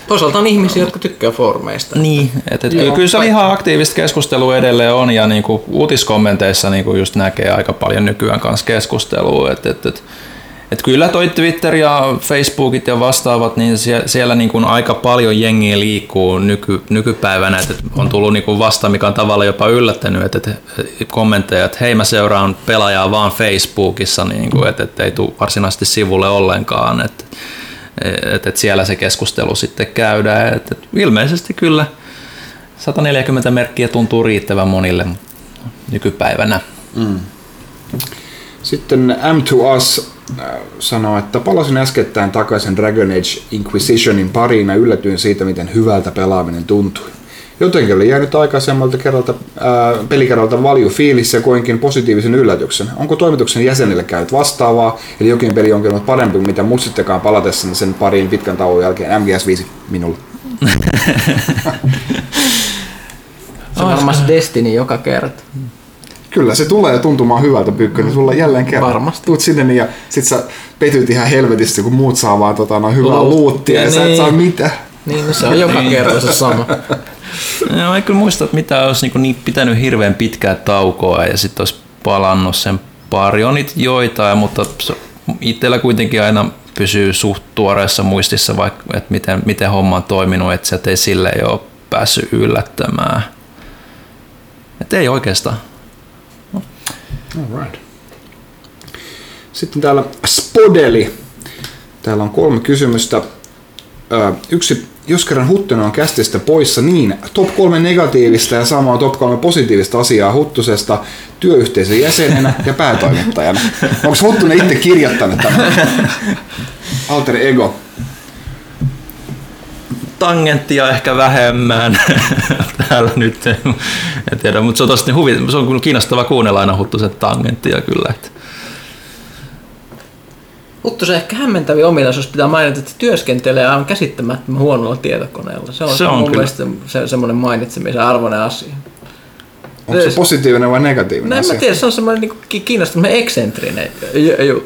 Toisaalta on ihmisiä, jotka tykkää foorumeista. Niin, että et kyllä, kyllä se ihan aktiivista keskustelua edelleen on ja niin kuin uutiskommenteissa niin kuin just näkee aika paljon nykyään kanssa keskustelua, että... Et, et. Et kyllä toi Twitter ja Facebookit ja vastaavat, niin siellä, siellä niin kuin aika paljon jengiä liikkuu nyky, nykypäivänä. Et on tullut niin kuin vasta, mikä on tavallaan jopa yllättänyt, että et, kommentteja, että hei mä seuraan pelaajaa vaan Facebookissa, niin kuin, että et ei tule varsinaisesti sivulle ollenkaan. Että et, et siellä se keskustelu sitten käydään. Et, et ilmeisesti kyllä sata neljäkymmentä merkkiä tuntuu riittävän monille nykypäivänä. Mm. Sitten M two S sanoo, että palasin äskettäin takaisin Dragon Age Inquisitionin pariin ja yllätyin siitä, miten hyvältä pelaaminen tuntui. Jotenkin oli jäänyt aikaisemmalta kerralta, ää, pelikerralta valju fiilis ja koinkin positiivisen yllätyksen. Onko toimituksen jäsenille käynyt vastaavaa, eli jokin peli onkin ollut parempi kuin mitä muistittekaan palatessani sen pariin pitkän tauon jälkeen? M G S viisi minulle. Se on varmasti Destiny joka kerta. Kyllä se tulee tuntumaan hyvältä, Pyykkönen, sulla jälleen kerran. Varmasti. Tuut sinne ja sit sä petyt ihan helvetisti, kun muut saa vaan tota, no, hyvää luuttia ja niin. Sä et saa mitään. Niin, no se on joka kerta se sama. No, ei kyllä muista, että mitä olisi niin, niin pitänyt hirveän pitkää taukoa ja sit olisi palannut sen pari. On niitä joitain, mutta itsellä kuitenkin aina pysyy suht tuoreessa muistissa, vaikka, että miten, miten homma on toiminut, että sieltä ei silleen ole päässyt yllättämään. Et ei oikeastaan. Alright. Sitten täällä Spodeli. Täällä on kolme kysymystä. Ö, yksi, jos kerran Huttunen on kästistä poissa, niin top kolme negatiivista ja samaa top kolme positiivista asiaa Huttusesta työyhteisön jäsenenä ja päätoimittajana. Onko Huttunen itse kirjoittanut tämän? Alter ego. Tangenttia ehkä vähemmän täällä nyt, en tiedä, mutta se on tosi huvi, se on kiinnostava kuunnella aina Huttusen tangenttia kyllä. Huttusen ehkä hämmentävi ominaisuus pitää mainita, että työskentelee aivan käsittämättömän huonolla tietokoneella. Se on, se on mun mielestä se, semmoinen mainitsemisen arvoinen asia. Onko se positiivinen vai negatiivinen no, asia? En mä tiedä, se on semmoinen niin kiinnostava eksentrinen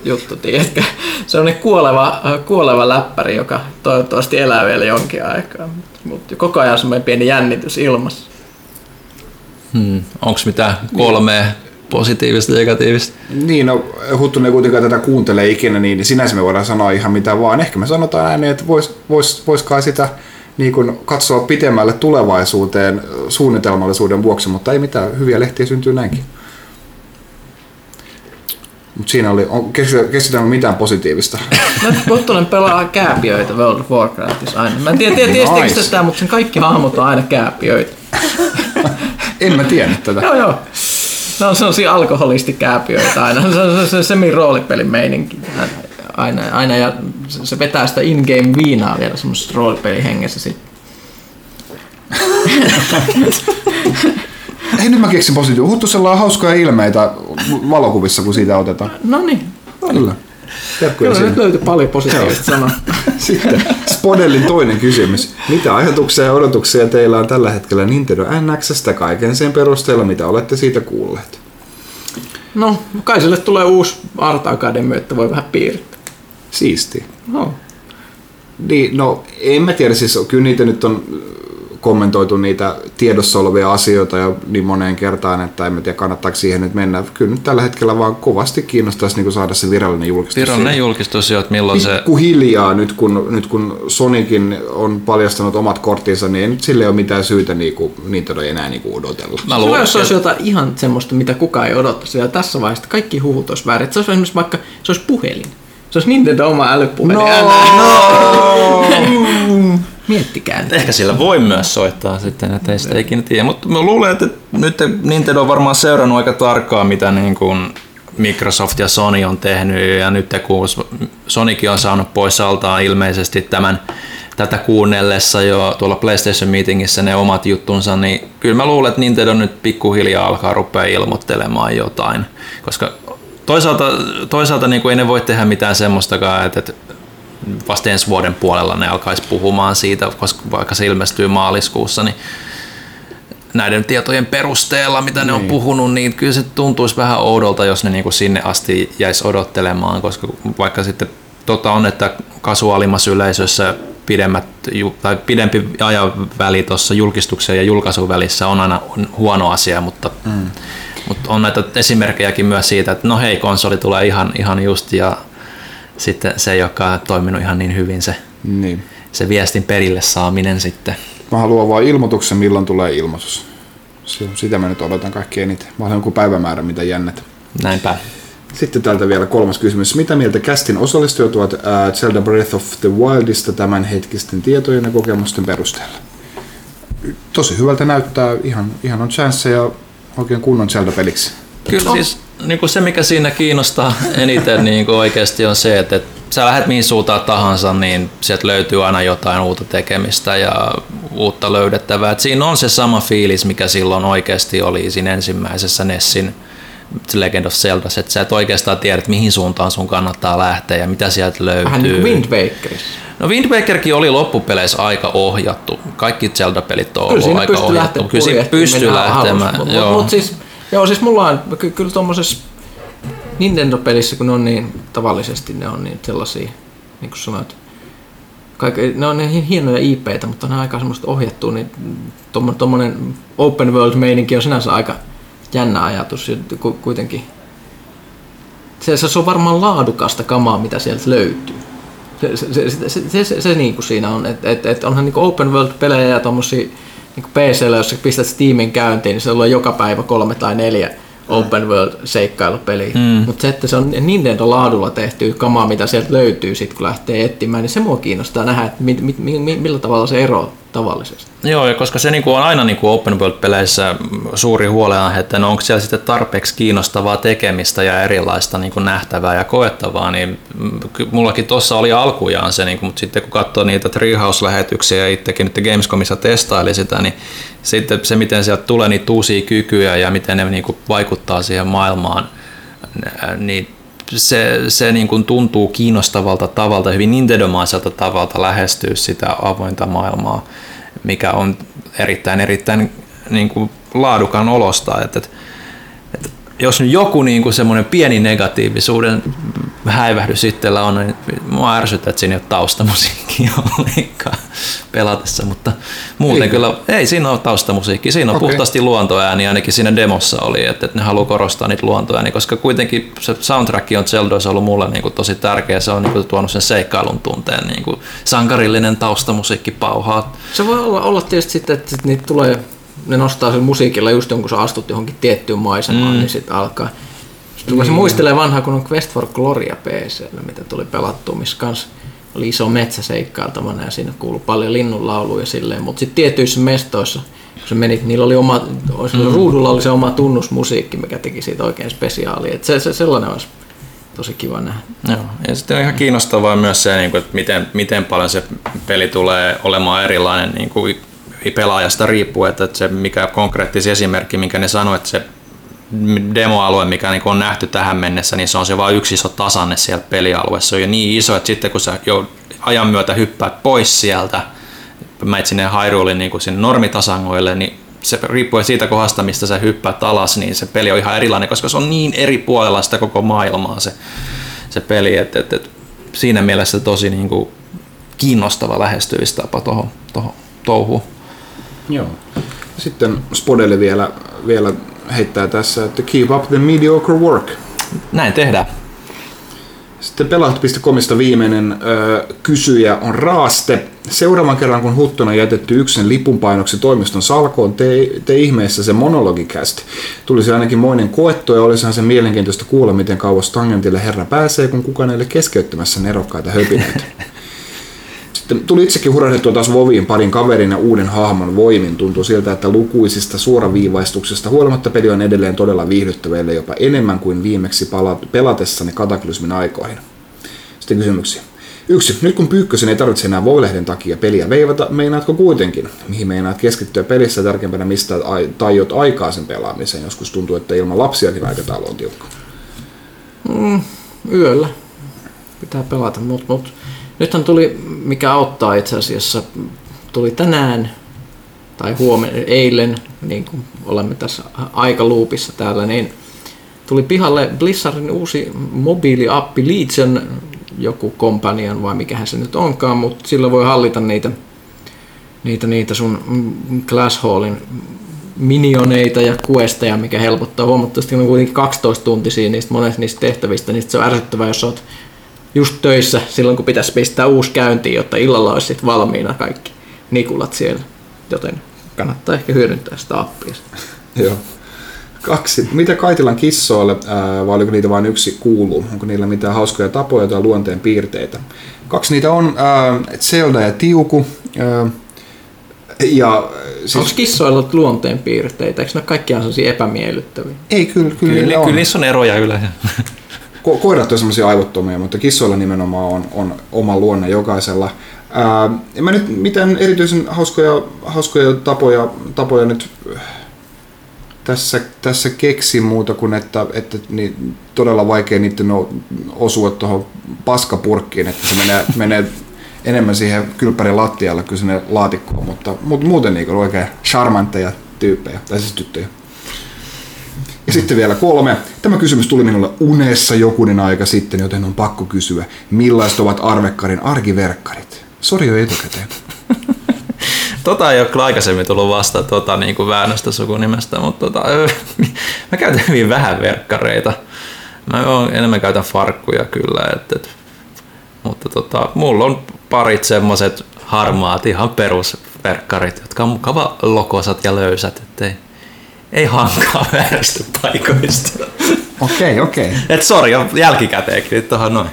juttu, tiedätkö? Se on kuoleva, kuoleva läppäri, joka toivottavasti elää vielä jonkin aikaa, mutta koko ajan on semmoinen pieni jännitys ilmassa. Hmm. Onko mitään kolme positiivista, negatiivista. Niin, no Huttunen kuitenkaan tätä kuuntelee ikinä, niin sinänsä me voidaan sanoa ihan mitä vaan. Ehkä me sanotaan ääneen, että vois, vois, voiskaan sitä niin kun katsoa pitemmälle tulevaisuuteen suunnitelmallisuuden vuoksi, mutta ei mitään, hyviä lehtiä syntyy näinkin. Mutta siinä oli, on keksitänyt mitään positiivista. Mä Huttunen pelaa kääpiöitä World of Warcraftissa aina. Mä en tiedä, tiedä nice. Tätä, mutta sen kaikki hahmot on aina kääpiöitä. En mä tiedä tätä. Joo, joo. No on sellaisia alkoholistikääpiöitä aina, se on se semi-roolipelin meininki aina, aina ja se vetää sitä in-game viinaa vielä semmoisessa roolipelihengessä sitten. Hei nyt mä keksin positiivista, Huttusella on hauskaa ilmeitä valokuvissa kun siitä otetaan. No niin. Kyllä. Terkkuja kyllä nyt löytyy paljon positiivista sanaa. Sitten Spodellin toinen kysymys. Mitä ajatuksia ja odotuksia teillä on tällä hetkellä Nintendo N X:stä kaiken sen perusteella, mitä olette siitä kuulleet? No, kai sille tulee uusi Art Academy, että voi vähän piirtää. Siistiä. No. Niin, no, en mä tiedä, siis kyllä niitä nyt on kommentoitu niitä tiedossa olevia asioita ja niin moneen kertaan, että en tiedä kannattaako siihen nyt mennä. Kyllä nyt tällä hetkellä vaan kovasti kiinnostaisi niin saada se virallinen julkistus. Virallinen julkistus, jo, että milloin se... Pikkuhiljaa nyt kun, nyt kun Sonicin on paljastanut omat korttinsa, niin ei nyt sille ole mitään syytä niin kuin, niitä ei enää niin odotella. Mä luulen, jos se olisi jotain ihan semmoista, mitä kukaan ei odottaisi. Ja tässä vaiheessa kaikki huhut olisi väärin. Se olisi esimerkiksi vaikka se olisi puhelin. Se olisi Nintendo oma älypuhelin. No! Miettikää nyt. Ehkä sillä voi myös soittaa sitten, että ei sitä ikinä tiedä. Mutta mä luulen, että nyt Nintendo on varmaan seurannut aika tarkkaan, mitä niin kuin Microsoft ja Sony on tehnyt. Ja nyt kun Sonykin on saanut pois altaan ilmeisesti tämän, tätä kuunnellessa jo tuolla PlayStation Meetingissä ne omat juttunsa, niin kyllä mä luulen, että Nintendo nyt pikkuhiljaa alkaa rupeaa ilmoittelemaan jotain. Koska toisaalta, toisaalta niin kuin ei ne voi tehdä mitään semmoistakaan, että vasta ensi vuoden puolella ne alkaisi puhumaan siitä, koska vaikka se ilmestyy maaliskuussa, niin näiden tietojen perusteella, mitä niin ne on puhunut, niin kyllä se tuntuisi vähän oudolta, jos ne niin kuin sinne asti jäisi odottelemaan, koska vaikka sitten tota on, että kasuaalimmassa yleisössä pidemmät, tai pidempi ajanväli tuossa julkistuksen ja julkaisun välissä on aina huono asia, mutta mm. mutta on näitä esimerkkejäkin myös siitä, että no hei, konsoli tulee ihan, ihan just ja sitten se ei olekaan toiminut ihan niin hyvin se, niin. se viestin perille saaminen sitten. Mä haluan vaan ilmoituksen, milloin tulee ilmoitus. Sitä mä nyt odotan kaikki eniten. Mä haluan joku päivämäärä, mitä jännet. Näinpä. Sitten täältä vielä kolmas kysymys. Mitä mieltä castin osallistujat ovat Zelda Breath of the Wildista tämänhetkisten tietojen ja kokemusten perusteella? Tosi hyvältä näyttää. Ihan, ihan on chance ja oikein kunnon Zelda-peliksi. Kyllä siis niin kuin se, mikä siinä kiinnostaa eniten niin kuin oikeasti on se, että, että sä lähdet mihin suuntaan tahansa, niin sieltä löytyy aina jotain uutta tekemistä ja uutta löydettävää. Et siinä on se sama fiilis, mikä silloin oikeasti oli siinä ensimmäisessä Nessin Legend of Zelda, että sä et oikeastaan tiedät, mihin suuntaan sun kannattaa lähteä ja mitä sieltä löytyy. Vähän niin kuin Wind Wakerissa. No Wind Wakerkin oli loppupeleissä aika ohjattu. Kaikki Zelda-pelit on kyllä aika ohjattu. Kyllä siinä pystyy lähtemään. Joo, siis mulla on ky- kyllä tuommoisessa Nintendo-pelissä, kun ne on niin, tavallisesti ne on niin sellaisia, niin kuin sanoit, kaikki, ne on niin hienoja I P:tä, mutta ne on aika semmoista ohjattua, niin tuommoinen open world-meininki on sinänsä aika jännä ajatus kuitenkin. Se on varmaan laadukasta kamaa, mitä sieltä löytyy. Se, se, se, se, se, se, se niin kuin siinä on, että et, et onhan niin kuin open world-pelejä ja tuommoisia, niin P C:llä, jos pistät Steamin käyntiin, niin se on joka päivä kolme tai neljä open world-seikkailupeliä. Mm. Mutta se, että se on Nintendo-laadulla tehty kamaa, mitä sieltä löytyy, sit, kun lähtee etsimään, niin se mua kiinnostaa nähdä, että mi- mi- mi- millä tavalla se eroaa tavallisesti. Joo, ja koska se on aina open world-peleissä suuri huolenaihe, että no onko siellä sitten tarpeeksi kiinnostavaa tekemistä ja erilaista nähtävää ja koettavaa, niin mullakin tuossa oli alkujaan se, mutta sitten kun katsoo niitä Treehouse-lähetyksiä ja itsekin nyt Gamescomissa testaili sitä, niin sitten se, miten sieltä tulee niitä uusia kykyjä ja miten ne vaikuttaa siihen maailmaan, niin se, se niin kuin tuntuu kiinnostavalta tavalta, hyvin Nintendo-maiselta tavalta lähestyä sitä avointa maailmaa, mikä on erittäin, erittäin niin kuin laadukan olosta. Et, et, et jos nyt joku niinku semmoinen pieni negatiivisuuden häivähdys itsellä on, niin mua ärsyttää, että siinä ei ole taustamusiikkia ollenkaan pelatessa, mutta muuten ei. Kyllä ei siinä ole taustamusiikkia, siinä on okay. Puhtaasti luontoääni, ainakin siinä demossa oli, että, että ne haluaa korostaa niitä luontoääniä, koska kuitenkin se soundtrack on Zeldoissa ollut mulle niinku tosi tärkeä, se on niinku tuonut sen seikkailun tunteen, niinku sankarillinen taustamusiikki pauhaa. Se voi olla, olla tietysti sitten, että niitä tulee... Ne nostaa sen musiikilla just kun sä astut johonkin tiettyyn maisemaan, mm. niin sit alkaa. Sitten mm. se muistelee vanhaa, kun on Quest for Gloria P C:llä, mitä tuli pelattua, missä kans oli iso metsä seikkailtavana ja siinä kuului paljon linnunlauluja ja silleen, mutta sitten tietyissä mestoissa, kun sä menit, niillä oli oma, mm. ruudulla oli se oma tunnusmusiikki, mikä teki siitä oikein spesiaalia. Et se, se sellainen olisi tosi kiva nähdä. Joo. Ja sitten on ihan kiinnostavaa myös se, että miten, miten paljon se peli tulee olemaan erilainen, niin kuin pelaajasta riippuu, että se mikä konkreettisi esimerkki, minkä ne sanoi, että se demoalue, mikä on nähty tähän mennessä, niin se on se vain yksi iso tasanne siellä pelialueessa. Se on jo niin iso, että sitten kun sä jo ajan myötä hyppäät pois sieltä, mä et sinne Hyrulein niin sinne normitasangoille, niin se riippuu siitä kohdasta, mistä sä hyppäät alas, niin se peli on ihan erilainen, koska se on niin eri puolella sitä koko maailmaa se, se peli. Et, et, et, siinä mielessä tosi niin kuin kiinnostava lähestymistapa tuohon touhuun. Joo. Sitten Spodelle vielä, vielä heittää tässä, että keep up the mediocre work. Näin tehdään. Sitten pelaat piste comista viimeinen ö, kysyjä on Raaste. Seuraavan kerran kun huttona jätetty yksin lipunpainoksi toimiston salkoon, te, te ihmeessä se monologikästi. Tulisi ainakin moinen koettu ja olisihan se mielenkiintoista kuulla, miten kauas tangentille herra pääsee, kun kukaan ei ole keskeyttämässä nerokkaita höpinöitä. Tuli itsekin hurahdettua taas Voviin parin kaverin ja uuden hahmon voimin. Tuntuu siltä, että lukuisista suoraviivaistuksista huolimatta peli on edelleen todella viihdyttävä, ellei jopa enemmän kuin viimeksi pelatessani kataklysmin aikoihin. Sitten kysymyksiä. yksi. Nyt kun Pyykkösen ei tarvitse enää voilehden takia peliä veivata, meinaatko kuitenkin? Mihin meinaat keskittyä pelissä tärkeimpänä, mistä tajot aikaa sen pelaamiseen? Joskus tuntuu, että ilman lapsiakin aikataulu on tiukka. Mm, yöllä pitää pelata, mutta... Mut. Nythän tuli, mikä auttaa itse asiassa, tuli tänään tai huomenna, eilen, niin kuin olemme tässä aikaluupissa täällä, niin tuli pihalle Blizzardin uusi mobiiliappi Legion, joku companion vai mikähän se nyt onkaan, mutta sillä voi hallita niitä, niitä, niitä sun Glass Hallin minioneita ja questeja, mikä helpottaa huomattavasti, on kuitenkin kaksitoista tuntisia niistä monesta niistä tehtävistä, niin se on ärsyttävää, jos olet just töissä silloin, kun pitäisi pistää uusi käynti, jotta illalla olisi sitten valmiina kaikki nikulat siellä. Joten kannattaa ehkä hyödyntää sitä appia. Joo. Kaksi. Mitä Kaitilan kissoille, vai oliko niitä vain yksi, kuuluu? Onko niillä mitään hauskoja tapoja tai luonteen piirteitä? Kaksi niitä on, äh, Zelda ja Tiuku. Äh, ja, siis... Onko kissoilla luonteen piirteitä? Eikö ne ole kaikkiaan sellaisia epämiellyttäviä? Ei, kyllä, kyllä, kyllä, kyllä on. Kyllä niissä on eroja yleensä. Ko- koirat on semmoisia aivottomia, mutta kissoilla nimenomaan on, on oma luonne jokaisella. Ää, en mä nyt mitään erityisen hauskoja, hauskoja tapoja, tapoja nyt tässä, tässä keksi muuta kuin, että, että niin todella vaikea niiden osua tuohon paskapurkkiin, että se menee, menee enemmän siihen kylppärin lattialle kuin sinne laatikkoon, mutta, mutta muuten niin kuin oikein charmantteja tyyppejä, tai siis tyttöjä. Ja sitten vielä kolme. Tämä kysymys tuli minulle unessa jokunen aika sitten, joten on pakko kysyä. Millaiset ovat Arvekarin arkiverkkarit? Sori jo etukäteen. Tota ei ole kyllä aikaisemmin tullut vasta tota, niin kuin väännöstä sukunimestä, mutta tota, mä käytän hyvin vähän verkkareita. Mä enemmän käytän farkkuja kyllä. Et, et, mutta tota, mulla on parit semmoiset harmaat, ihan perusverkkarit, jotka on mukava lokosat ja löysät, ettei Ei hankaa väärästä paikoista. Okei, okei. Et sori, jälkikäteenkin nyt tuohon noin.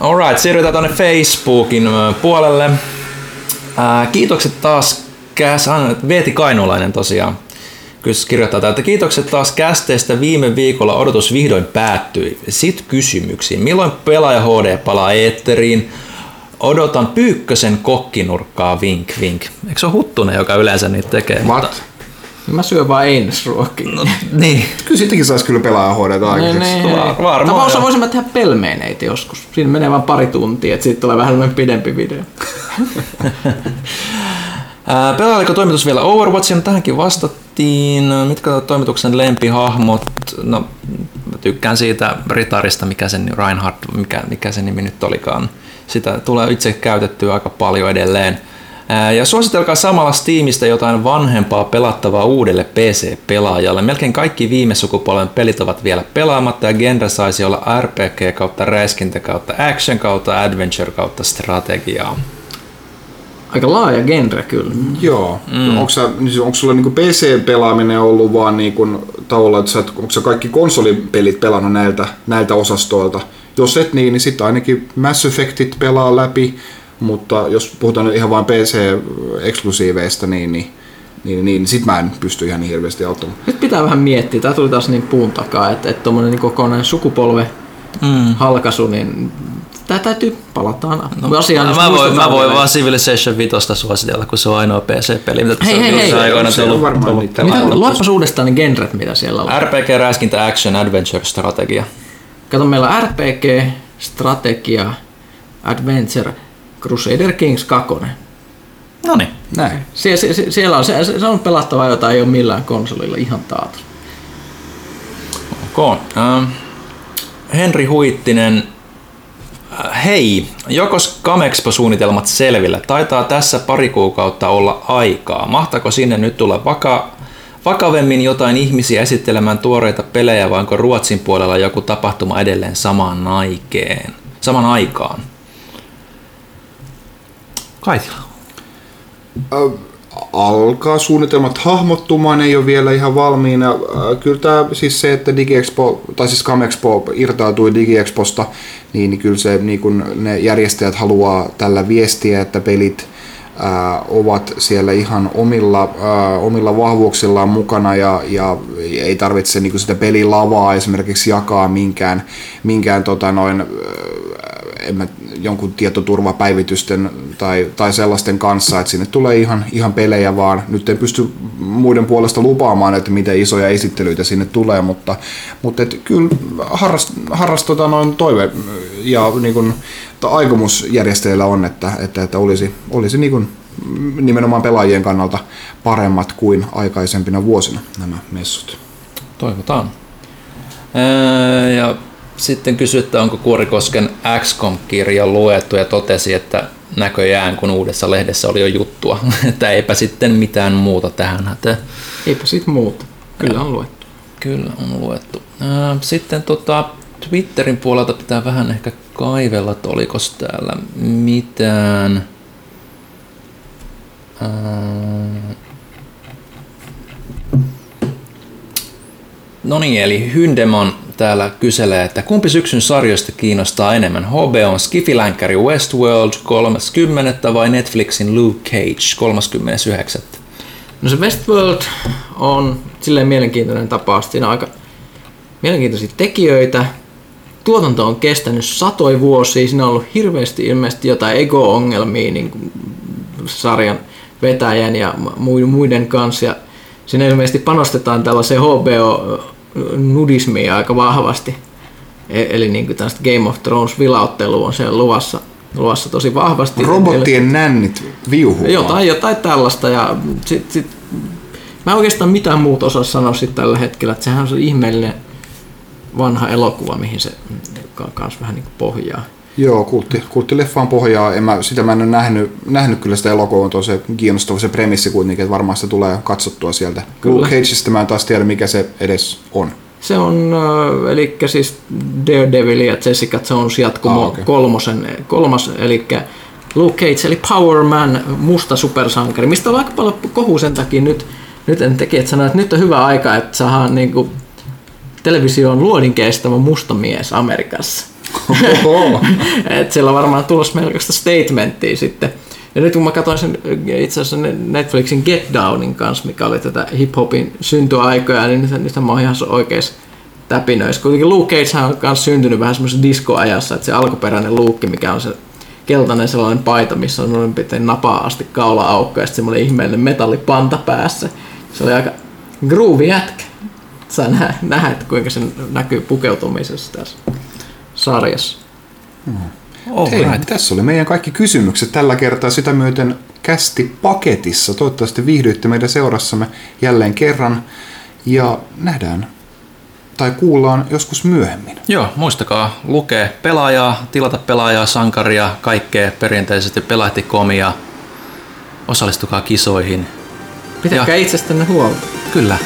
Alright, siirrytään tuonne Facebookin puolelle. Ää, kiitokset taas, Käs- Veeti Kainulainen tosiaan kirjoittaa täältä. Kiitokset taas kästeestä. Viime viikolla odotus vihdoin päättyi. Sit kysymyksiin. Milloin Pelaaja H D palaa eetteriin? Odotan Pyykkösen kokkinurkkaa, vink vink. Eikö se ole Huttunen, joka yleensä niitä tekee? What? Mä syön vaan einesruokia. No, niin. Kyllä siitäkin saisi kyllä pelaaja hoideta aikaiseksi. Tavallaan voisin mä tehdä pelmeeneitä joskus. Siinä menee vaan pari tuntia, että siitä tulee vähän pidempi video. Pelailiko toimitus vielä Overwatchin? Tähänkin vastattiin. Mitkä ovat toimituksen lempihahmot? No, tykkään siitä Ritarista, mikä sen Reinhard, mikä, mikä sen nimi nyt olikaan. Sitä tulee itse käytettyä aika paljon edelleen. Ja suositelkaa samalla Steamista jotain vanhempaa pelattavaa uudelle P C-pelaajalle. Melkein kaikki viime sukupolven pelit ovat vielä pelaamatta ja genre saisi olla R P G kautta räiskintä kautta action kautta adventure kautta strategiaa. Aika laaja genre kyllä. Joo. Mm. Onko, sä, onko sulla niinku P C-pelaaminen ollut vaan niinku tavallaan, että sä, onko sä kaikki konsolipelit pelannut näiltä, näiltä osastoilta? Jos et niin, niin sitten ainakin Mass Effectit pelaa läpi. Mutta jos puhutaan nyt ihan vain P C-eksklusiiveista, niin, niin, niin, niin sit mä en pysty ihan niin hirveästi auttamaan. Nyt pitää vähän miettiä. Tää tuli taas niin puun takaa, että et tommonen kokonainen sukupolve mm. halkaisu, niin tää täytyy palataan no, asiaan. Mä, mä voin voi vaan Civilization viisi suositella, kun se on ainoa P C-peli. Mitä hei, hei, hei. Luoppas uudestaan ne genret, mitä siellä on. R P G, räiskintä, action, adventure, strategia. Kato, meillä on R P G, strategia, adventure, Crusader Kings kaksi. No niin. Näin. Sie, sie, sie, siellä on, se, se on pelattavaa, jota ei ole millään konsolilla ihan taattu. Okay. Uh, Henri Huittinen. Uh, hei, jokos Gamexpo-suunnitelmat selvillä? Taitaa tässä pari kuukautta olla aikaa. Mahtako sinne nyt tulla vaka, vakavemmin jotain ihmisiä esittelemään tuoreita pelejä, vai onko Ruotsin puolella joku tapahtuma edelleen samaan aikeen? Saman aikaan? Kaitila. Äh, alkaa suunnitelmat hahmottumaan, ei ole vielä ihan valmiina. Äh, kyllä tämä siis se, että DigiExpo, tai siis Gamexpo irtautui DigiExposta, niin, niin kyllä se, niin kun ne järjestäjät haluaa tällä viestiä, että pelit äh, ovat siellä ihan omilla, äh, omilla vahvuuksillaan mukana ja, ja ei tarvitse niin kun sitä pelilavaa esimerkiksi jakaa minkään, minkään tota noin, en mä, jonkun tietoturvapäivitysten tai, tai sellaisten kanssa, että sinne tulee ihan, ihan pelejä vaan. Nyt ei pysty muiden puolesta lupaamaan, että miten isoja esittelyitä sinne tulee, mutta, mutta et kyllä harrast, harrastutaan noin toive ja niin kun, aikomus järjestäjillä on, että, että, että olisi, olisi niin kun, nimenomaan pelaajien kannalta paremmat kuin aikaisempina vuosina nämä messut. Toivotaan. Ää, ja sitten kysyi, että onko Kuorikosken X COM-kirja luettu ja totesi, että näköjään kun uudessa lehdessä oli jo juttua, että eipä sitten mitään muuta tähän hätään. Eipä sitten muuta. Kyllä on luettu. Kyllä on luettu. Sitten tota, Twitterin puolelta pitää vähän ehkä kaivella, että oliko täällä mitään. Ää... No niin, eli Hyndeman täällä kyselee, että kumpi syksyn sarjoista kiinnostaa enemmän? H B O:n skifilänkkäri Westworld kolmaskymmenes vai Netflixin Luke Cage kolmaskymmenesyhdeksäs? No se Westworld on silleen mielenkiintoinen tapaus. Siinä on aika mielenkiintoisia tekijöitä. Tuotanto on kestänyt satoi vuosia. Siinä on ollut hirveästi ilmeisesti jotain ego-ongelmia niin sarjan vetäjän ja muiden kanssa. Ja siinä ilmeisesti panostetaan tällaiseen H B O-nudismiin aika vahvasti. Eli niin kuin tällaista Game of Thrones-vilauttelua on siellä luvassa, luvassa tosi vahvasti. Robottien eli nännit viuhumaan. Jotain, jotain tällaista. Ja sit, sit, mä en oikeastaan mitään muuta osaa sanoa sit tällä hetkellä. Että sehän on se ihmeellinen vanha elokuva, mihin se kanssa vähän niin kuin pohjaa. Joo, kultti, kulttileffaan pohjaa. En mä, sitä mä en ole nähnyt, nähnyt kyllä sitä elokuvaa, on se kiinnostava se premissi kuitenkin, että varmaan sitä tulee katsottua sieltä. Kyllä. Luke Cageista mä en taas tiedä, mikä se edes on. Se on, eli siis Daredevil ja Jessica Jones jatkumo ah, okay. kolmosen, kolmas, eli Luke Cage, eli Power Man, musta supersankari, mistä on aika paljon kohu sen takia nyt, nyt en tekijät sanoa, että nyt on hyvä aika, että saadaan niin kuin televisioon luodinkestävä musta mies Amerikassa. Että siellä on varmaan tulossa melkoista statementtia sitten. Ja nyt kun mä katsoin sen itse asiassa Netflixin Get Downin kanssa, mikä oli tätä hip-hopin syntyaikoja, niin nyt mä oon ihan oikeassa täpinöissä. Kuitenkin Luke Cagehan on kanssa syntynyt vähän semmoisessa diskoajassa, että se alkuperäinen Luke, mikä on se keltainen sellainen paita, missä on noin pitäen napaa asti kaula-aukko ja sitten semmoinen ihmeellinen metallipanta päässä. Se oli aika groovy jätkä. Saa nähdä, nähdä, kuinka se näkyy pukeutumisessa tässä sarjassa. Mm. All Hei, right. Tässä oli meidän kaikki kysymykset tällä kertaa sitä myöten kästi paketissa. Toivottavasti viihdyitte meidän seurassamme jälleen kerran ja nähdään tai kuullaan joskus myöhemmin. Joo, muistakaa lukea pelaajaa, tilata pelaajaa, sankaria, kaikkea perinteisesti pelahtikomia. Osallistukaa kisoihin. Pitäkää itsestänne huolta. Kyllä.